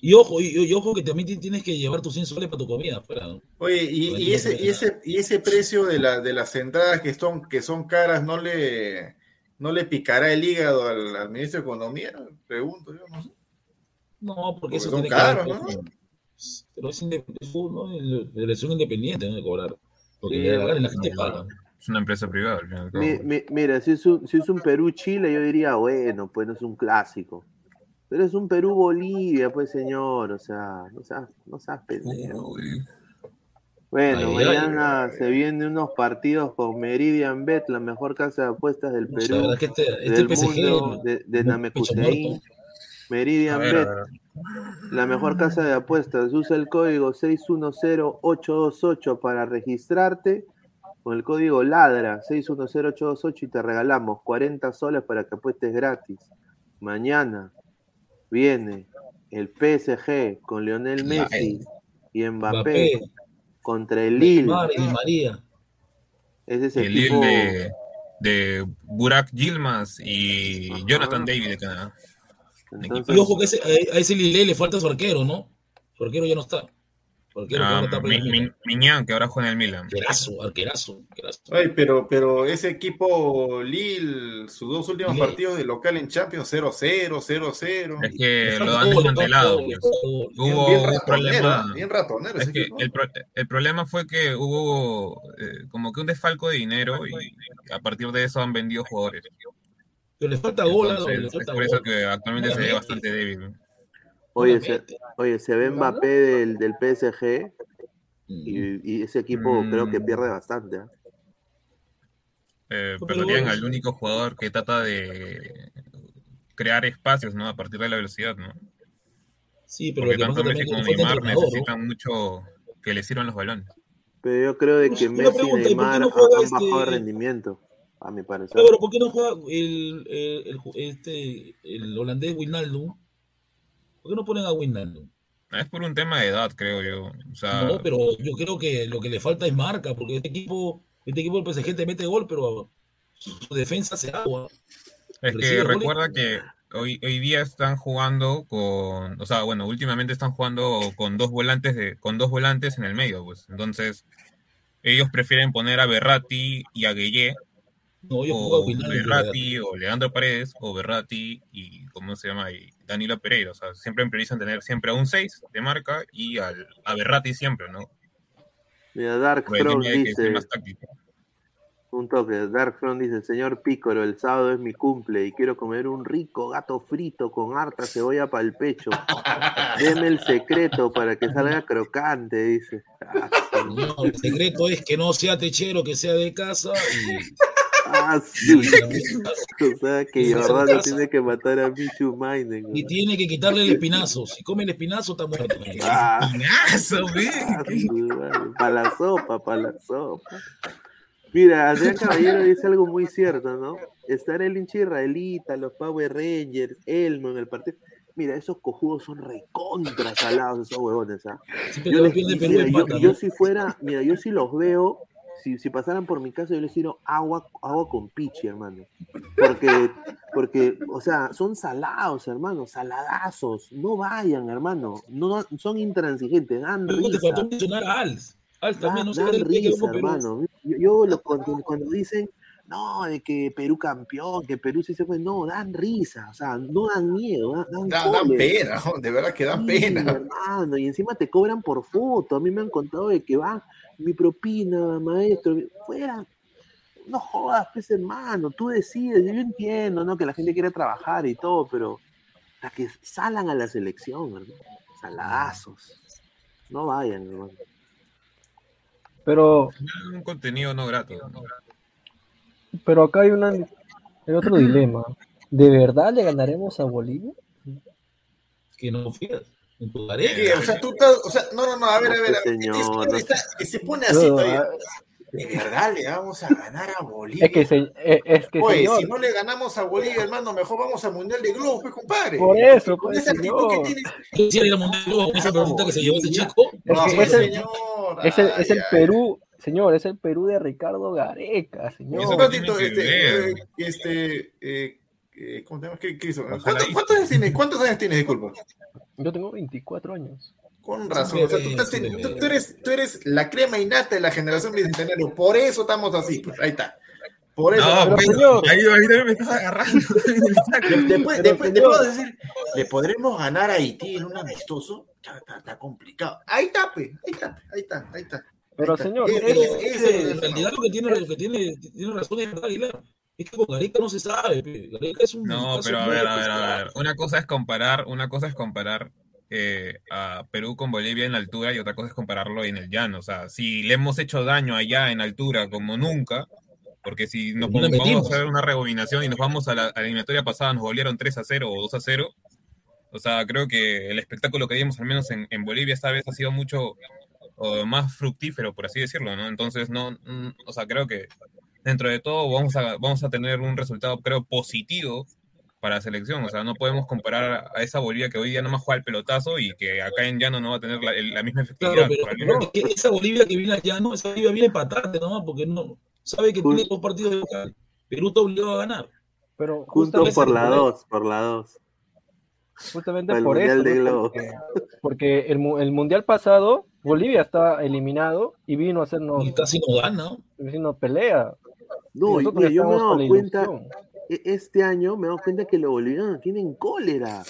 Y ojo, y, y ojo que también tienes que llevar tus cien soles para tu comida afuera, ¿no? Oye, y, y, ese, y, ese, y ese precio de, la, de las entradas que son, que son caras, ¿no le, no le picará el hígado al, al ministro de Economía? Pregunto, yo no sé. No, porque, porque eso son caros, ¿no? Pero es una elección independiente, no de cobrar. Porque sí, la, la gente paga. Es una empresa privada. Mi, mi, mira, si es un, si es un Perú-Chile, yo diría, bueno, pues no es un clásico. Pero es un Perú-Bolivia, pues, señor. O sea, no seas, no seas pendejo. Bueno, ay, mañana ay, se vienen unos partidos con Meridian Bet, la mejor casa de apuestas del Perú. La es que este, este del P S G, mundo, de, de Namekusein. Meridian Bet, la mejor casa de apuestas. Usa el código seis uno cero ocho dos ocho para registrarte con el código LADRA seis uno cero ocho dos ocho y te regalamos cuarenta soles para que apuestes gratis. Mañana viene el P S G con Lionel Messi y Mbappé, Mbappé contra el Lille. Ese es el, el tipo... Lille de, de Burak Yilmaz y ajá. Jonathan David de Canadá. Entonces, y ojo que ese, a ese Lille le falta su arquero, ¿no? Su arquero ya no está. Ah, no está mi, mi, Miñán, que ahora juega en el Milan. Arquerazo, arquerazo, arquerazo. Ay, pero, pero ese equipo Lille, sus dos últimos Lille. partidos de local en Champions, cero cero, cero cero. Es que lo han desmantelado. Hubo bien un ratonero, problema. Bien ratonero. Es que el, pro, el problema fue que hubo eh, como que un desfalco de dinero y a partir de eso han vendido jugadores. Pero le falta bola, le falta por eso bola. Que actualmente se ve bastante débil. Oye, se, oye, se ve Mbappé del, del P S G y, y ese equipo mm. creo que pierde bastante. ¿eh? Eh, perderían al único jugador que trata de crear espacios, ¿no? A partir de la velocidad, ¿no? Sí, pero porque tanto Messi como Neymar necesitan mucho que le sirvan los balones. Pero yo creo de que Messi y Neymar han bajado de rendimiento. A mi parecer. Pero, pero ¿por qué no juega el, el, el, este, el holandés Wijnaldum? ¿Por qué no ponen a Wijnaldum? Es por un tema de edad, creo yo. O sea... No, pero yo creo que lo que le falta es marca, porque este equipo, este equipo del P S G te mete gol, pero su defensa se agua. Es que recuerda que hoy, hoy día están jugando con, o sea, bueno, últimamente están jugando con dos volantes de, con dos volantes en el medio, pues. Entonces, ellos prefieren poner a Berratti y a Gueye. No, yo o Berratti o Leandro Paredes o Berratti y ¿cómo se llama? Y Danilo Pereira, o sea, siempre priorizan tener siempre a un seis de marca y al, a Berratti siempre, ¿no? Mira, Dark Throne dice un toque, Dark Throne dice: señor Pícoro, el sábado es mi cumple y quiero comer un rico gato frito con harta cebolla para el pecho. Deme el secreto para que salga crocante, dice. No, el secreto es que no sea techero, que sea de casa y... Ah, sí. O sea, que Jordano tiene que matar a Michu Mainen, ¿no? Y tiene que quitarle el espinazo. Si come el espinazo, está muerto. Ah, espinazo, ah, sí, vale. Para la sopa, para la sopa. Mira, Adrián Caballero dice algo muy cierto, ¿no? Estar el hincha israelita, los Power Rangers, Elmo en el partido. Mira, esos cojudos son recontra salados, esos huevones, ¿ah? Sí, yo, les, mira, yo, pata, yo ¿no? si fuera, mira, yo si los veo. Si, si pasaran por mi casa, yo les tiro agua, agua con pichi, hermano. Porque, porque, o sea, son salados, hermano, saladazos. No vayan, hermano. No, no son intransigentes. Dan risa. Te faltó mencionar a Als. Als también, no sé qué risa, hermano. Yo, yo lo, cuando, cuando dicen, no, de que Perú campeón, que Perú sí se fue, no, dan risa, o sea, no dan miedo, dan, dan, da, dan pena, de verdad que dan sí, pena. Hermano, y encima te cobran por foto. A mí me han contado de que va. Mi propina, maestro, fuera, no jodas, pues, hermano, tú decides. Yo entiendo, ¿no?, que la gente quiere trabajar y todo, pero las que salan a la selección, hermano, saladazos, no vayan, hermano. Pero... un contenido no grato, no grato. Pero acá hay una, el otro dilema, ¿de verdad le ganaremos a Bolivia? Que no fías. Sí, o sea, tú estás, o sea, no, no, no, a ver, a ver, a ver, señor, está, que se pone así todavía. De verdad le vamos a ganar a Bolivia. Es que, se, es que Oye, señor. Si no le ganamos a Bolivia, hermano, mejor vamos al Mundial de Globo, pues, compadre. Por eso, con esa actitud que tiene. ¿Quisiera ir al Mundial de Globo con esa pregunta que se llevó ese chico? No, es, pues, el, señor, es el, ay, es el Perú, señor, es el Perú de Ricardo Gareca, señor. Es un ratito, este, este, eh, eh, ¿cómo te llamas? ¿Qué, qué hizo? ¿Cuántos, cuántos años tienes? ¿Cuántos años tienes? Disculpa. Yo tengo veinticuatro años. Con razón. O sea, tú, estás, tú, tú, eres, tú eres la crema innata de la generación bicentenario. Por eso estamos así. Pues ahí está. Por eso. No, pero, señor, ahí, ahí me estás agarrando. Después, después te puedo decir, ¿le podremos ganar a Haití en un amistoso? Está, está, está complicado. Ahí está, pues. Ahí está, ahí está, ahí está. Pero, ahí está. Señor, es, es, es, es, en realidad lo que tiene, lo que tiene, tiene razón es Aguilar. Es que con Gareca no se sabe. Gareca es un... No, pero a ver, a ver, a ver. Una cosa es comparar, una cosa es comparar eh, a Perú con Bolivia en la altura y otra cosa es compararlo en el llano. O sea, si le hemos hecho daño allá en altura como nunca, porque si nos ponemos, vamos a hacer una rebobinación y nos vamos a la, a la eliminatoria pasada, nos golearon tres a cero o dos a cero. O sea, creo que el espectáculo que dimos, al menos en, en Bolivia, esta vez ha sido mucho o, más fructífero, por así decirlo, ¿no? Entonces, no, mm, o sea, creo que dentro de todo vamos a, vamos a tener un resultado, creo, positivo para la selección. O sea, no podemos comparar a esa Bolivia que hoy día nomás juega al pelotazo y que acá en llano no va a tener la, la misma efectividad. Claro, pero, no, que esa Bolivia que viene al llano, esa Bolivia viene patante nomás porque no sabe que Justo. Tiene dos partidos de local. Perú está obligado a ganar. Pero justo por la dos, por la dos. Justamente el por eso, ¿no? porque, porque el, el mundial pasado Bolivia estaba eliminado y vino a hacernos... Y casi no gana. Casi no pelea. No, y mira, yo me he dado cuenta, este año me he dado cuenta que los bolivianos tienen cólera.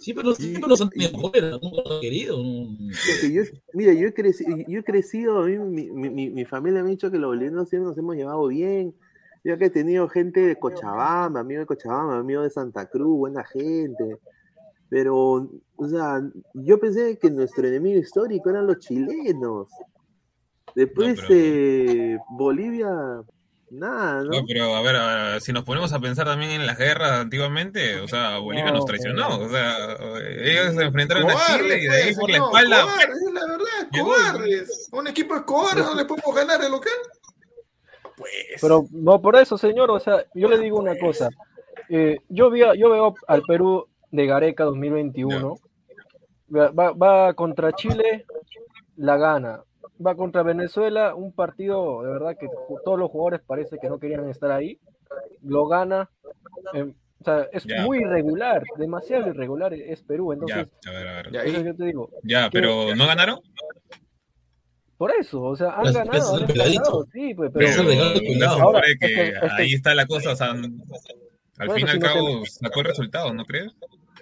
Sí, pero siempre los han tenido cólera, nunca lo han querido. Yo, mira, yo he, creci- yo he crecido, mi, mi, mi, mi familia me ha dicho que los bolivianos siempre nos hemos llevado bien. Yo que he tenido gente de Cochabamba, amigo de Cochabamba, amigo de Santa Cruz, buena gente. Pero, o sea, yo pensé que nuestro enemigo histórico eran los chilenos. Después, no, pero... eh, Bolivia, nada, ¿no? No, pero a ver, a ver, si nos ponemos a pensar también en las guerras antiguamente, o sea, Bolivia no, nos traicionó, no. O sea, ellos se enfrentaron cobardes, a Chile y de ahí por la no, espalda. Cobardes, es la verdad, cobardes. Un equipo es cobarde, no le podemos ganar el local. Pues. Pero no por eso, señor, o sea, yo le digo una cosa. Eh, yo, vi, yo veo al Perú de Gareca dos mil veintiuno, no. va, va contra Chile, la gana. va contra Venezuela, un partido de verdad que todos los jugadores parece que no querían estar ahí, lo gana, eh, o sea, es ya. muy irregular, demasiado irregular es Perú, entonces, ya, a ver, a ver. entonces ya, yo te digo, ya, pero que, ¿no ganaron? Por eso, o sea, han pero, ganado, han ganado sí, pues, pero, pero no, no, ahora, que es que, es que, ahí está la cosa, o sea, no, al fin y al cabo sacó el resultado, ¿no crees?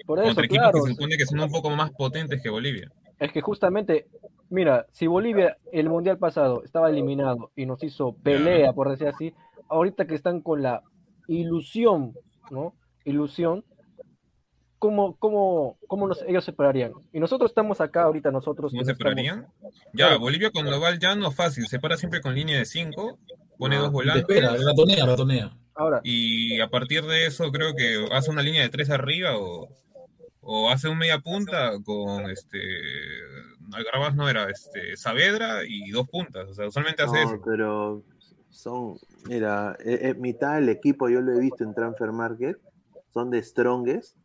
Por eso, contra equipos claro, que se supone que son un poco más potentes que Bolivia. Es que justamente, mira, si Bolivia el mundial pasado estaba eliminado y nos hizo pelea, por decir así, ahorita que están con la ilusión, ¿no? Ilusión, ¿cómo, cómo, cómo nos, ellos se pararían? Y nosotros estamos acá ahorita, nosotros... ¿Cómo se pararían? Estamos... Ya, claro. Bolivia con global ya no es fácil, se para siempre con línea de cinco, pone ah, dos volantes... Espera, ratonea, ratonea. Ahora. Y a partir de eso creo que hace una línea de tres arriba o, o hace un media punta con este Algarrabás no era este Saavedra y dos puntas, o sea, usualmente hace no, eso. Pero son, mira, en mitad del equipo yo lo he visto en Transfer Market, son de Strongest,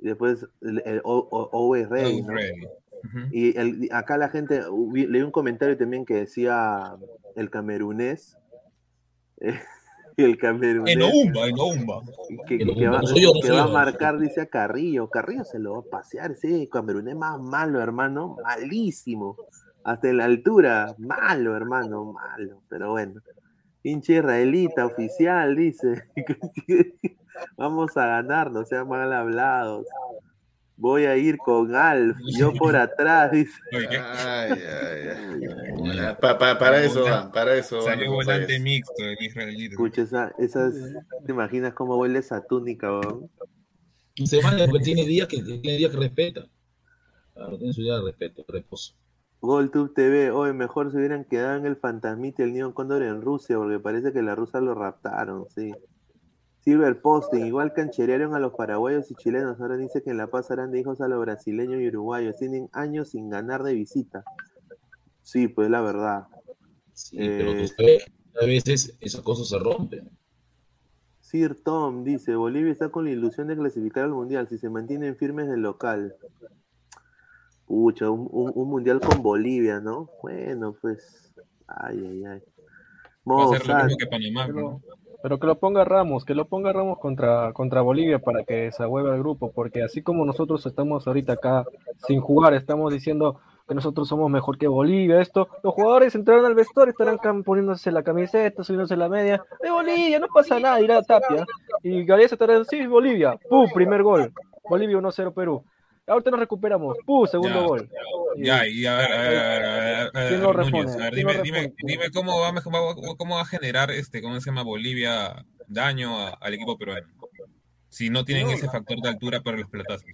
y después el, el Always Ready, ¿no? Uh-huh. Y el, acá la gente, leí un comentario también que decía el camerunés, eh, el camerunés. En Oumba, en Oumba. Que, que, que, va, no yo, no que va a marcar, dice a Carrillo. Carrillo se lo va a pasear. Ese camerunés más malo, hermano. Malísimo. Hasta en la altura. Malo, hermano. Malo. Pero bueno. Pinche israelita oficial, dice. Vamos a ganar, no sean mal hablados. Voy a ir con Alf. Yo por atrás, dice. Ay, ay, ay. Bueno, pa, pa, para eso, volante, para eso. Salió no volante mixto de israelita. Escucha, esa, esas, ¿te imaginas cómo huele esa túnica, weón? Se vale, porque tiene días que, tiene días que respeta. Claro, tiene su día de respeto, reposo. GolTube T V, hoy oh, mejor se hubieran quedado en el Fantasmite y el Neon Cóndor en Rusia, porque parece que la rusa lo raptaron, sí. Silver Posting, igual cancherearon a los paraguayos y chilenos, ahora dice que en La Paz harán de hijos a los brasileños y uruguayos, tienen años sin ganar de visita. Sí, pues la verdad. Sí, eh, pero tú sabes, a veces esas cosas se rompen. Sir Tom dice, Bolivia está con la ilusión de clasificar al mundial, si se mantienen firmes del local. Pucha, un, un, un mundial con Bolivia, ¿no? Bueno, pues, ay, ay, ay. Mo, va a ser lo mismo que Panamá, ¿no? Pero que lo ponga Ramos, que lo ponga Ramos contra, contra Bolivia para que se ahueve al grupo, porque así como nosotros estamos ahorita acá sin jugar, estamos diciendo que nosotros somos mejor que Bolivia, esto, los jugadores entraron al vestuario, estarán cam- poniéndose la camiseta, subiéndose la media, de Bolivia, no pasa nada, irá Tapia, y Gallese estará, sí, Bolivia, ¡pum! Primer gol, Bolivia uno cero Perú. Ahorita nos recuperamos. ¡Puh! Segundo ya, gol. Ya, y a ver, a ver, a ver, a ver, Núñez, a ver dime, dime, dime cómo va, cómo va a generar este, ¿cómo se llama? Bolivia daño a, al equipo peruano. Si no tienen señor, ese factor de altura para los pelotazos.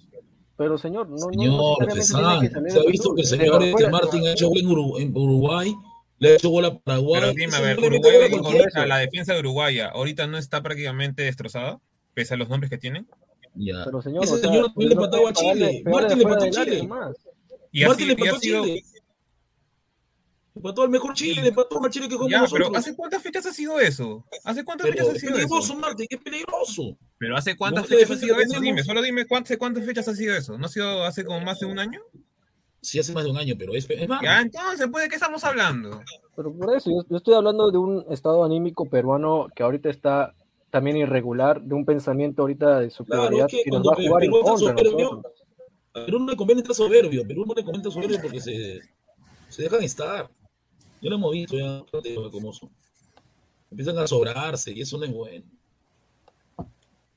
Pero señor, no, señor, no, no sabe, se ha visto que el señor este Martín ha hecho gol en Uruguay, le ha hecho gol a Paraguay. Pero dime, a ver, Uruguay de con la, la defensa de uruguaya, ahorita no está prácticamente destrozada, pese a los nombres que tienen. Ya. Pero señor, ese señor sea, también le pató a Chile. Martín le pató a Chile. Y Martín le pató a Chile. Le pató al mejor Chile, le pató más Chile que jugó nosotros. Pero ¿hace cuántas fechas ha sido eso? ¿Hace cuántas pero, fechas ha sido eso? Es peligroso, Martín, es peligroso. Pero ¿hace cuántas no, fechas ha sido eso? Tenemos... Dime, solo dime cuántas, cuántas fechas ha sido eso. ¿No ha sido hace como más de un año? Sí, hace más de un año, pero es, es más. Ya, entonces, ¿pues, ¿de qué estamos hablando? Pero por eso, yo, yo estoy hablando de un estado anímico peruano que ahorita está... también irregular, de un pensamiento ahorita de superioridad, claro, es que, que nos va a jugar Perú en contra. Soberbio, Perú no le conviene estar soberbio, Perú no le conviene estar soberbio porque se, se dejan estar. Yo lo hemos visto ya, como son. Empiezan a sobrarse y eso no es bueno.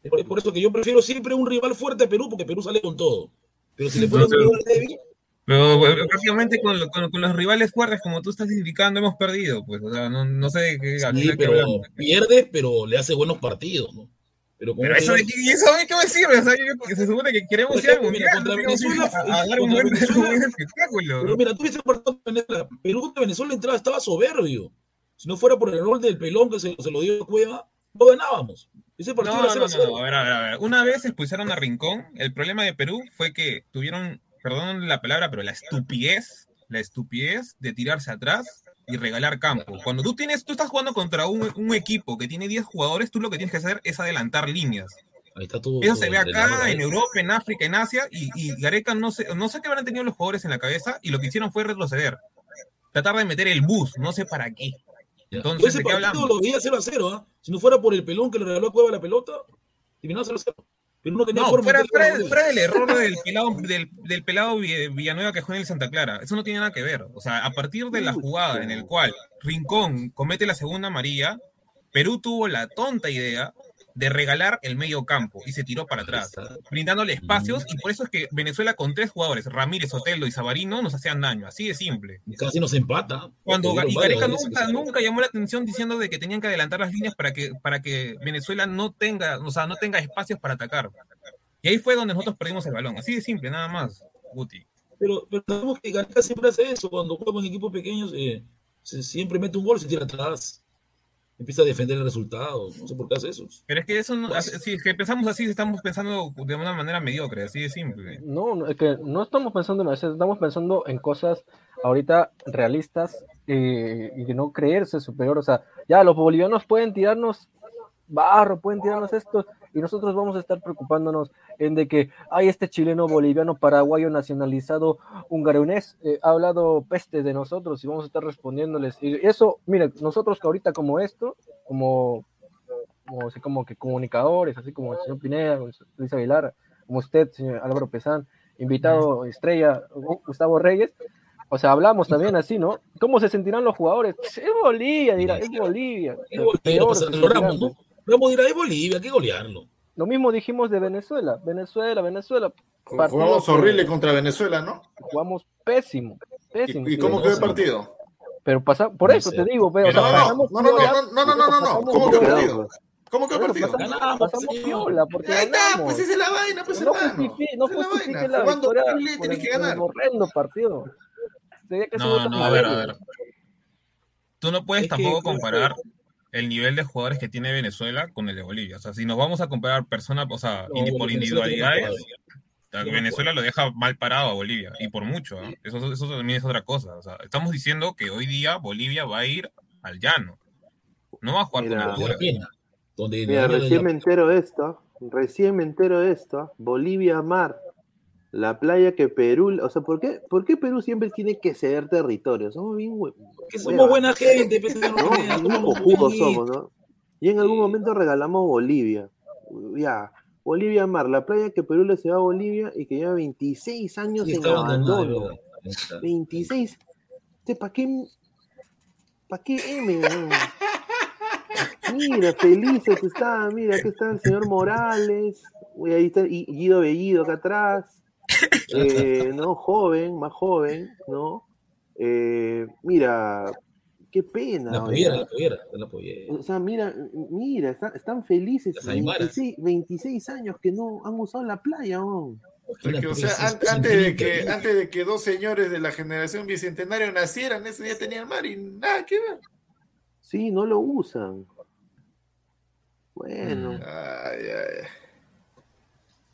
Es por, es por eso que yo prefiero siempre un rival fuerte a Perú, porque Perú sale con todo. Pero si le pones un rival débil... Pero bueno, prácticamente con, con, con los rivales fuertes, como tú estás indicando, hemos perdido, pues, o sea, no, no sé qué... Sí, pero pierdes, pero le hace buenos partidos, ¿no? Pero, pero eso, de que, eso de qué me sirve, o sea, que se supone que queremos ir al mundial, contra Venezuela, a dar un buen espectáculo. Pero mira, tú viste el partido de Venezuela, Perú contra Venezuela entraba, estaba soberbio. Si no fuera por el gol del pelón que se, se lo dio a Cueva, no ganábamos. Ese partido no, no, no, no, a ver, a ver, a ver. Una vez expulsaron a Rincón, el problema de Perú fue que tuvieron... Perdón la palabra, pero la estupidez, la estupidez de tirarse atrás y regalar campo. Cuando tú tienes, tú estás jugando contra un, un equipo que tiene diez jugadores, tú lo que tienes que hacer es adelantar líneas. Ahí está todo, eso todo se ve acá, en Europa, en África, en Asia, y, y Gareca no sé, no sé qué habrán tenido los jugadores en la cabeza, y lo que hicieron fue retroceder. tratar de meter el bus, no sé para qué. Entonces, ¿de qué hablamos? Lo veía cero a cero, ¿ah? ¿eh? Si no fuera por el pelón que le regaló a Cueva la pelota, terminaba cero a cero. Pero no, tenía no forma fuera, de fuera, el, fuera el error del pelado, del, del pelado Villanueva que juega en el Santa Clara. Eso no tiene nada que ver. O sea, a partir de la jugada en el cual Rincón comete la segunda amarilla, Perú tuvo la tonta idea de regalar el medio campo y se tiró para atrás, brindándole espacios, y por eso es que Venezuela con tres jugadores, Ramírez, Oteldo y Savarino, nos hacían daño, así de simple. Casi nos empata. Cuando Gareca nunca, nunca llamó la atención diciendo de que tenían que adelantar las líneas para que, para que Venezuela no tenga, o sea, no tenga espacios para atacar. Y ahí fue donde nosotros perdimos el balón, así de simple, nada más, Guti. Pero, pero sabemos que Gareca siempre hace eso, cuando juega en equipos pequeños, eh, se, siempre mete un gol y se tira atrás. Empieza a defender el resultado, no sé por qué hace eso. Pero es que eso no, si es que pensamos así, estamos pensando de una manera mediocre, así de simple. No, es que no estamos pensando en eso, estamos pensando en cosas ahorita realistas eh, y de no creerse superior. O sea, ya los bolivianos pueden tirarnos barro, pueden tirarnos esto, y nosotros vamos a estar preocupándonos en de que hay este chileno, boliviano, paraguayo, nacionalizado, hungaronés, eh, ha hablado peste de nosotros, y vamos a estar respondiéndoles. Y eso, mira, nosotros que ahorita como esto, como, como, así como que comunicadores, así como el señor Pineda, Luis Aguilar, como usted, señor Álvaro Pesán, invitado estrella, Gustavo Reyes, o sea, hablamos también así, ¿no? ¿Cómo se sentirán los jugadores? Pues es Bolivia, dirá, es Bolivia. Es Bolivia, Ramos dirá, es Bolivia, hay que golearlo. Lo mismo dijimos de Venezuela, Venezuela, Venezuela. Jugamos horrible contra Venezuela, ¿no? Jugamos pésimo, pésimo. ¿Y, y cómo quedó el partido? Pero pasa, por eso no sé. Te digo, pero, pero o sea, no, no, no, piola, no, no, no, no, no, no, ¿cómo quedó el partido? ¿Cómo quedó el partido? Pasamos, ganamos, pasamos piola, porque ahí está, ganamos. Pues esa es la vaina, pues no justifique, no justifique la victoria por el horrendo partido. No, no, a ver, a ver. Tú no puedes tampoco comparar el nivel de jugadores que tiene Venezuela con el de Bolivia. O sea, si nos vamos a comparar persona, o sea, no, por individualidades, Venezuela, Venezuela lo deja mal parado a Bolivia, y por mucho, ¿eh? Eso, eso también es otra cosa. O sea, estamos diciendo que hoy día Bolivia va a ir al llano. No va a jugar mira, con altura. Donde mira, recién la... me entero esto, recién me entero esto, Bolivia mar, la playa que Perú, o sea, ¿por qué, ¿por qué Perú siempre tiene que ceder territorio? Somos bien hue... somos buena gente, no, no, somos, somos, ¿no? Y en algún momento regalamos Bolivia. Ya, Bolivia mar, la playa que Perú le cedió a Bolivia y que lleva veintiséis años en abandono. veintiséis. ¿Para qué? ¿Para qué M? Mira, felices están, mira, aquí está el señor Morales, ahí está Guido Bellido acá atrás. Eh, no, joven, más joven, ¿no? Eh, mira, qué pena. La pollera, la pollera, la pollera. O sea, mira, mira, están, están felices. veintiséis, veintiséis años que no han usado la playa, ¿no? Porque, o sea, antes, antes, de que, antes de que dos señores de la generación bicentenario nacieran, ese día tenían mar y nada que ver. Sí, no lo usan. Bueno. Ay, ay.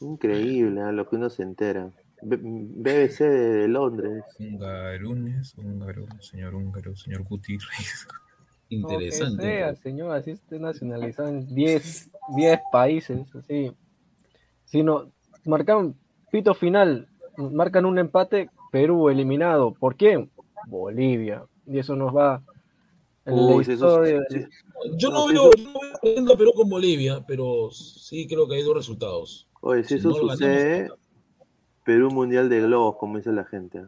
Increíble, ¿eh? Lo que uno se entera. B B C de, de Londres. Hungarones, húngaro, señor húngaro, señor Gutiérrez. Interesante. No, que sea, señor, así esté nacionalizado en diez países, así. Si no, marcan pito final, marcan un empate, Perú eliminado. ¿Por quién? Bolivia. Y eso nos va... Uy, eso, sí. Yo no veo, yo no veo perdiendo a Perú con Bolivia, pero sí creo que hay dos resultados. Oye, si, si eso no sucede, Perú mundial de globos, como dice la gente.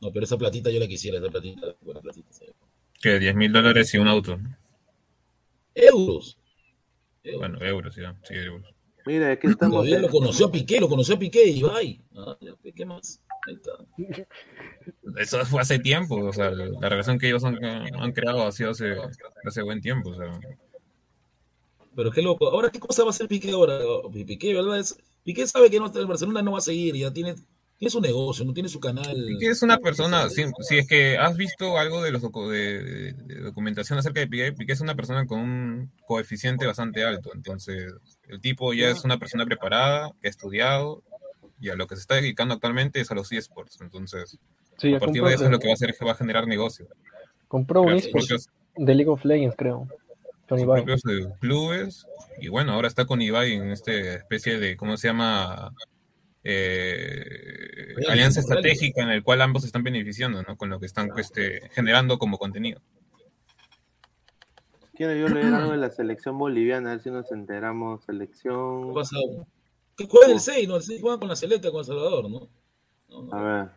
No, pero esa platita yo la quisiera, esa platita. Buena platita, sí. ¿Qué? diez mil dólares y un auto. Euros. euros. Bueno, euros, sí, sí, euros. Mira, es que estamos. Todavía lo conoció a Piqué, lo conoció a Piqué y bye. Ah, ¿qué más? Ahí está. Eso fue hace tiempo, o sea, la relación que ellos han, han creado ha sido hace, hace buen tiempo, o sea. Pero qué loco. Ahora, ¿qué cosa va a hacer Piqué ahora? Piqué, ¿verdad? Piqué sabe que no, el Barcelona no va a seguir, ya tiene, tiene su negocio, no tiene su canal. Piqué es una persona, si, si es que has visto algo de, los docu- de, de documentación acerca de Piqué, Piqué es una persona con un coeficiente bastante alto, entonces el tipo ya es una persona preparada, que ha estudiado, y a lo que se está dedicando actualmente es a los eSports, entonces sí, a partir de eso es lo que va a hacer es que va a generar negocio. Compró un eSports de League of Legends, creo. Con Ibai. De clubes, y bueno, ahora está con Ibai en esta especie de, ¿cómo se llama? eh, alianza estratégica en el cual ambos están beneficiando, ¿no? Con lo que están pues, este, generando como contenido. Quiero yo leer algo de la selección boliviana, a ver si nos enteramos. Selección... ¿Qué pasa? ¿Qué juega el seis? No, el seis juega con la Celeste, con El Salvador, ¿no? No, ¿no? A ver.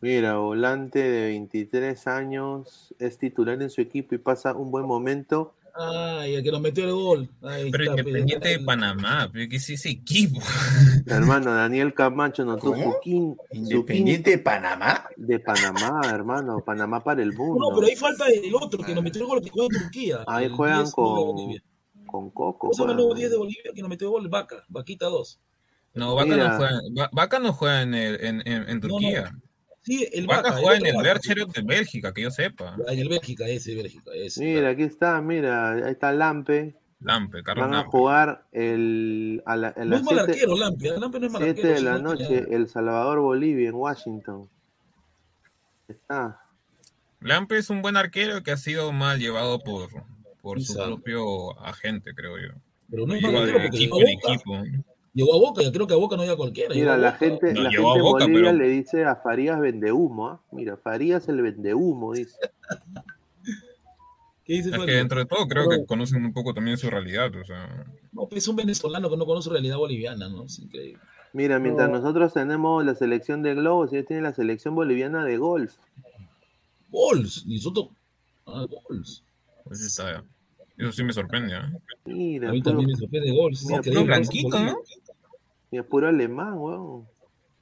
Mira, volante de veintitrés años, es titular en su equipo y pasa un buen momento. Ay, el que nos metió el gol. Ahí pero está, Independiente pero... de Panamá, pero ¿qué es ese equipo? Hermano, Daniel Camacho nos tuvo quin... ¿Independiente de Panamá? De Panamá, hermano, Panamá para el mundo. No, pero ahí falta el otro, que nos metió el gol, que juega en Turquía. Ahí juegan diez, con, con Coco. Eso es el nuevo diez de Bolivia, que nos metió el gol, Vaca, Vaquita dos. No, Vaca no juega, Vaca no juega en, el, en, en, en Turquía. No, no. Sí, el Vaca, Vaca juega el en el Berchero de Bélgica, que yo sepa. En el Bélgica, ese, Bélgica, ese. Mira, claro. Aquí está, mira, ahí está Lampe. Lampe, Carlos Van a Lampe. Jugar el... A la, a no es mal arquero, Lampe. Lampe no es mal arquero. siete de la noche, El Salvador, Bolivia, en Washington. Está. Lampe es un buen arquero que ha sido mal llevado por, por su propio agente, creo yo. Pero no es mal arquero porque equipo, de equipo. Llegó a Boca, yo creo que a Boca no iba cualquiera. Mira, la gente, no, la gente en Bolivia pero... le dice a Farías vende humo, ¿eh? Mira, Farías el vende humo, dice. ¿Qué dice Farías? Es que dentro de todo creo que conocen un poco también su realidad, o sea... No, es un venezolano que no conoce su realidad boliviana, ¿no? Es increíble. Mira, mientras no. Nosotros tenemos la selección de globos, ellos tienen la selección boliviana de golf. Golf, ni Soto... Ah, golf. Pues está ya. Eso sí me sorprende, ¿eh? Mira, a mí puro, también me sorprende gol. Mira, puro blanquito, ¿no? Mira, puro alemán, weón.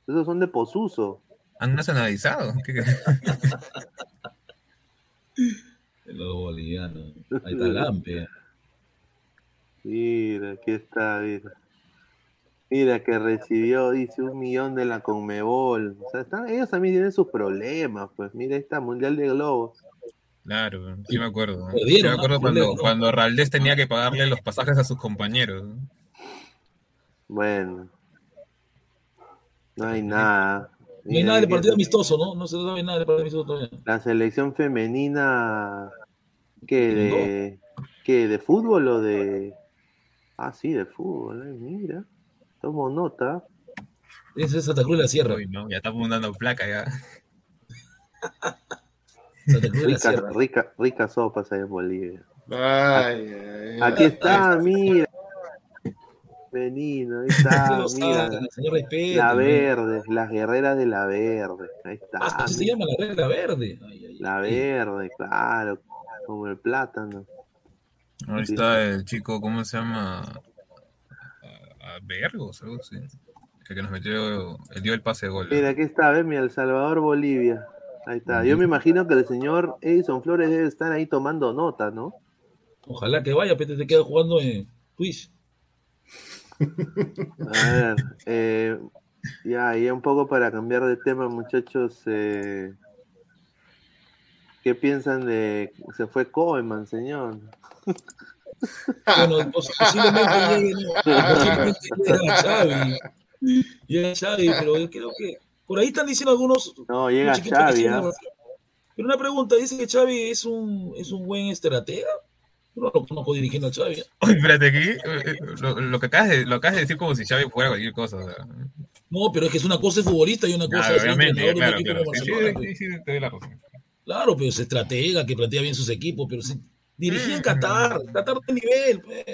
Esos son de Posuso. Han nacionalizado. Los bolivianos. Ahí está Lampe. Mira, aquí está, mira. Mira, que recibió, dice, un millón de la Conmebol. O sea, están, ellos también tienen sus problemas, pues. Mira, ahí está, Mundial de Globos. Claro, sí me acuerdo. Dieron, sí me acuerdo ah, cuando, cuando Raldés tenía que pagarle los pasajes a sus compañeros. Bueno. No hay nada. No hay nada del partido amistoso, ¿no? No se sabe nada del partido amistoso todavía. La selección femenina... ¿Qué? De, ¿Qué? ¿De fútbol o de...? Ah, sí, de fútbol. Ay, mira. Tomo nota. Esa es Santa Cruz de la Sierra. Uy, no, ya está apuntando placa ya. Rica, rica, rica sopas ahí en Bolivia. Ay, ay, aquí está, ay, mira. Venino, ahí está. Mira. La Verde, las guerreras de La Verde. Ahí está. Ah, se llama la Guerrera Verde. Ay, ay, la Verde, claro. Como el plátano. Ahí sí. Está el chico, ¿cómo se llama? A, a Vergos, algo así. El que nos metió, el dio el pase de gol. Mira, aquí está, ven, mira, El Salvador, Bolivia. Ahí está. Yo me imagino que el señor Edison Flores debe estar ahí tomando nota, ¿no? Ojalá que vaya, pero te queda jugando en Twitch. A ver, eh, ya, ya un poco para cambiar de tema, muchachos. Eh, ¿Qué piensan de se fue Koeman, señor? Bueno, posiblemente llegue, no, posiblemente llegue a Xavi. Llega a Xavi, pero yo creo que por ahí están diciendo algunos... No, llega Xavi, ¿eh? Pero una pregunta, dice que Xavi es un, es un buen estratega. Yo no lo conozco dirigiendo a Xavi. Oye, espérate, aquí lo, lo, que acabas de, lo acabas de decir como si Xavi fuera cualquier cosa. O sea. No, pero es que es una cosa de futbolista y una cosa de... Obviamente, claro, claro. Sí, sí, te doy la razón. Claro, pero es estratega, que plantea bien sus equipos, pero si dirigía en Qatar, Qatar de nivel, pues.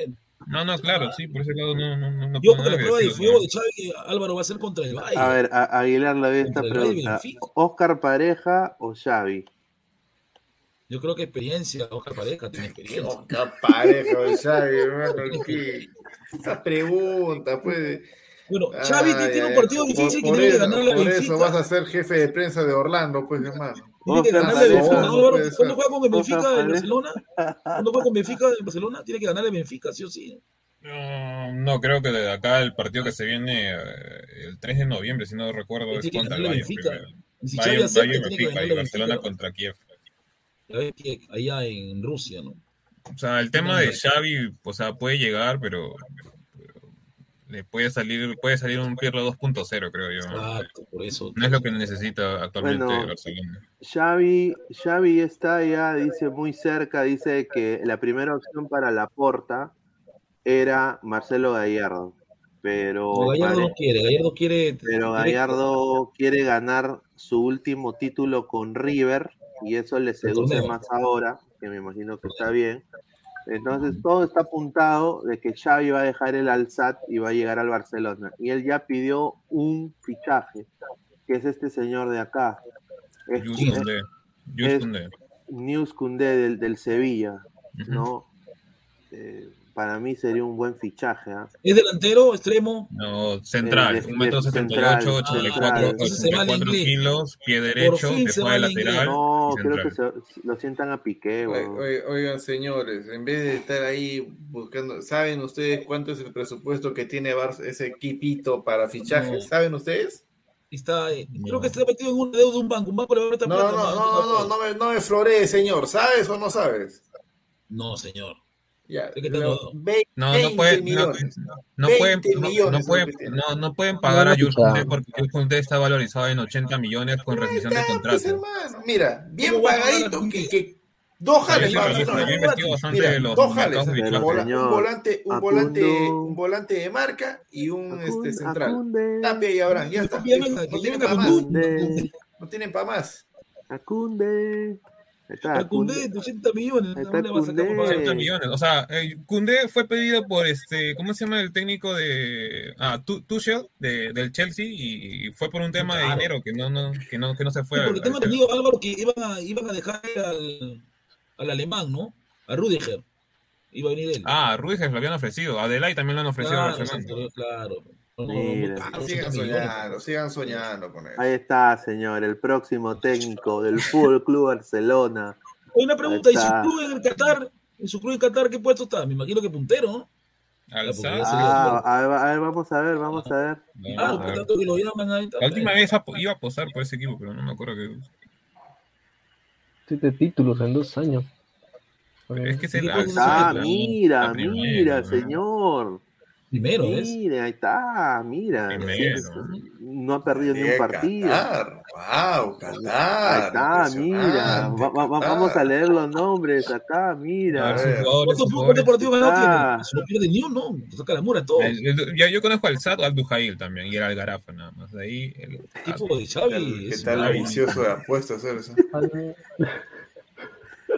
No, no, claro, sí, por ese lado no... no, no yo creo que la prueba de fuego de Xavi Álvaro va a ser contra el Bayern. A ver, a Aguilar le ve esta pregunta. ¿Oscar Pareja o Xavi? Yo creo que experiencia, Oscar Pareja tiene experiencia. Oscar Pareja o Xavi, hermano, ¿qué? Esa pregunta, pues... Bueno, Xavi ay, tiene ay, un partido difícil que tiene que ganar la Benfica. Por eso vas a ser jefe de prensa de Orlando, pues, hermano. Tiene que ganar la Benfica. ¿Cuándo juega con Benfica en Barcelona? ¿Cuándo juega con Benfica en Barcelona? Tiene que ganar la Benfica, sí o sí. No, no, creo que de acá el partido que se viene el tres de noviembre, si no recuerdo, es contra el Bayern. Si Bayern, acepta, Bayern Benfica y Barcelona contra Kiev. Allá en Rusia, ¿no? O sea, el tema de Xavi, o sea, puede llegar, pero... Puede salir, puede salir un Pirlo dos punto cero, creo yo. Exacto, por eso. No es lo que necesita actualmente bueno, Barcelona. Xavi, Xavi está ya, dice, muy cerca, dice que la primera opción para Laporta era Marcelo Gallardo. pero Gallardo pare... no quiere, Gallardo quiere pero Gallardo quiere ganar su último título con River y eso le seduce más ahora, que me imagino que está bien. Entonces todo está apuntado de que Xavi va a dejar el Al-Sadd y va a llegar al Barcelona, y él ya pidió un fichaje, que es este señor de acá, es, Yus Koundé. Yus es Koundé. News Koundé del, del Sevilla, ¿no? Uh-huh. eh, para mí sería un buen fichaje, ¿eh? ¿Es delantero, extremo? No, central, un metro setenta y ocho, ochenta y cuatro kilos, pie derecho, después de lateral. No, creo que se, lo sientan a Piqué. Oigan, oigan, señores, en vez de estar ahí buscando, ¿saben ustedes cuánto es el presupuesto que tiene Barça, ese equipito para fichajes? No. ¿Saben ustedes? Está, eh, no. Creo que está metido en un deuda de un banco, un banco le va a meter plata. No, no, no, no, no me, no me floree, señor, ¿sabes o no sabes? No, señor. Ya, no, no pueden, no, no pueden, no, no pueden, no, no pueden pagar a Yus Koundé porque Yus Koundé está valorizado en ochenta millones con rescisión de contrato. Mira, bien pagadito, que, que dos jales, dos jales, un volante, un volante, un volante de marca y un este central. Tapia y Abraham, ya está. No tienen para más. No tienen para más. Koundé. Está Koundé, ochenta millones. Está ochenta millones. O sea, Koundé fue pedido por este, ¿cómo se llama el técnico de ah, Tuchel de, del Chelsea? Y fue por un tema claro. de dinero que no, no, que no, que no se fue. Sí, porque el tema tenido Álvaro que iban a, iban a dejar al, al alemán, ¿no? A Rüdiger. Iba a venir él. Ah, Rüdiger lo habían ofrecido. A Delay también lo han ofrecido. Claro, a Barcelona. Claro. No, Mira, no, no, sigan soñando, sigan soñando con eso. Ahí está, señor, el próximo técnico del Fútbol Club Barcelona. Hay una pregunta, ¿y su club en el Qatar? ¿En su club en Qatar qué puesto está? Me imagino que puntero, ¿no? Ah, a, ver, a ver, vamos a ver, vamos ah, a ver. Ah, ah, por tanto que lo llaman ahí. La última vez iba a posar por ese equipo, pero no me acuerdo que. Siete títulos en dos años. Es que se la Ah, la, mira, la primera, mira, ¿no? señor. Primero, ¿ves? Mira, ahí está, mira. Primero. No ha perdido ni un partido. Qatar, wow, Qatar. Ahí está, mira. Va, va, vamos a leer los nombres acá, mira. ¿Cuántos puntos deportivos ganó? Si no pierde ni uno, no. Saca la mura a todos. El, el, yo, yo conozco al Sato, al Duhail también, y era el Garafa nada más. De ahí, el tipo de Xavi. ¿Qué tal vicioso de apuestas eso?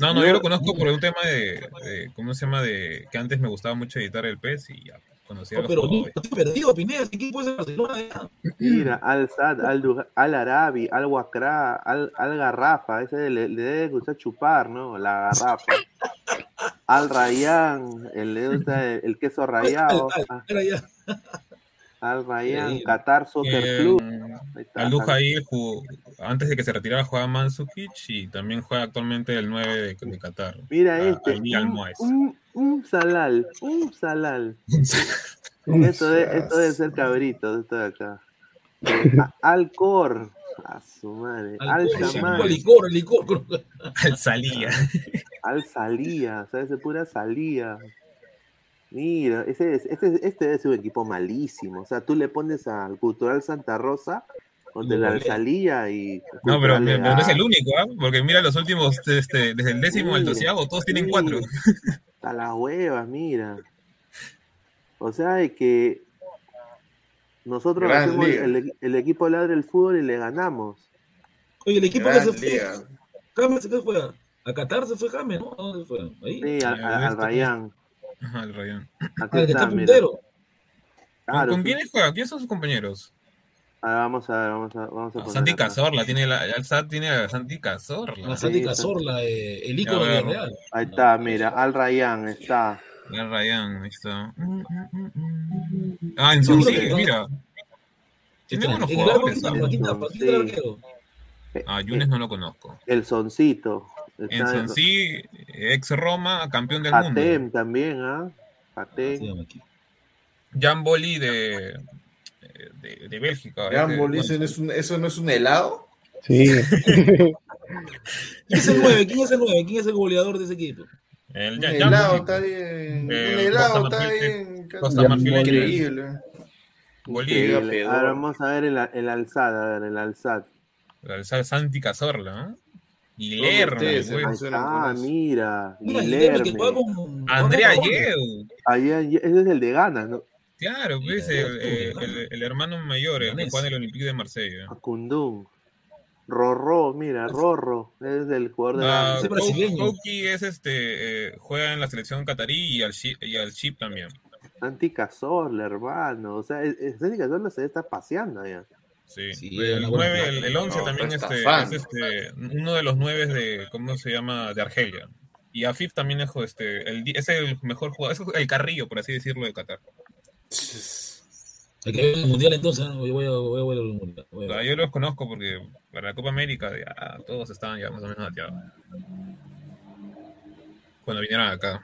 No, no, yo lo conozco por un tema de, de, ¿cómo se llama? De que antes me gustaba mucho editar el P E S y ya. Conocía no, pero estoy perdido, Pineda, ¿qué equipo es de Barcelona? Mira, Al-Sadd, Al-Duhail, Al-Arabi, Al-Wakra, al, al Garrafa, ese le, le debe gustar chupar, ¿no? La Garrafa. Al-Rayyan, el, el, el queso rayado. Al-Rayyan. Al-Rayyan, Qatar Soccer Club. Al-Duhail jugó, antes de que se retirara, jugaba Mandzukic y también juega actualmente el nueve de, de Qatar. Mira a, este. Al-Muaez. Un salal, un salal. Esto debe esto de ser cabrito, esto de acá. Alcor, a su madre. Al chamán. Licor, licor. Al salía. Al salía, ¿sabes? De pura salía. Mira, ese es, este, este es un equipo malísimo. O sea, tú le pones al Cultural Santa Rosa. Donde la salía y... No, pero, pero no es el único, ¿eh? Porque mira los últimos, este, desde el décimo mira, al doceavo, todos tienen mira, cuatro. A las huevas, mira. O sea, es que nosotros Gran hacemos el, el equipo Ladra el Fútbol y le ganamos. Oye, el equipo Gran que se liga. Fue... James, ¿qué fue? A Qatar se fue James, ¿no? ¿A dónde fue? Ahí. Sí, al, al, al Rayyan. Ajá, al Rayyan. Aquí ah, está, mira. Claro, ¿Con sí. quiénes juegan? ¿Quiénes son sus compañeros? Ahora vamos a ver, vamos a, vamos a poner Santi acá. Cazorla, tiene la, el S A T tiene a Santi Cazorla. La Santi Cazorla, eh, el ícono de Real. Ahí está, mira, Al-Rayyan está. Al-Rayyan, ahí está. Ah, en su sigue, mira. Tiene buenos jugadores. Ah, Yunes no lo conozco. El Soncito. El Soncí, ex Roma, campeón del mundo. Patem también, ¿ah? Patem. Jamboli de... De, de Bélgica. Dicen, ¿es un, ¿eso no es un helado? Sí. ¿Quién es el nueve? ¿Quién es el nueve? ¿Quién es el goleador de ese equipo? El, ya, un helado está bien. Eh, un helado está bien. Costa Marfil, increíble. Bolivia. Increíble. Ahora vamos a ver el, el Al-Sadd. A ver, el Al-Sadd. El Al-Sadd Santi Cazorla, ¿eh? Guillermo, ah, mira, Guillermo. Andrea Yeu. Ese es el de Ghana, ¿no? Claro, pues, el, el, el, el hermano mayor, el que juega en el Olympique de Marsella. Facundú. Rorro, mira, Rorro, es del jugador de la... Uh, Koki es este, eh, juega en la selección catarí y al Chip, y al Chip también. Santi Cazorla, hermano, o sea, Santi Cazorla se está paseando ya. Sí, sí, el nueve, el, el once no, también este, es este, uno de los nueve de, ¿cómo se llama? De Argelia. Y Afif también es, este, el, es el mejor jugador, es el Carrillo, por así decirlo, de Qatar. El que viene al mundial entonces, ¿no? yo voy a volver al mundial. Voy a... O sea, yo los conozco porque para la Copa América ya todos estaban ya más o menos ateados cuando vinieron acá.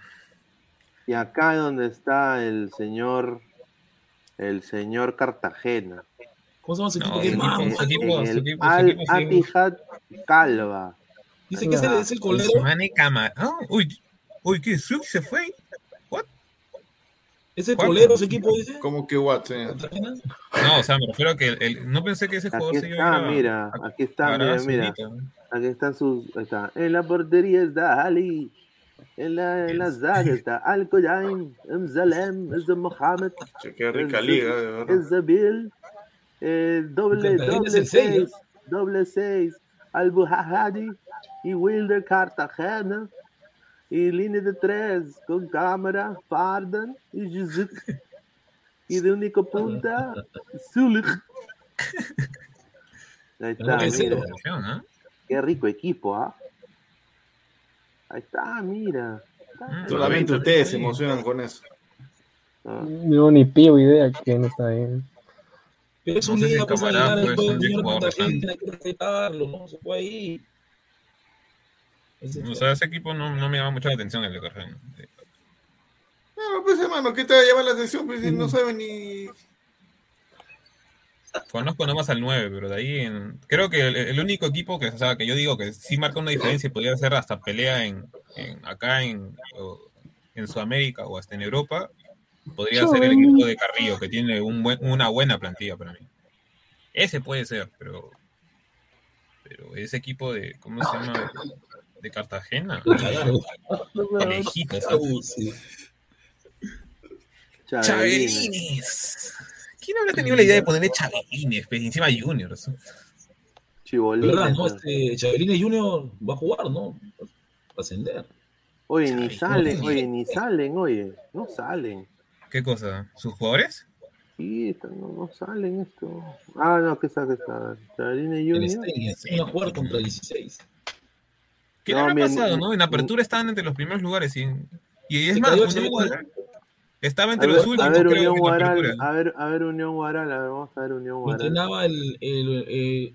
Y acá es donde está el señor, el señor Cartagena. ¿Cómo se llama su equipo? No, ¿Qué es más? Su equipo, su equipo, su equipo. Al-Atihad Calva. Dice que ese es el colero. Usmane Camara. Oh, uy, uy, ¿qué? ¿Suk se fue? ¿Ese colero, ese equipo, dice? ¿Cómo que what? Señor? No, o sea, me refiero a que el, el, no pensé que ese jugador se iba a... Mira, aquí está, mira, mira. Aquí están sus... Está. En la portería está Ali. En la, en la zaga está Al-Qoyain, Mzalem, es de Mohamed. Che, qué rica liga, de verdad. Es de Bill. Eh, doble, doble seis, seis, doble seis, Al-Buhahadi y Wilder Cartagena. Y línea de tres, con cámara, Fardan y Juzuk. Y de único punta, Zulik. Ahí está, mira. Qué rico equipo, ¿ah? ¿eh? Ahí está, mira. Está Solamente ustedes se emocionan con eso. Ah. No, ni pío idea quién está ahí. Pero es no un día que se gana después del señor Cartagena, hay que respetarlo, no se fue ahí. O sea, ese equipo no, no me llama mucho la atención el de Cartagena. No, pues hermano, ¿qué te va a llamar la atención? Pues no saben ni... Conozco nomás al nueve, pero de ahí... En... Creo que el, el único equipo que, o sea, que yo digo que sí marca una diferencia y podría hacer hasta pelea en, en acá en, en Sudamérica o hasta en Europa, podría ser el equipo de Carrillo, que tiene un buen, una buena plantilla para mí. Ese puede ser, pero... Pero ese equipo de... ¿Cómo se llama? De Cartagena. Lejitos. Chabelines. ¿Quién habrá tenido la idea de ponerle Chabelines? Encima Juniors. Chibolines. ¿Verdad? No, este, Chabelines Junior va a jugar, ¿no? Va a ascender. Oye, Chabelines. ni salen, oye, ni salen, oye. No salen. ¿Qué cosa? ¿Sus jugadores? Sí, no, no salen esto. Ah, no, ¿qué sabe está? Chabelines Junior. Van a jugar contra dieciséis. ¿Qué no, le había pasado, no? En apertura estaban entre los primeros lugares. Y, y es más, Guaral, estaba entre ver, los últimos. A ver, creo, Unión Guaral, a ver, a ver, Unión Guaral, a ver, vamos a ver, Unión Guaral. Entrenaba el... el, el,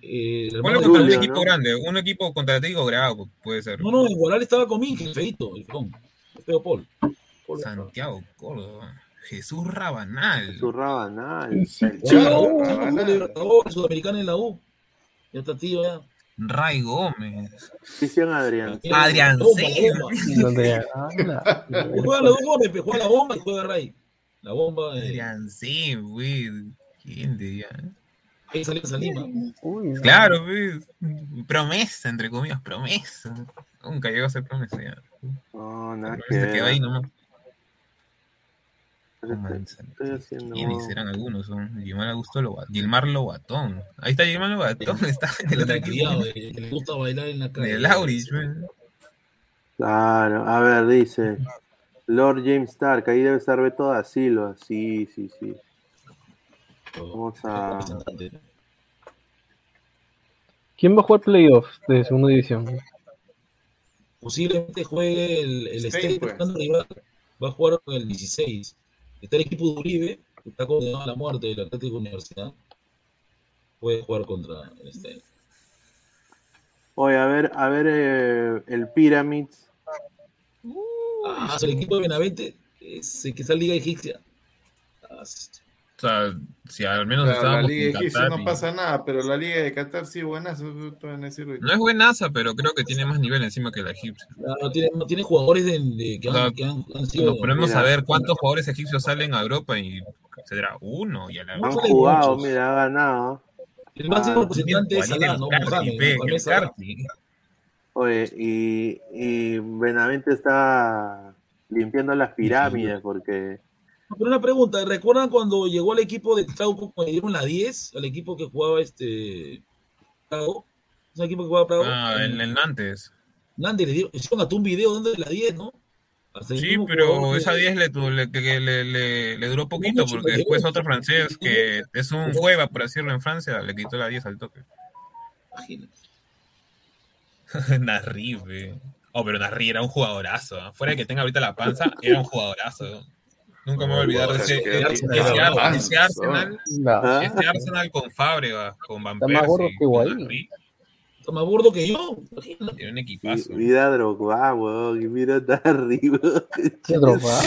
el bueno, contra un equipo ¿no? grande, un equipo contra Tigo Grau, puede ser. No, no, el Guaral estaba con Minge, el feito, el feón, el feo Paul. Paul. Santiago Córdoba, Jesús Rabanal. Jesús Rabanal. Santiago Rabanal. Sudamericano en la U. Ya está tío, ya. Ray Gómez. Cristian Adrián. Adrián C. Juega la bomba, juega la bomba y juega Ray. La bomba de... Adrián C, güey. ¿Quién diría? Ahí salió esa Lima. Claro, güey. Promesa, entre comillas, promesa. Nunca llegó a ser promesa ya. No, nada que ver. Se quedó ahí nomás. ¿Quiénes serán algunos? Son Gilmar Augusto Lobatón. Gilmar Lobatón. Ahí está Gilmar Lobatón. Está en el otro equipo. Le gusta bailar en la calle. De Laurich, man. Claro, a ver, dice Lord James Stark. Ahí debe estar Beto da Silva. Sí, sí, sí. Vamos a. ¿Quién va a jugar playoffs de segunda división? Posiblemente juegue el, el State. Va a jugar con el dieciséis. Está el equipo de Uribe, que está condenado a la muerte del Atlético Universidad. Puede jugar contra el Stein. Oye, a ver, a ver eh, el Pyramids. Uh, ah, es el equipo de Benavente, ese que está en Liga Egipcia. Ah, sí. O sea, si al menos claro, estábamos la Liga en Qatar Egipcia y... no pasa nada, pero la Liga de Qatar sí es buenaza. No es buenaza, pero creo que tiene más nivel encima que la egipcia. Claro, tiene, tiene jugadores de, de, que, o sea, han, que han, han sido... Nos ponemos mira, a ver cuántos mira. jugadores egipcios salen a Europa y será uno. Y a la han jugado, muchos. Mira, ha ganado. El más importante es Salah, ¿no? Oye, y, y Benavente está limpiando las pirámides porque... Pero una pregunta, ¿recuerdan cuando llegó al equipo de Trauco, cuando dieron la diez, al equipo que jugaba este Prago? ¿Es un equipo que jugaba Prago? Ah, en el Nantes. Nantes, le dieron, hicieron hasta un video donde la diez, ¿no? Sí, pero esa diez le, le, le, le, le duró poquito, porque después otro francés, que es un Cueva, por decirlo, en Francia, le quitó la diez al toque. Imagínate. Narri, güey. Oh, pero Narri era un jugadorazo. Fuera de que tenga ahorita la panza, era un jugadorazo. Nunca me voy a olvidar de ese, ese, ese Arsenal. Ese Arsenal con Fábregas, con Van Persie. Está más gordo que Guaín. Más burdo que yo. Tiene un equipazo. Mira Drogba, weón. Mira está arriba. Drogba.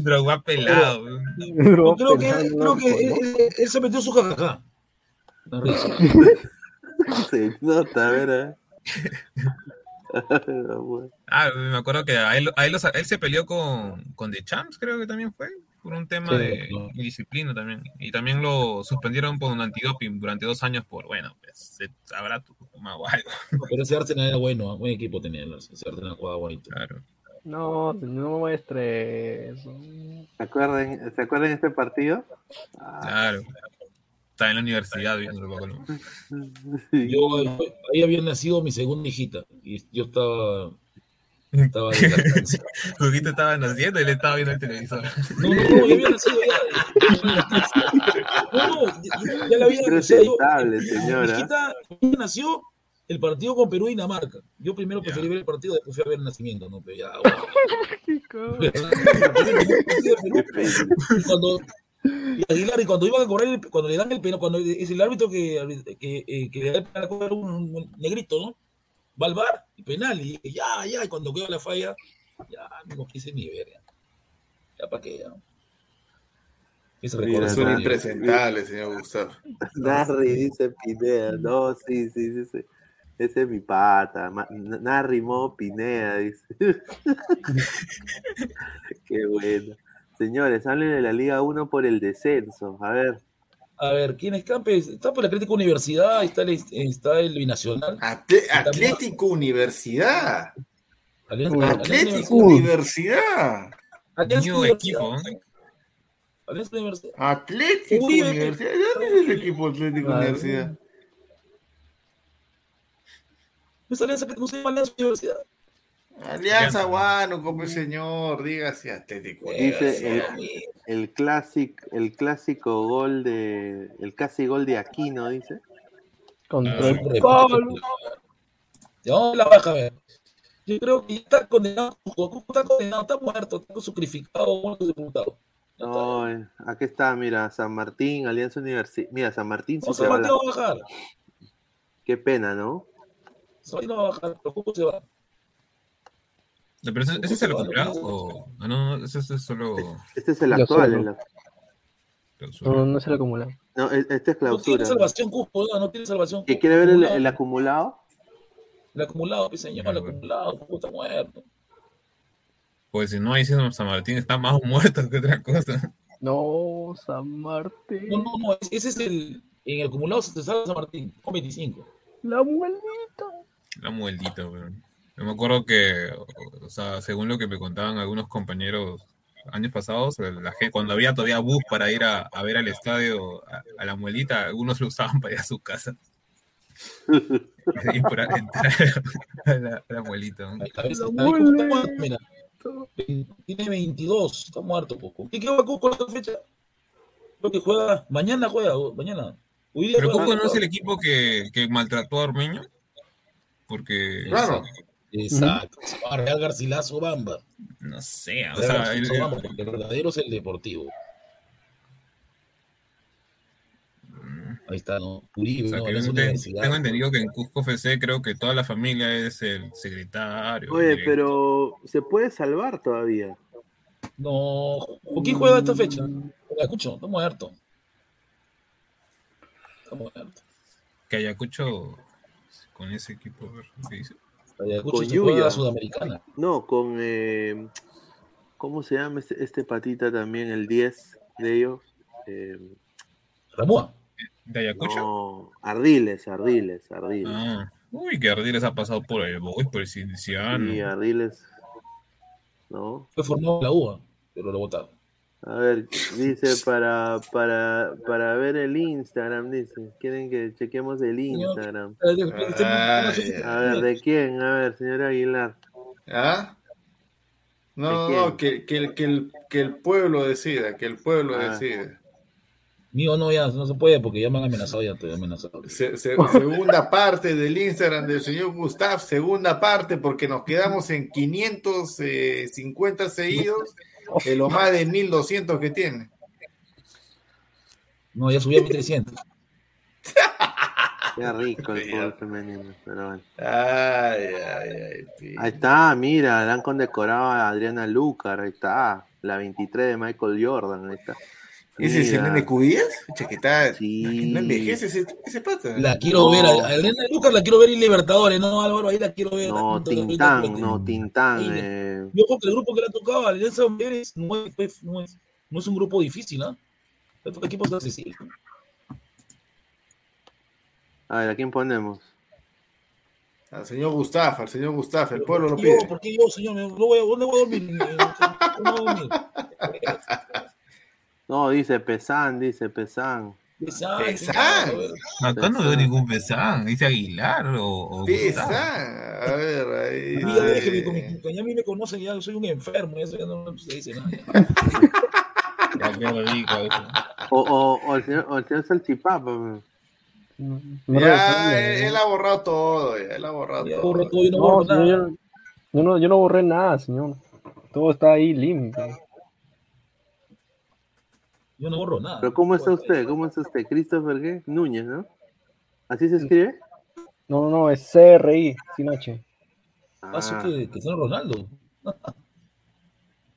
Drogba pelado. Drogba creo, pelado que, no, creo que no. él, él, él se metió su jajajá. La risa. Se nota, ¿verdad? Ah, me acuerdo que a él, a él, él se peleó con, con The Champs, creo que también fue. Por un tema sí, de no. indisciplina también. Y también lo suspendieron por un antidoping durante dos años por, bueno, pues, se habrá tomado algo. Pero ese Arsenal era bueno, buen equipo tenía. Ese Arsenal jugaba bonito. Claro. No, no muestre eso. ¿Se acuerdan, ¿se acuerdan de este partido? Ah. Claro. Estaba en la universidad viendo el sí. Yo ahí había nacido mi segunda hijita. Y yo estaba... Estaba de tu hijita estaba naciendo y le estaba viendo el televisor. No, no, yo había nacido ya. No, no, ya, ya la había nacido. Mi hijita nació el partido con Perú y Dinamarca. Yo primero preferí yeah. ver el partido, después fui a ver el nacimiento, ¿no? Pero ya, bueno. y cuando, y Aguilar, y cuando iban a correr, el, cuando le dan el penal, cuando es el árbitro que, que, eh, que le da el penal a correr un, un negrito, ¿no? Va al bar, el penal, y dije, ya, ya, y cuando quedó la falla, ya, no quise ni ver, ya, ya para qué, ya. Es impresentable, señor Gustavo. Narri, dice Pineda, no, sí, sí, sí, sí. Ese es mi pata, Ma- Narri Mo Pineda, dice. Qué bueno. Señores, hablen de la Liga uno por el descenso, a ver. A ver, ¿quién es campe? Está por Atlético Universidad, está el, está el Binacional. Atle- Atlético Universidad. Atlético, Atlético Universidad. Atlético Universidad. Atlético Universidad. Atlético Universidad. ¿Dónde es el equipo Atlético Universidad? No se llama Alianza Universidad. Alianza Guano, como el señor, dígase Atlético. Dice el, el clásico, el clásico gol de, el casi gol de Aquino, dice. Contra el Pablo. Yo la baja a ver. Yo creo que está condenado, está condenado, está muerto, está crucificado, muerto, sepultado. No, aquí está, mira, San Martín, Alianza Universidad. Mira, San Martín no, se San Martín va a bajar. Qué pena, ¿no? San Martín no va a bajar, pero ¿cómo se va? Pero ese, ese es el actual o no, no, ese es solo. Este es el actual, el actual. No, no es el acumulado. No, este es clausura. No tiene salvación, Cusco, no, no tiene salvación. ¿Que quiere ver el, el acumulado? El acumulado, pues, señor, el acumulado, Cusco está muerto. Pues si no hay San Martín, está más muerto que otra cosa. No, San Martín. No, no, no, ese es el. En el acumulado se salva San Martín, con veinticinco. La mueldita. La mueldita, weón. Yo me acuerdo que, o sea, según lo que me contaban algunos compañeros años pasados, la gente, cuando había todavía bus para ir a, a ver al estadio, a, a la muelita, algunos lo usaban para ir a su casa. Y por entrar a la, a la muelita. Mira, tiene veintidós, está muerto poco. ¿Qué quedó a Cusco la fecha? Creo que juega, mañana juega, mañana. Uy, ¿pero Cusco no es el equipo que, que maltrató a Ormeño? Porque... Claro. Exacto, se va a Real Garcilaso Bamba. No sé, o Real sea, el, Bamba, el verdadero es el Deportivo. Ahí está, ¿no? Uribe, o sea, no, no te, tengo entendido que en Cusco F C creo que toda la familia es el secretario. Oye, directo. Pero ¿se puede salvar todavía? No, ¿quién juega esta fecha? Ayacucho, está muerto. Está muerto. Que Ayacucho con ese equipo, ¿qué dice? Ayacucho con Yuya Sudamericana. No, con eh, ¿cómo se llama este, este patita también? El diez de ellos. Eh, ¿Ramúa? ¿De Ayacucho? No, Ardiles, Ardiles, Ardiles. Ah, uy, que Ardiles ha pasado por el Boys, por el Cinciano. Y Ardiles, ¿no? Fue formado en la U A, pero lo botaron. A ver, dice para, para, para ver el Instagram, dice. Quieren que chequemos el Instagram. Ay, a ver, ¿de quién? A ver, señor Aguilar. ¿Ah? No, no, que, que, que, el, que el pueblo decida, que el pueblo ah. decida. Mío no, ya no se puede porque ya me han amenazado, ya estoy amenazado. Se, se, segunda parte del Instagram del señor Gustav, segunda parte porque nos quedamos en quinientos cincuenta seguidos. De los más de mil doscientos que tiene. No, ya subí a mil trescientos. Qué rico el fútbol femenino, pero bueno. Ay, ay, ay. Tío. Ahí está, mira, le han condecorado a Adriana Lúcar, ahí está. La veintitrés de Michael Jordan, ahí está. Mira. ¿Ese es el Nene Cubías? Chaquetada. Sí. No envejece ese, ese pata. La quiero no. ver, a Adriana Lúcar la quiero ver en Libertadores, no, Álvaro, ahí la quiero ver. No, Tintán, ahorita, no, Tintán. Sí, eh. Yo creo que el grupo que le ha tocado a Alianza Mujeres no es, no, es, no es un grupo difícil, ¿no? Es un equipo accesible. A ver, ¿a quién ponemos? Al señor Gustavo, al señor Gustavo, el pueblo lo pide. ¿Por qué yo, señor? ¿Dónde voy a dormir? ¿Dónde voy a dormir? No, dice Pesán, dice Pesán. Pesán. Pesán. Acá no veo ningún Pesán, dice Aguilar o... o Pesán. Pesán, a ver, ahí... A mí, a ver, que me, que ya a mí me conocen, ya soy un enfermo, eso ya no se dice nada. o, o, o el señor, o el señor Salchipapa, man. No, no ya, él, él ha borrado todo, ya, él ha borrado ya, todo. Borró todo y no, no, borró nada. Yo, yo, no, yo no borré nada, señor. Todo está ahí limpio. Yo no borro nada. Pero ¿cómo está usted? ¿Cómo está usted? Christopher ¿qué? Núñez, ¿no? ¿Así se escribe? No, no, no, es C R I, sin H. Paso ah. que, que son Ronaldo.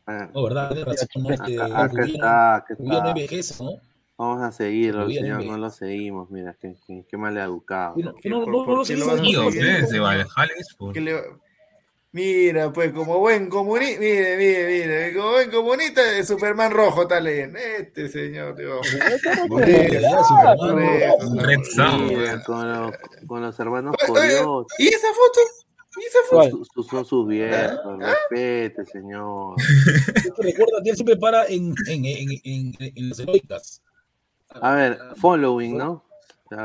ah. No, verdad, de razón, no, este, acá, acá está, acá está. No envejece, ¿no? Vamos a seguirlo, el señor, no lo seguimos, mira, qué, qué, qué mal educado. No, no, no, no lo seguimos. Mira, pues, como buen comunista, mire, mire, mire, como buen comunista, Superman Rojo está leyendo. Este señor, tío. Con los hermanos Pollos. ¿Y esa foto? ¿Y esa foto? Su, son sus viejos, ¿Ah? Respete, señor. Recuerda que él siempre para en, en, en, en, en las heroicas. A ver, following, ¿no? A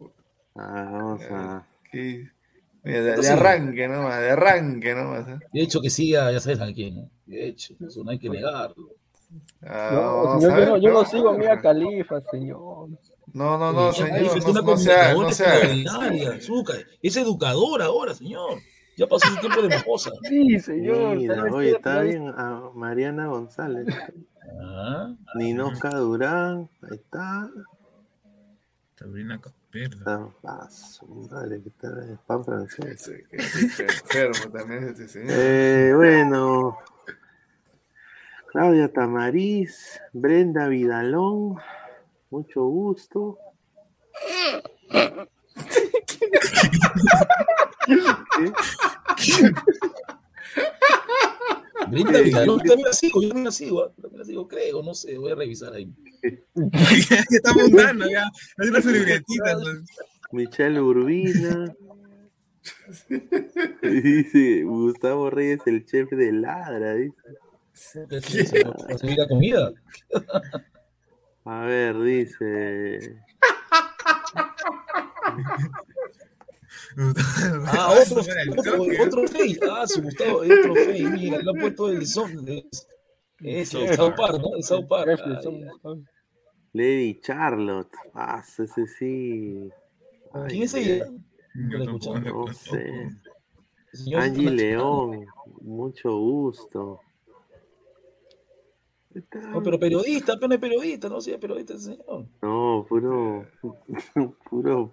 ver. A ver, vamos a... ¿Qué? Mira, de, de arranque nomás, de arranque nomás. ¿Eh? De hecho que sí, ya, ya sabes a quién. De hecho, eso no hay que negarlo. Ah, no, señor, ver, yo, no, yo no sigo a Mía Califa, señor. No, no, no, señor. Califa es una no, comunicadora no sea, extraordinaria. No sea. Es educadora ahora, señor. Ya pasó su tiempo de mocosa. Sí, señor. Mira, oye, está bien a Mariana González. Ah, Ninosca Durán, ahí está. Sabrina Capirla. Ah, su madre, que tal es pan francés. Enfermo también este señor. Eh, bueno. Claudia Tamariz, Brenda Vidalón, mucho gusto. ¿Qué? Brenda eh, Vidalón, yo también la sigo, yo también la sigo, ¿eh? también la sigo, creo, no sé, voy a revisar ahí. Está montando ya, hace una libretita. Michelle Urbina. Dice, Gustavo Reyes, el chef de Ladra, dice. ¿Qué? ¿Va a servir la comida? A ver, dice... Ah, otro fake, otro fake. Ah, su Gustavo, otro fake. Mira, lo ha puesto el son de eso, el South Park, ¿no? El South Park. Lady Charlotte. Ah, ese sí. Ay, ¿quién es ella? No sé. Angie León, mucho gusto. No, pero periodista, apenas periodista, no sea periodista, señor. No, puro, puro.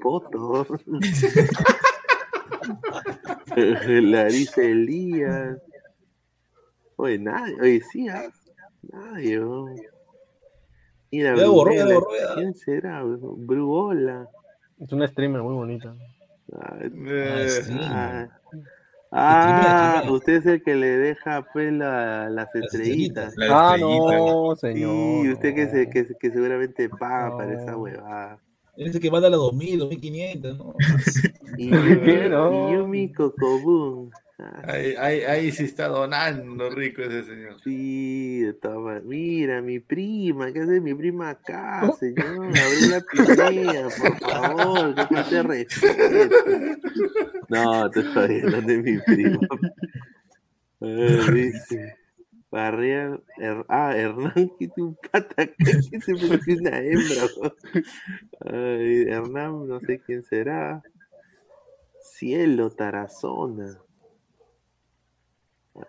Poto. Larisa Elías. Oye, nadie. Oye, sí, ¿eh? Nadie. Bro. Mira, Brunella, borré, borré, ¿quién será? Brugola. Es una streamer muy bonita. Ay, ah, ah, ah, usted es el que le deja pues, la, las estrellitas. La ah, no, señor. Sí, usted que, se, que, que seguramente paga no. para esa huevada. Él dice que manda a las dos mil, dos mil quinientos, ¿no? Y, y Yumi Cocobun. Ahí, ahí, ahí sí está donando rico ese señor. Sí, toma. Mira, mi prima, ¿qué hace mi prima acá, señor? Abre la pelea, por favor, que no te respeto. No, te está viendo de mi prima. Ver, dice Barrea, Her, ah, Hernán, que te un pata, que se puso una hembra. Ay, Hernán, no sé quién será. Cielo, Tarazona.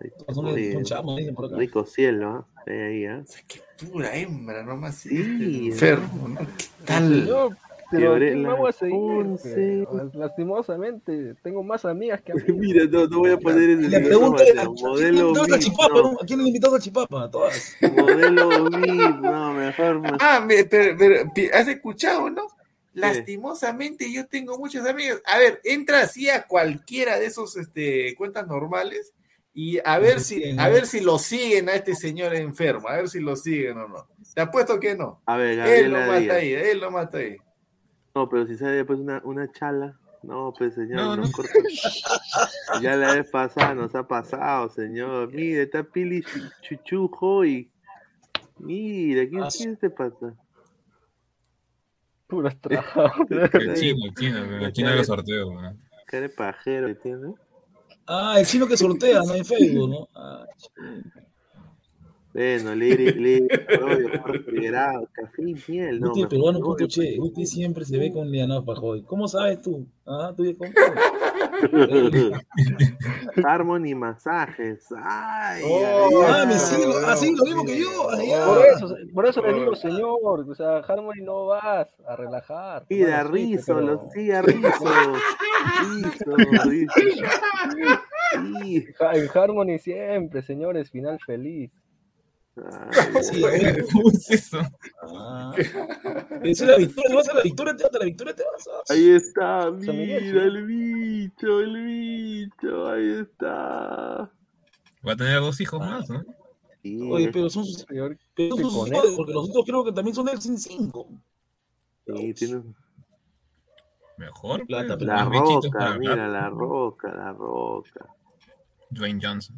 Ay, chamo, por rico cielo, ¿eh? Ahí, ¿eh? O sea, qué pura hembra, nomás. Sí, enfermo, ¿no? ¿Qué tal? Yo, pero no voy a seguir. Lastimosamente, tengo más amigas que amigas. Mira, no, no voy a poner ese. La pregunta es: ¿quién le invitó a Chipapa? A todas. Modelo V I P, no, mejor. Más. Ah, pero, pero, ¿has escuchado, no? Lastimosamente, sí. Yo tengo muchas amigas. A ver, entra así a cualquiera de esos este, cuentas normales. Y a ver si, a ver si lo siguen a este señor enfermo, a ver si lo siguen o no. Te apuesto que no. A ver, Gabriela él lo mata Díaz. ahí, él lo mata ahí. No, pero si sale después una, una chala, no, pues señor, no, no. corta. Ya la vez pasada nos ha pasado, señor. Mire, está Pili Chuchujo y mira, ¿quién, quién te pasa? Puras trajas. El chino, el chino, el chino haga sorteo, ¿no? Cara de pajero que tiene. Ah, el chino que sortea, no hay Facebook, ¿no? Ah, bueno, Liri, Liri, Figuerado, café y miel, ¿no? Usted peruano, no, puto, che, usted siempre se ve con Lianafa, joder. ¿Cómo sabes tú? Ah, tú ya compré. Harmony Masajes. Ay, oh, ay, ay, mi siglo, así lo mismo que yo. Ay, por eso, por eso le digo, señor, o sea, Harmony no vas a relajar. Pida rizo, pero... los siga rizo. Rizo, rizo. Sí. En Harmony siempre, señores, final feliz. Ay, sí, ¿eh? ¿Cómo es eso? Ah. ¿Es la victoria? ¿Vas a la victoria? ¿Te vas a la victoria? ¿Te vas a...? Ahí está, mira, el bicho, el bicho, ahí está. Va a tener dos hijos ah. más, ¿no? Sí. Oye, pero son sus, pero son sus hijos, porque los otros creo que también son de él sin cinco. Sí, tiene... Mejor. Plata, pero la Roca, mira, la Roca, la Roca. Dwayne Johnson.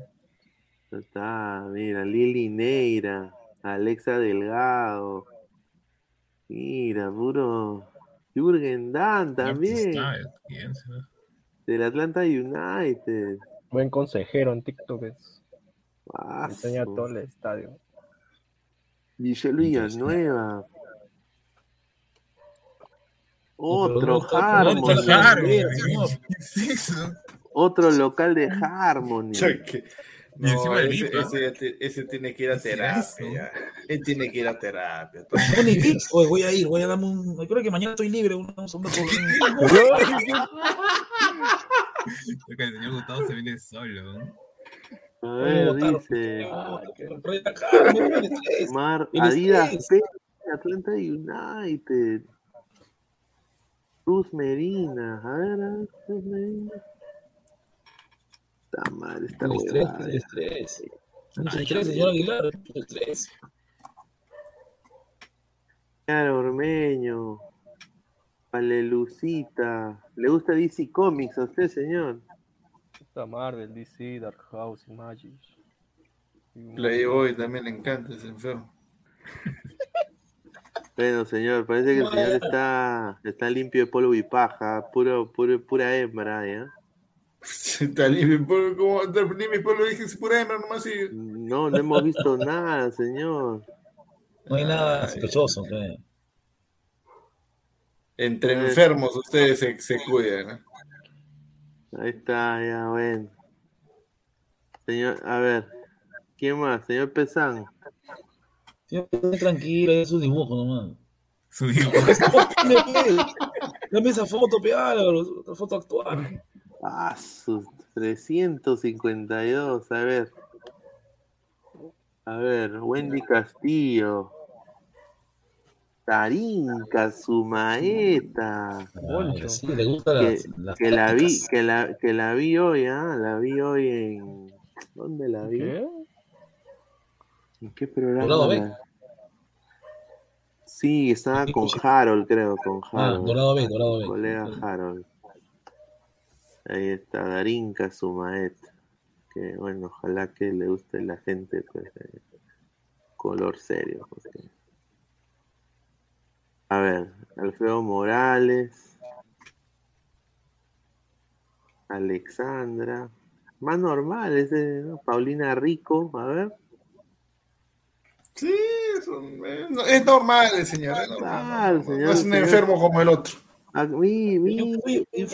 Está, mira, Lili Neira, Alexa Delgado, mira, puro Jürgen Dan también, del Atlanta United. Buen consejero en TikTok es. Enseña todo el estadio. Michelle Villanueva. Otro Harmony. Otro local de Harmony. No, encima ese, el beat, ese, ese, ese tiene que ir a terapia. Él tiene que ir a terapia. Oye, voy a ir, voy a darme un. Yo creo que mañana estoy libre. Vamos a un... Creo que el señor Gustavo se viene solo. A ver, dice. Mar Adidas P, Atlanta United. Cruz Merina. A ver, Cruz Merina. Está mal, está el estrés, el estrés. El estrés, señor Aguilar, el estrés. Claro, Ormeño. Valelucita. ¿Le gusta D C Comics a usted, señor? Está Marvel, D C, Dark House, Magic. Playboy también le encanta ese enfermo. Bueno, señor, parece que el señor está, está limpio de polvo y paja. Puro, puro, pura hembra, ¿eh? Como, ni mi pueblo dije es pura hembra nomás y... No, no hemos visto nada, señor. No hay nada sospechoso, creo. Entre enfermos ustedes se, se cuidan, ¿no? Ahí está, ya, bueno. Señor, a ver, ¿quién más? Señor Pesán. Señor Pesán, tranquilo, es su dibujo nomás. Su dibujo. Dame esa foto, pegalo, la foto actual. Ah, sus trescientos cincuenta y dos, a ver. A ver, Wendy Castillo. Tarinca, su maeta. Ay, sí, le gusta que, las, que, las la vi, que, la, que la vi hoy, ¿ah? ¿eh? La vi hoy en... ¿Dónde la vi? ¿Qué? ¿En qué programa? La... Sí, estaba con Harold, creo, con Harold. Ah, Dorado B, Dorado B. Colega Harold. Ahí está, Darinka Sumaet. que bueno, ojalá que le guste la gente pues eh, color serio, porque... A ver, Alfredo Morales, Alexandra, más normal ese, ¿no? Paulina Rico, a ver. Sí, es, un, es normal el señor, es normal, normal. Señor, no es un señor enfermo como el otro. Ah, mi, mi, mi, mi, bueno, mi,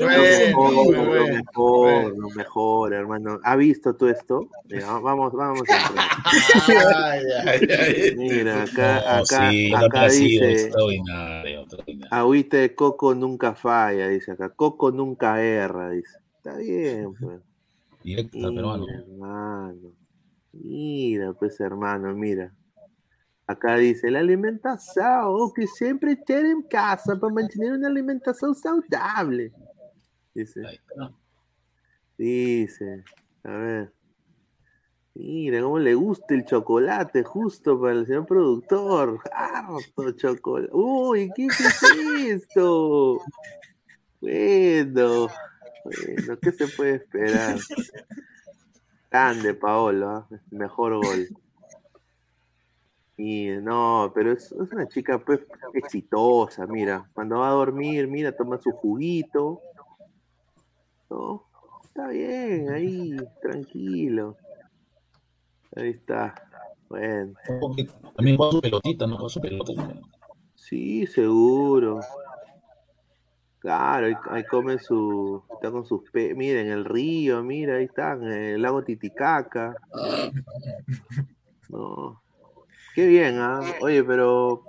bueno, lo mejor, bueno. Lo mejor, hermano. ¿Ha visto tú esto? Mira, vamos, vamos. ay, ay, ay, mira, acá, acá, sí, acá dice. Extraordinario, extraordinario. Agüita de coco nunca falla, dice acá. Coco nunca erra, dice. Está bien, pues. Directo, peruano. Hermano. Mira, pues, hermano, mira. Acá dice, la alimentación que siempre tiene en casa para mantener una alimentación saludable. Dice. Dice, a ver. Mira, cómo le gusta el chocolate, justo para el señor productor. Harto chocolate. Uy, ¿qué es esto? Bueno, bueno, ¿qué se puede esperar? Grande, Paolo, ¿eh? Mejor gol. Y no, pero es, es una chica pues exitosa, mira, cuando va a dormir, mira, toma su juguito, ¿no? Está bien, ahí, tranquilo. Ahí está, bueno. También va su pelotita, ¿no? Va su pelotita. Sí, seguro. Claro, ahí, ahí come su, está con sus pe... miren, el río, mira, ahí están, el lago Titicaca. No. Qué bien, ¿ah? ¿Eh? Oye, pero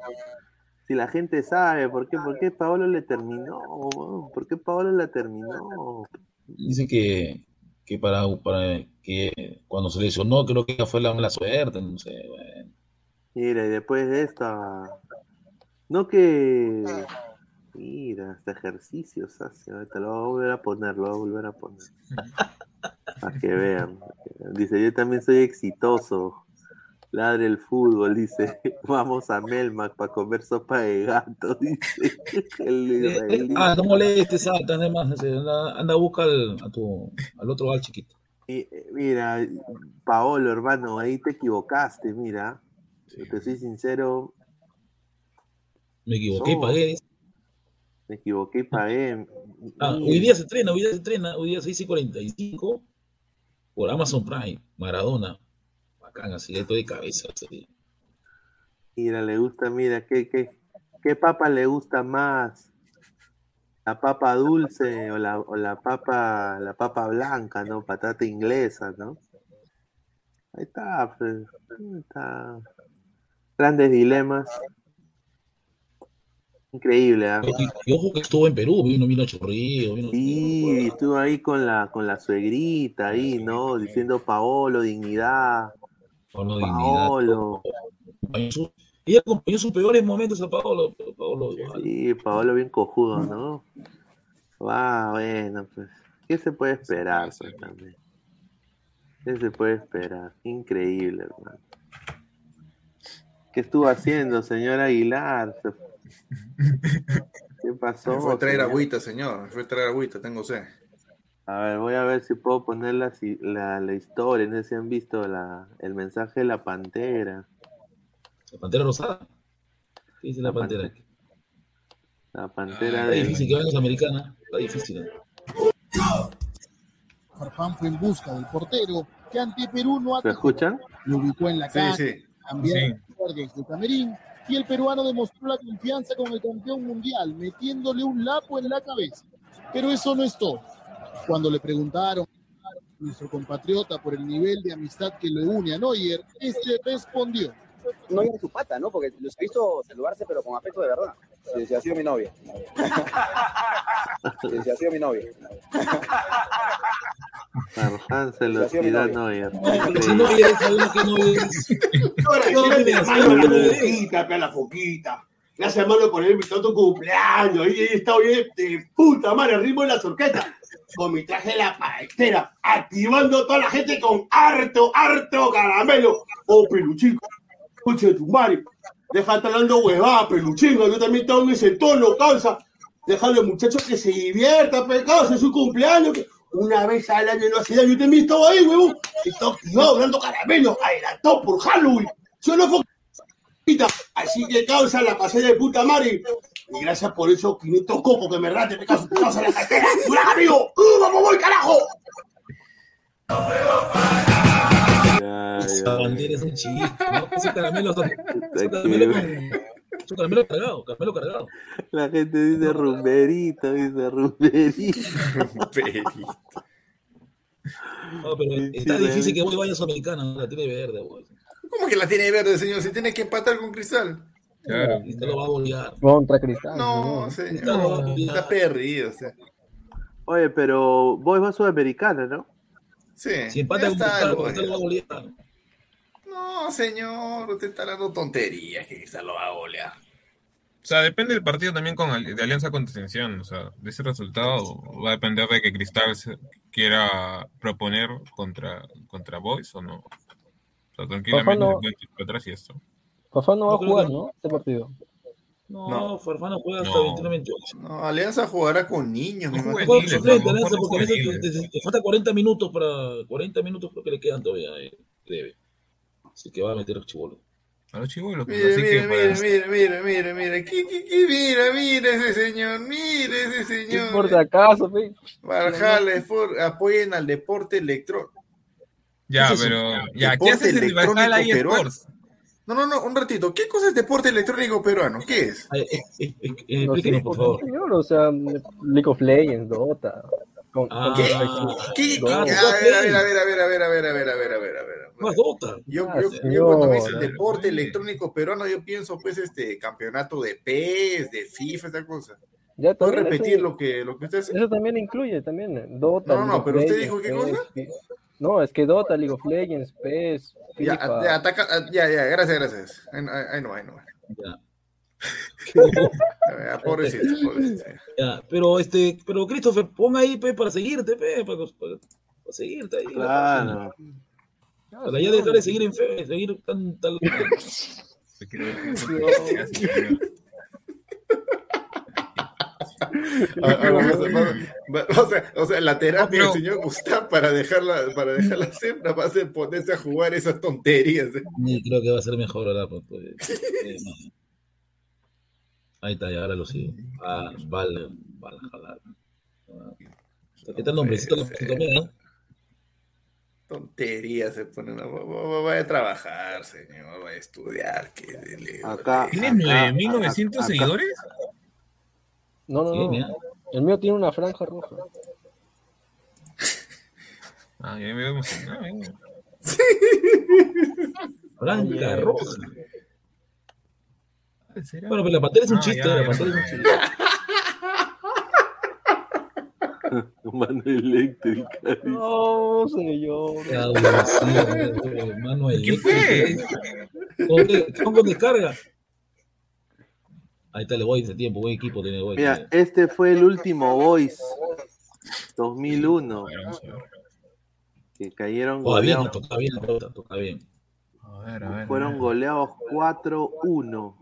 si la gente sabe, ¿por qué, por qué Paolo le terminó? ¿Por qué Paolo la terminó? Dice que, que para, para que cuando se lesionó, creo que fue la mala suerte, no sé. Bueno. Mira, y después de esta, no que, mira, hasta ejercicios hace, te lo voy a volver a poner, lo voy a volver a poner, para que vean. Dice, yo también soy exitoso. Ladra el fútbol, dice. Vamos a Melmac para comer sopa de gato, dice. El ah, no molestes, salta, además. Anda, anda, busca al, a tu, al otro al chiquito. Y, mira, Paolo, hermano, ahí te equivocaste, mira. Sí. Te soy sincero. Me equivoqué somos. Y pagué. Me equivoqué y pagué. Ah, hoy día se estrena, hoy día se estrena, hoy día seis y cuarenta y cinco por Amazon Prime, Maradona. Así de todo de cabeza. Así. Mira, le gusta, mira, ¿qué, qué, qué papa le gusta más? ¿La papa dulce o la, o la papa la papa blanca, no? Patata inglesa, ¿no? Ahí está, pues, ahí está. Grandes dilemas. Increíble, ¿eh? Y, y ojo que estuvo en Perú, vino, vino a Chorrillo. Vino, sí, vino, bueno. Estuvo ahí con la, con la suegrita, ahí, ¿no? Diciendo Paolo, dignidad. Paolo, Paolo. Dignidad. Ella acompañó sus peores momentos a Paolo. Paolo sí, Paolo bien cojudo, ¿no? Va, bueno, pues. ¿Qué se puede esperar, pues, también? ¿Qué se puede esperar? Increíble, hermano. ¿Qué estuvo haciendo, señor Aguilar? ¿Qué pasó? Me fue a traer señor? agüita, señor. Me fue a traer agüita, tengo sed. A ver, voy a ver si puedo poner la, la, la historia. No sé si han visto la, el mensaje de la pantera. ¿La pantera rosada? ¿Qué dice la, la pantera? pantera? La pantera ah, de. Está difícil que vayan los americanos. Está difícil. Farfán fue en busca del portero que ante Perú no atacó. ¿Lo escuchan? Lo ubicó en la sí, casa. Sí. Cambiaron sí. Guardias de Camerín. Y el peruano demostró la confianza con el campeón mundial, metiéndole un lapo en la cabeza. Pero eso no es todo. Cuando le preguntaron a nuestro compatriota por el nivel de amistad que le une a Neuer, este respondió. Neuer es su pata, ¿no? Porque los he visto saludarse, pero con afecto de verdad. Se, se ha sido mi novia. Se, se ha sido mi novia. Farfán se lo tira a Neuer. Si no vieres, sabemos que no vieres. No, le hace malo la foquita, pega la foquita. Le hace malo por él invitado a tu cumpleaños. Y está hoy de puta madre, el ritmo de la sorqueta. Con mi traje de la paestera, activando a toda la gente con harto, harto caramelo. Oh, peluchico, coche de tu madre. Deja de estar dando huevada, peluchico. Yo también tengo en ese tono, causa. Déjalo, muchachos, que se divierta, pecado, es su cumpleaños. Que... una vez a la velocidad. Yo te he visto ahí, huevón. Está activado, dando caramelo, adelantado por Halloween. Solo fue. Así que causa la pasé de puta madre. Y gracias por esos quinientos copos que me rate, me causa, me causa la cartera. ¡Hola, amigo! ¡Uh, vamos, voy, carajo! Esa bandera es un chillito, ¿no? Ese caramelo, ese caramelo, ese caramelo cargado, caramelo cargado. La gente dice rumberito, dice rumberito. Rumberito. No, pero está difícil que hoy vaya a Sudamericana, la tiene verde, güey. ¿Cómo que la tiene verde, señor? Si tiene que empatar con Cristal. Claro. Cristal lo va a bolear. Contra Cristal. No, no. Señor. Está perdido, o sea. Oye, pero vos vas a Sudamericana, ¿no? Sí. Si empata con Cristal, Cristal lo va a bolear. No, señor. Usted está dando tonterías que Cristal lo va a bolear. O sea, depende del partido también con de Alianza con Contención. O sea, de ese resultado va a depender de que Cristal quiera proponer contra, contra Boys o no. Tranquilamente no, atrás y esto. Farfán no va a jugar, ¿no? Este partido. No, no. Farfán no juega hasta no. veintiuno veintiocho. No, Alianza jugará con niños. No, juega con suplente, Alianza, porque te falta cuarenta minutos para. cuarenta minutos creo que le quedan todavía. Eh, breve. Así que va a meter a los chibolos. A los chibolos. Mire, mire, mire, mire, mire, mire, mire. ¿Qué, qué, qué? Mira, mira ese señor, mire ese señor. ¿Qué por si acaso, fe? Barjales, por, apoyen al deporte electrónico. Ya, pero... Ya, ¿qué haces en el Valhalla eSports? No, no, no, un ratito. ¿Qué cosa es deporte electrónico peruano? ¿Qué es? Ay, eh, eh, eh, eh, no, explíquenos, sí, por favor. Señor, o sea, League of Legends, Dota... Con, ah, ¿qué? ¿Qué? ¿Qué? A ver, a ver, a ver, a ver, a ver, a ver, a ver, a ver, a ver, a ver. Más Dota. Yo, yo, yo, yo cuando me dicen deporte electrónico peruano, yo pienso, pues, este, campeonato de P E S, de FIFA, esa cosa. Ya ¿puedo repetir eso, lo que lo que usted hace? Eso también incluye, también, Dota... No, no, no, pero Legends, usted dijo qué cosa... No, es que Dota, League of Legends, P E S, FIFA. Ya, ya, ataca, ya, ya, gracias, gracias. Ahí no, ahí no. Ya. Pobrecito, pobrecito. Ya, pero, este, pero Christopher, pon ahí, pe, para seguirte, pe, para, para, para seguirte ahí. Claro. Para, para ya dejar de seguir en fe, seguir tan, tan... A, a, a, o, sea, o sea, la terapia del señor Gustavo para dejarla, para dejarla siempre va a ser ponerse a jugar esas tonterías. ¿Eh? Sí, creo que va a ser mejor ahora. Porque, eh, ahí está, ya ahora lo sigo. Ah, vale, vale, jalar. Ah, ¿qué tal nombrecito? No, tonterías se ponen. Vaya a trabajar, señor, vaya a estudiar. ¿Tiene nueve mil novecientos seguidores? No, no, no. El mío tiene una franja roja. Ah, ya me vemos. Sí. Franja roja. Bueno, pero la pantera es un chiste. La pantera es un chiste. Mano eléctrica. No, señor. Mano eléctrica. ¿Qué fue? ¿Cómo descarga? Ahí está el Boys de tiempo, buen equipo tiene Boys. Mira, este fue el último Boys dos mil uno. Que cayeron oh, goleados. Bien, toca bien, toca, toca bien. A ver, a ver, fueron a ver. Goleados cuatro uno.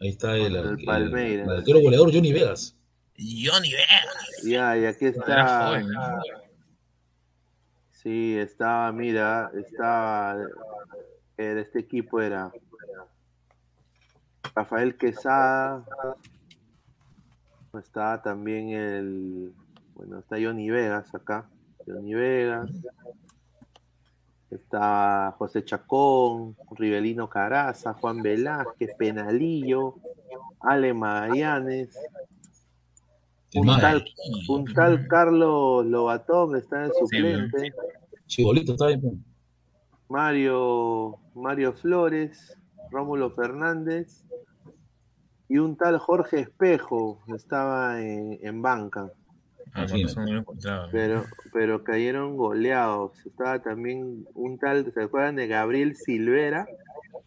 Ahí está el, el, el Palmeiras. El arquero goleador Johnny Vegas. Johnny Vegas. Ya, y aquí está. Sí, estaba, mira, estaba. Este equipo era. Rafael Quesada, está también el, bueno, está Johnny Vegas acá, Johnny Vegas, está José Chacón, Rivelino Caraza, Juan Velázquez, Penalillo, Ale Magallanes, un tal, un tal Carlos Lobatón está en el suplente, Mario, Mario Flores, Rómulo Fernández, y un tal Jorge Espejo estaba en, en banca. Ah, sí, pero, pero cayeron goleados. Estaba también un tal, ¿se acuerdan de Gabriel Silvera?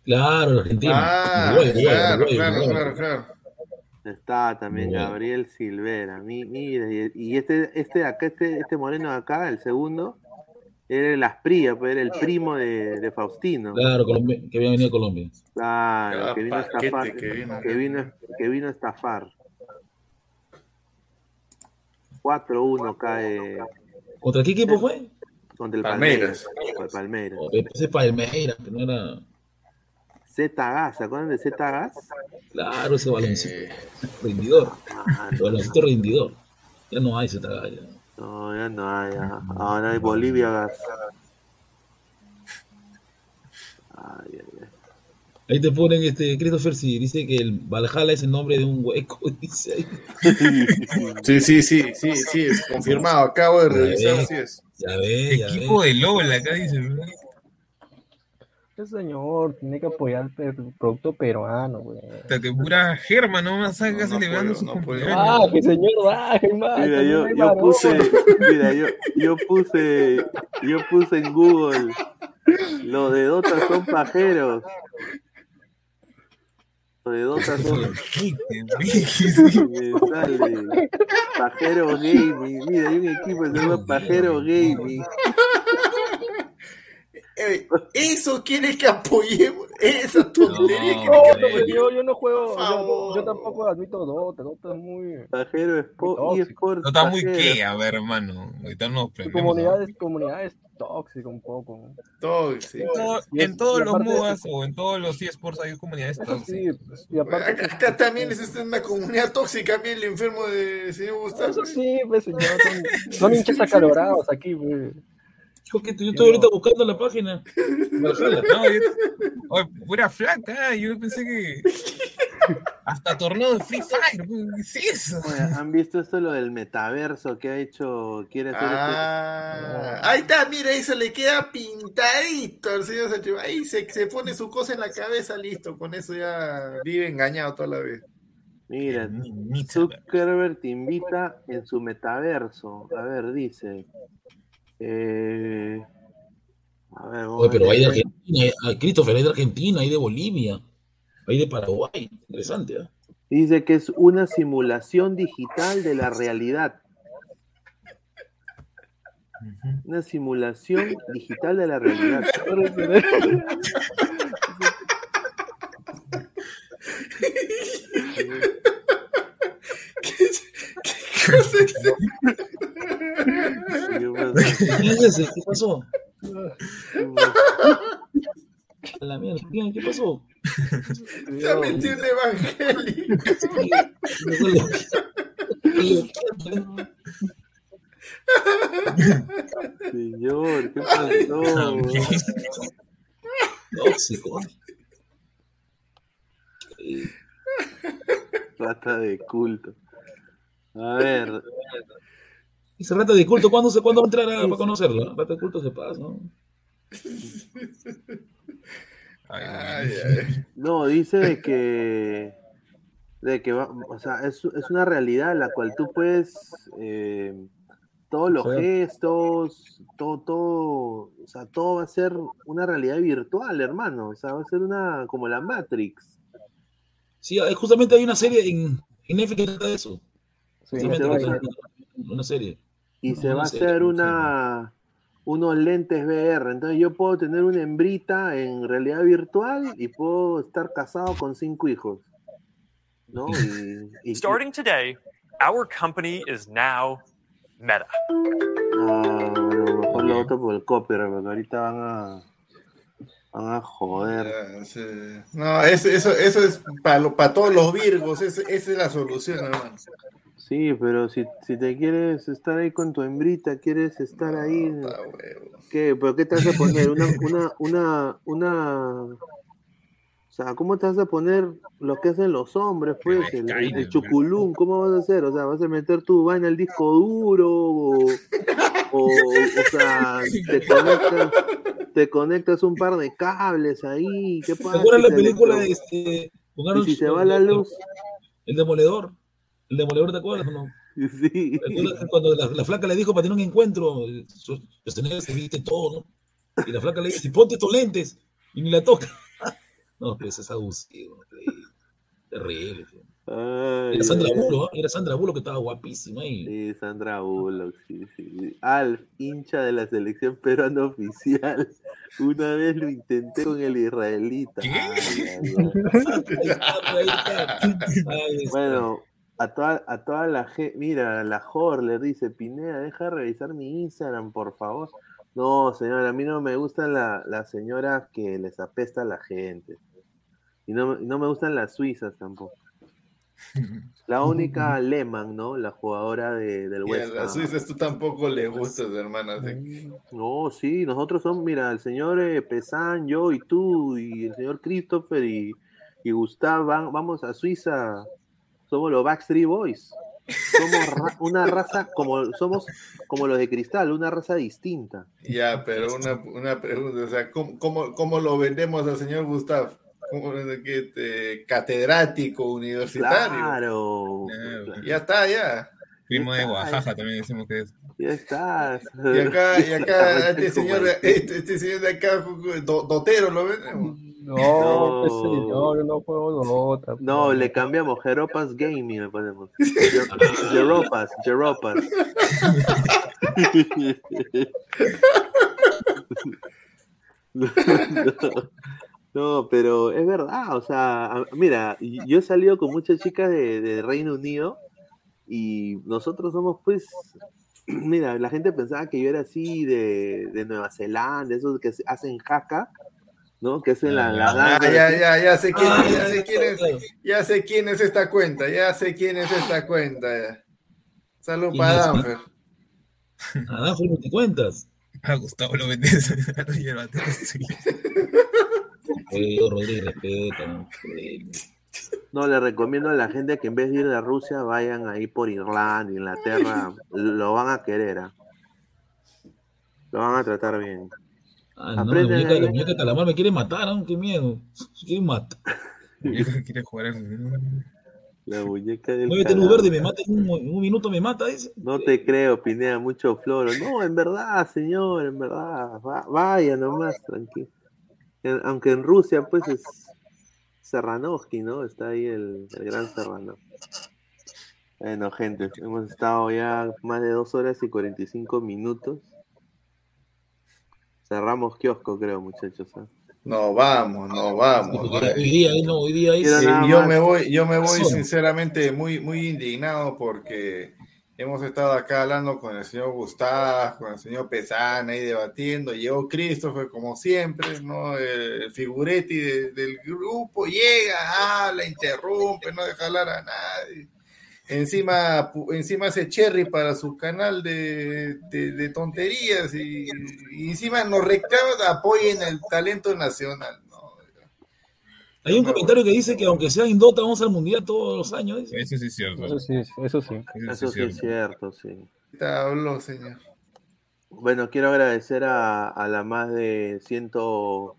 Claro, argentino. Ah, claro, claro, claro, claro, claro. Estaba también bueno. Gabriel Silvera. Mire, y este, este acá, este, este moreno de acá, el segundo, era el Aspría, era el primo de, de Faustino. Claro, que había venido a Colombia. Claro, que vino a estafar. Que vino, que vino a estafar. cuatro uno cae. ¿Contra qué equipo fue? Contra el Palmeiras. Palmeiras. Palmeiras. Oh, ese Palmeiras, que no era. Z-Gas, ¿se acuerdan de Z-Gas? Claro, ese baloncito eh... rendidor. Ah, no. Baloncito rendidor. Ya no hay Z-Gas. Ya. No, ya no hay. Ya. Ahora hay Bolivia Gas. Ay, ay, ay. Ahí te ponen este Christopher, si dice que el Valhalla es el nombre de un hueco, dice ahí. Sí, sí, sí, sí, sí, es confirmado, acabo de revisar, sí es. Ya ve, ya equipo ve. De Lola, acá dice, ¿verdad? Ese señor tiene que apoyar el producto peruano, güey. Hasta que pura Germa nomás salga no, no celebrando puedo, su no cumpleaños. Ah, que señor baje, man. Mira, yo, yo puse, mira, yo, yo puse, yo puse en Google, los de Dota son pajeros. De Dota son Pajero Gaming. Mira, hay un equipo que se llama Pajero Gaming. Eh, eso quieres que apoyemos. Eso tontería no, que apoyemos. Yo, yo no juego. Yo, yo tampoco admito Dota. Dota es muy. Pajero Sport. No está muy que, a ver, hermano. Ahorita nos prendemos. Comunidades, comunidades. Tóxico un poco. Tóxico. No, en todos los M U A S o en todos los eSports hay comunidades tóxicas. Sí, y aparte, acá, acá también es una comunidad tóxica, bien el enfermo de señor Gustavo. Eso sí, pues señor. Son hinchas acalorados aquí, pues. Yo, que, yo estoy ahorita buscando la página. No, yo, pura flaca, yo pensé que... Hasta torneo de Free Fire, ¿qué es eso? ¿Han visto esto lo del metaverso que ha hecho? ¿Quiere hacer ah, este... Ahí está, mira, eso le queda pintadito al señor Sánchez. Ahí se, se pone su cosa en la cabeza, listo. Con eso ya vive engañado toda la vez. Mira, Zuckerberg te invita en su metaverso. A ver, dice... Eh... A ver, oye, pero hay de Argentina, hay... Christopher, hay de Argentina, hay de Bolivia. Ahí de Paraguay, interesante, ¿eh? Dice que es una simulación digital de la realidad. Uh-huh. Una simulación digital de la realidad. ¿Qué, qué cosa es eso? ¿Qué es eso? ¿Qué pasó? La mierda, ¿qué pasó? Se ha metido un evangélico. Señor, ¿qué pasó? Tóxico. Rata de culto. A ver. Ese rata de culto, ¿cuándo se cuándo va a entrar a, para conocerlo? ¿Eh? Rata de culto se pasa, ¿no? Ay, ay, ay. No, dice de que de que va, o sea, es, es una realidad en la cual tú puedes eh, todos los sí. gestos, todo, todo, o sea, todo va a ser una realidad virtual, hermano, o sea, va a ser una como la Matrix. Sí, justamente hay una serie en, en Netflix que trata de eso. Sí, justamente se va a una, una serie. Y no, se va a hacer serie, una unos lentes V R, entonces yo puedo tener una hembrita en realidad virtual y puedo estar casado con cinco hijos, ¿no? Y, y... Starting today, our company is now Meta. Ah, a lo mejor lo voto por el copyright, porque ahorita van a van a joder. Uh, sí. No, eso, eso, eso es para lo, para todos los virgos, es, esa es la solución, hermano. Sí, pero si, si te quieres estar ahí con tu hembrita, quieres estar no, ahí. ¿Qué? ¿Pero qué te vas a poner? Una, una, una, una. O sea, ¿cómo te vas a poner lo que hacen los hombres, pues? El, el, el chuculum, ¿cómo vas a hacer? O sea, ¿vas a meter tu vaina al disco duro? O, o, o sea, te conectas, te conectas un par de cables ahí. ¿Qué pasa? ¿Te acuerdas la película de este? ¿Y si se va la luz? El demoledor. El demoledor, ¿te acuerdas? ¿No? Sí. Cuando la, la flaca le dijo para tener un encuentro, sostener, se viste todo, ¿no? Y la flaca le dice, si ponte estos lentes, y ni la toca. No, pues es abusivo. Terrible. Ay, era Sandra Bullock, ¿eh? Era Sandra Bullock que estaba guapísima ahí. Sí, Sandra Bullock, sí, sí. Alf, hincha de la selección peruana oficial. Una vez lo intenté con el israelita. Ay, ay, ay. Ay, bueno. A toda, a toda la gente, mira, la Horler dice, Pineda, deja de revisar mi Instagram, por favor. No, señora, a mí no me gustan la, las señoras que les apesta a la gente. Y no, no me gustan las suizas tampoco. La única Lehmann, ¿no? La jugadora de, del West Ham. Y a las suizas tú tampoco le gustas, hermanas. ¿Eh? No, sí, nosotros somos, mira, el señor eh, Pesán, yo y tú, y el señor Christopher y, y Gustav, van, vamos a Suiza... Somos los Backstreet Boys. Somos ra- una raza, como somos como los de Cristal, una raza distinta. Ya, pero una, una pregunta, o sea, ¿cómo, cómo, cómo lo vendemos al señor Gustav? ¿Cómo, qué, eh, catedrático, universitario? Claro, eh, claro. Ya está, ya. Primo de Oaxaca también decimos que es. Ya está. Y acá, y acá este, señor, este, este señor de acá, do, Dotero, lo vendemos. No, no, señor, no puedo, no, tampoco. No, le cambiamos, Jeropas Gaming le ponemos. Jeropas, Jeropas. No, no, pero es verdad, o sea, mira, yo he salido con muchas chicas de, de Reino Unido y nosotros somos, pues, mira, la gente pensaba que yo era así de, de Nueva Zelanda, esos que hacen jaca. ¿No? Que es la, la ah, ya, ya, ya sé quién, ah, ya, ya sé quién es, ya sé quién es esta cuenta, ya sé quién es esta cuenta. Ya. Salud para Danfer. A Danfer no te cuentas. A Gustavo lo vendes. No, le recomiendo a la gente que en vez de ir a Rusia vayan ahí por Irlanda, Inglaterra, lo van a querer, ¿eh? Lo van a tratar bien. Ah, no, la muñeca, la muñeca de calamar me quiere matar, ¿no? Qué miedo. ¿Quién mata? La muñeca quiere jugar. La muñeca del muévete calamar. Luz verde, me mata, en un, un minuto me mata, dice. No te creo, Pineda, mucho floro. No, en verdad, señor, en verdad. Va, vaya nomás, tranquilo. En, aunque en Rusia, pues, es Serranovsky, ¿no? Está ahí el, el gran Serrano. Bueno, gente, hemos estado ya más de dos horas y cuarenta y cinco minutos. Cerramos kiosco, creo, muchachos. ¿Eh? No, vamos, no, vamos. Hoy día, no, hoy día. Sí, yo me voy, yo me voy sinceramente muy, muy indignado porque hemos estado acá hablando con el señor Gustavo, con el señor Pesana ahí debatiendo. Llegó Christopher, como siempre, ¿no? El figuretti de, del grupo llega, habla, interrumpe, no deja hablar a nadie. Encima, encima hace cherry para su canal de, de, de tonterías y, y encima nos reclama apoyen el talento nacional. No, hay un no, comentario que dice que aunque sea Indota vamos al mundial todos los años. ¿Dice? Eso sí es cierto. Eso sí, eso sí. Eso, eso sí es cierto, sí. Te habló, señor. Bueno, quiero agradecer a, a las más de ciento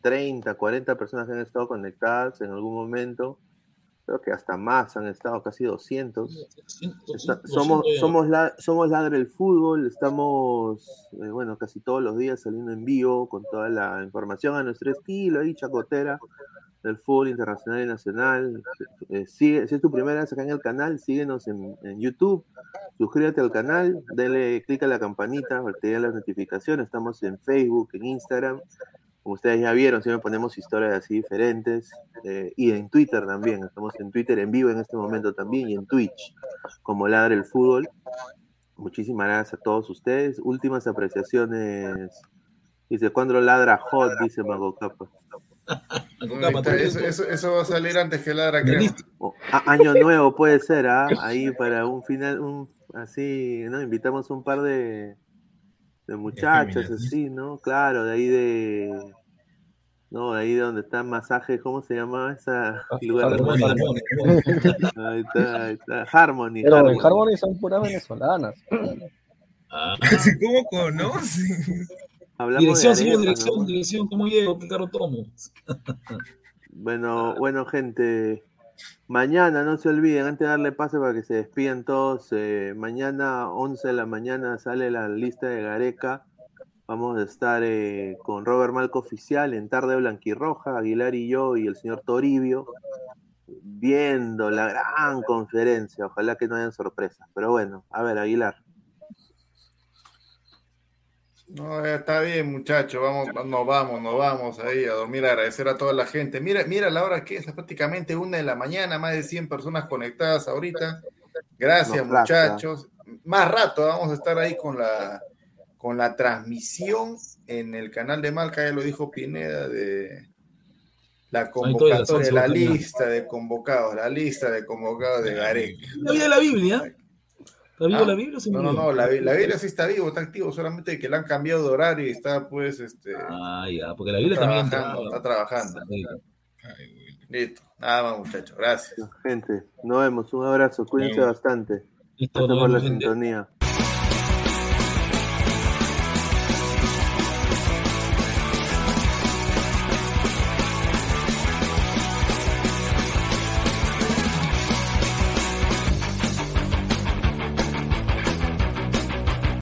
treinta, cuarenta personas que han estado conectadas en algún momento. Creo que hasta más han estado, casi doscientos. Está, somos, somos, la, somos Ladra el Fútbol, estamos, eh, bueno, casi todos los días saliendo en vivo con toda la información a nuestro estilo y chacotera del fútbol internacional y nacional. Eh, sigue, si es tu primera vez acá en el canal, síguenos en, en YouTube, suscríbete al canal, dale clic a la campanita para que te den las notificaciones. Estamos en Facebook, en Instagram. Como ustedes ya vieron, siempre ponemos historias así diferentes. Eh, y en Twitter también. Estamos en Twitter en vivo en este momento también. Y en Twitch, como Ladra el Fútbol. Muchísimas gracias a todos ustedes. Últimas apreciaciones. Dice, ¿cuándo ladra hot? Dice Manco Capac. Eso, eso, eso va a salir antes que ladra crema. Oh, a, año nuevo puede ser, ¿ah? ¿Eh? Ahí para un final, un así, ¿no? Invitamos un par de... de muchachos, así, ¿no? Claro, de ahí de... No, de ahí de donde están masajes, ¿cómo se llama esa lugar? Harmony. Ahí está, ahí está. Harmony. Pero Harmony. En Harmony son puras venezolanas. Ah. ¿Cómo conocen? Hablamos dirección, señor, dirección, ¿no? Dirección, ¿cómo llego? ¿Qué carro tomo? Bueno, bueno, gente... Mañana, no se olviden, antes de darle pase para que se despidan todos, eh, mañana once de la mañana sale la lista de Gareca. Vamos a estar eh, con Robert Malco Oficial en Tarde Blanquirroja, Aguilar y yo y el señor Toribio, viendo la gran conferencia. Ojalá que no hayan sorpresas, pero bueno, a ver, Aguilar. No, está bien, muchachos, vamos, nos vamos, nos vamos ahí a dormir, a agradecer a toda la gente. Mira, mira la hora que es, es prácticamente una de la mañana, más de cien personas conectadas ahorita. Gracias, nos muchachos. Plazca. Más rato vamos a estar ahí con la, con la transmisión en el canal de Marca, ya lo dijo Pineda, de la convocatoria, la lista de convocados, la lista de convocados de Gareca. La vida de la Biblia. ¿Está vivo ah, la Biblia o se murió? No, no, no, la, la Biblia sí está vivo, está activo, solamente que la han cambiado de horario y está, pues, este... Ah, ya, porque la Biblia está también está, está trabajando. Ay, listo, nada más, muchachos, gracias. Gente, nos vemos, un abrazo, cuídense bastante. Listo, gracias por la gente. Sintonía.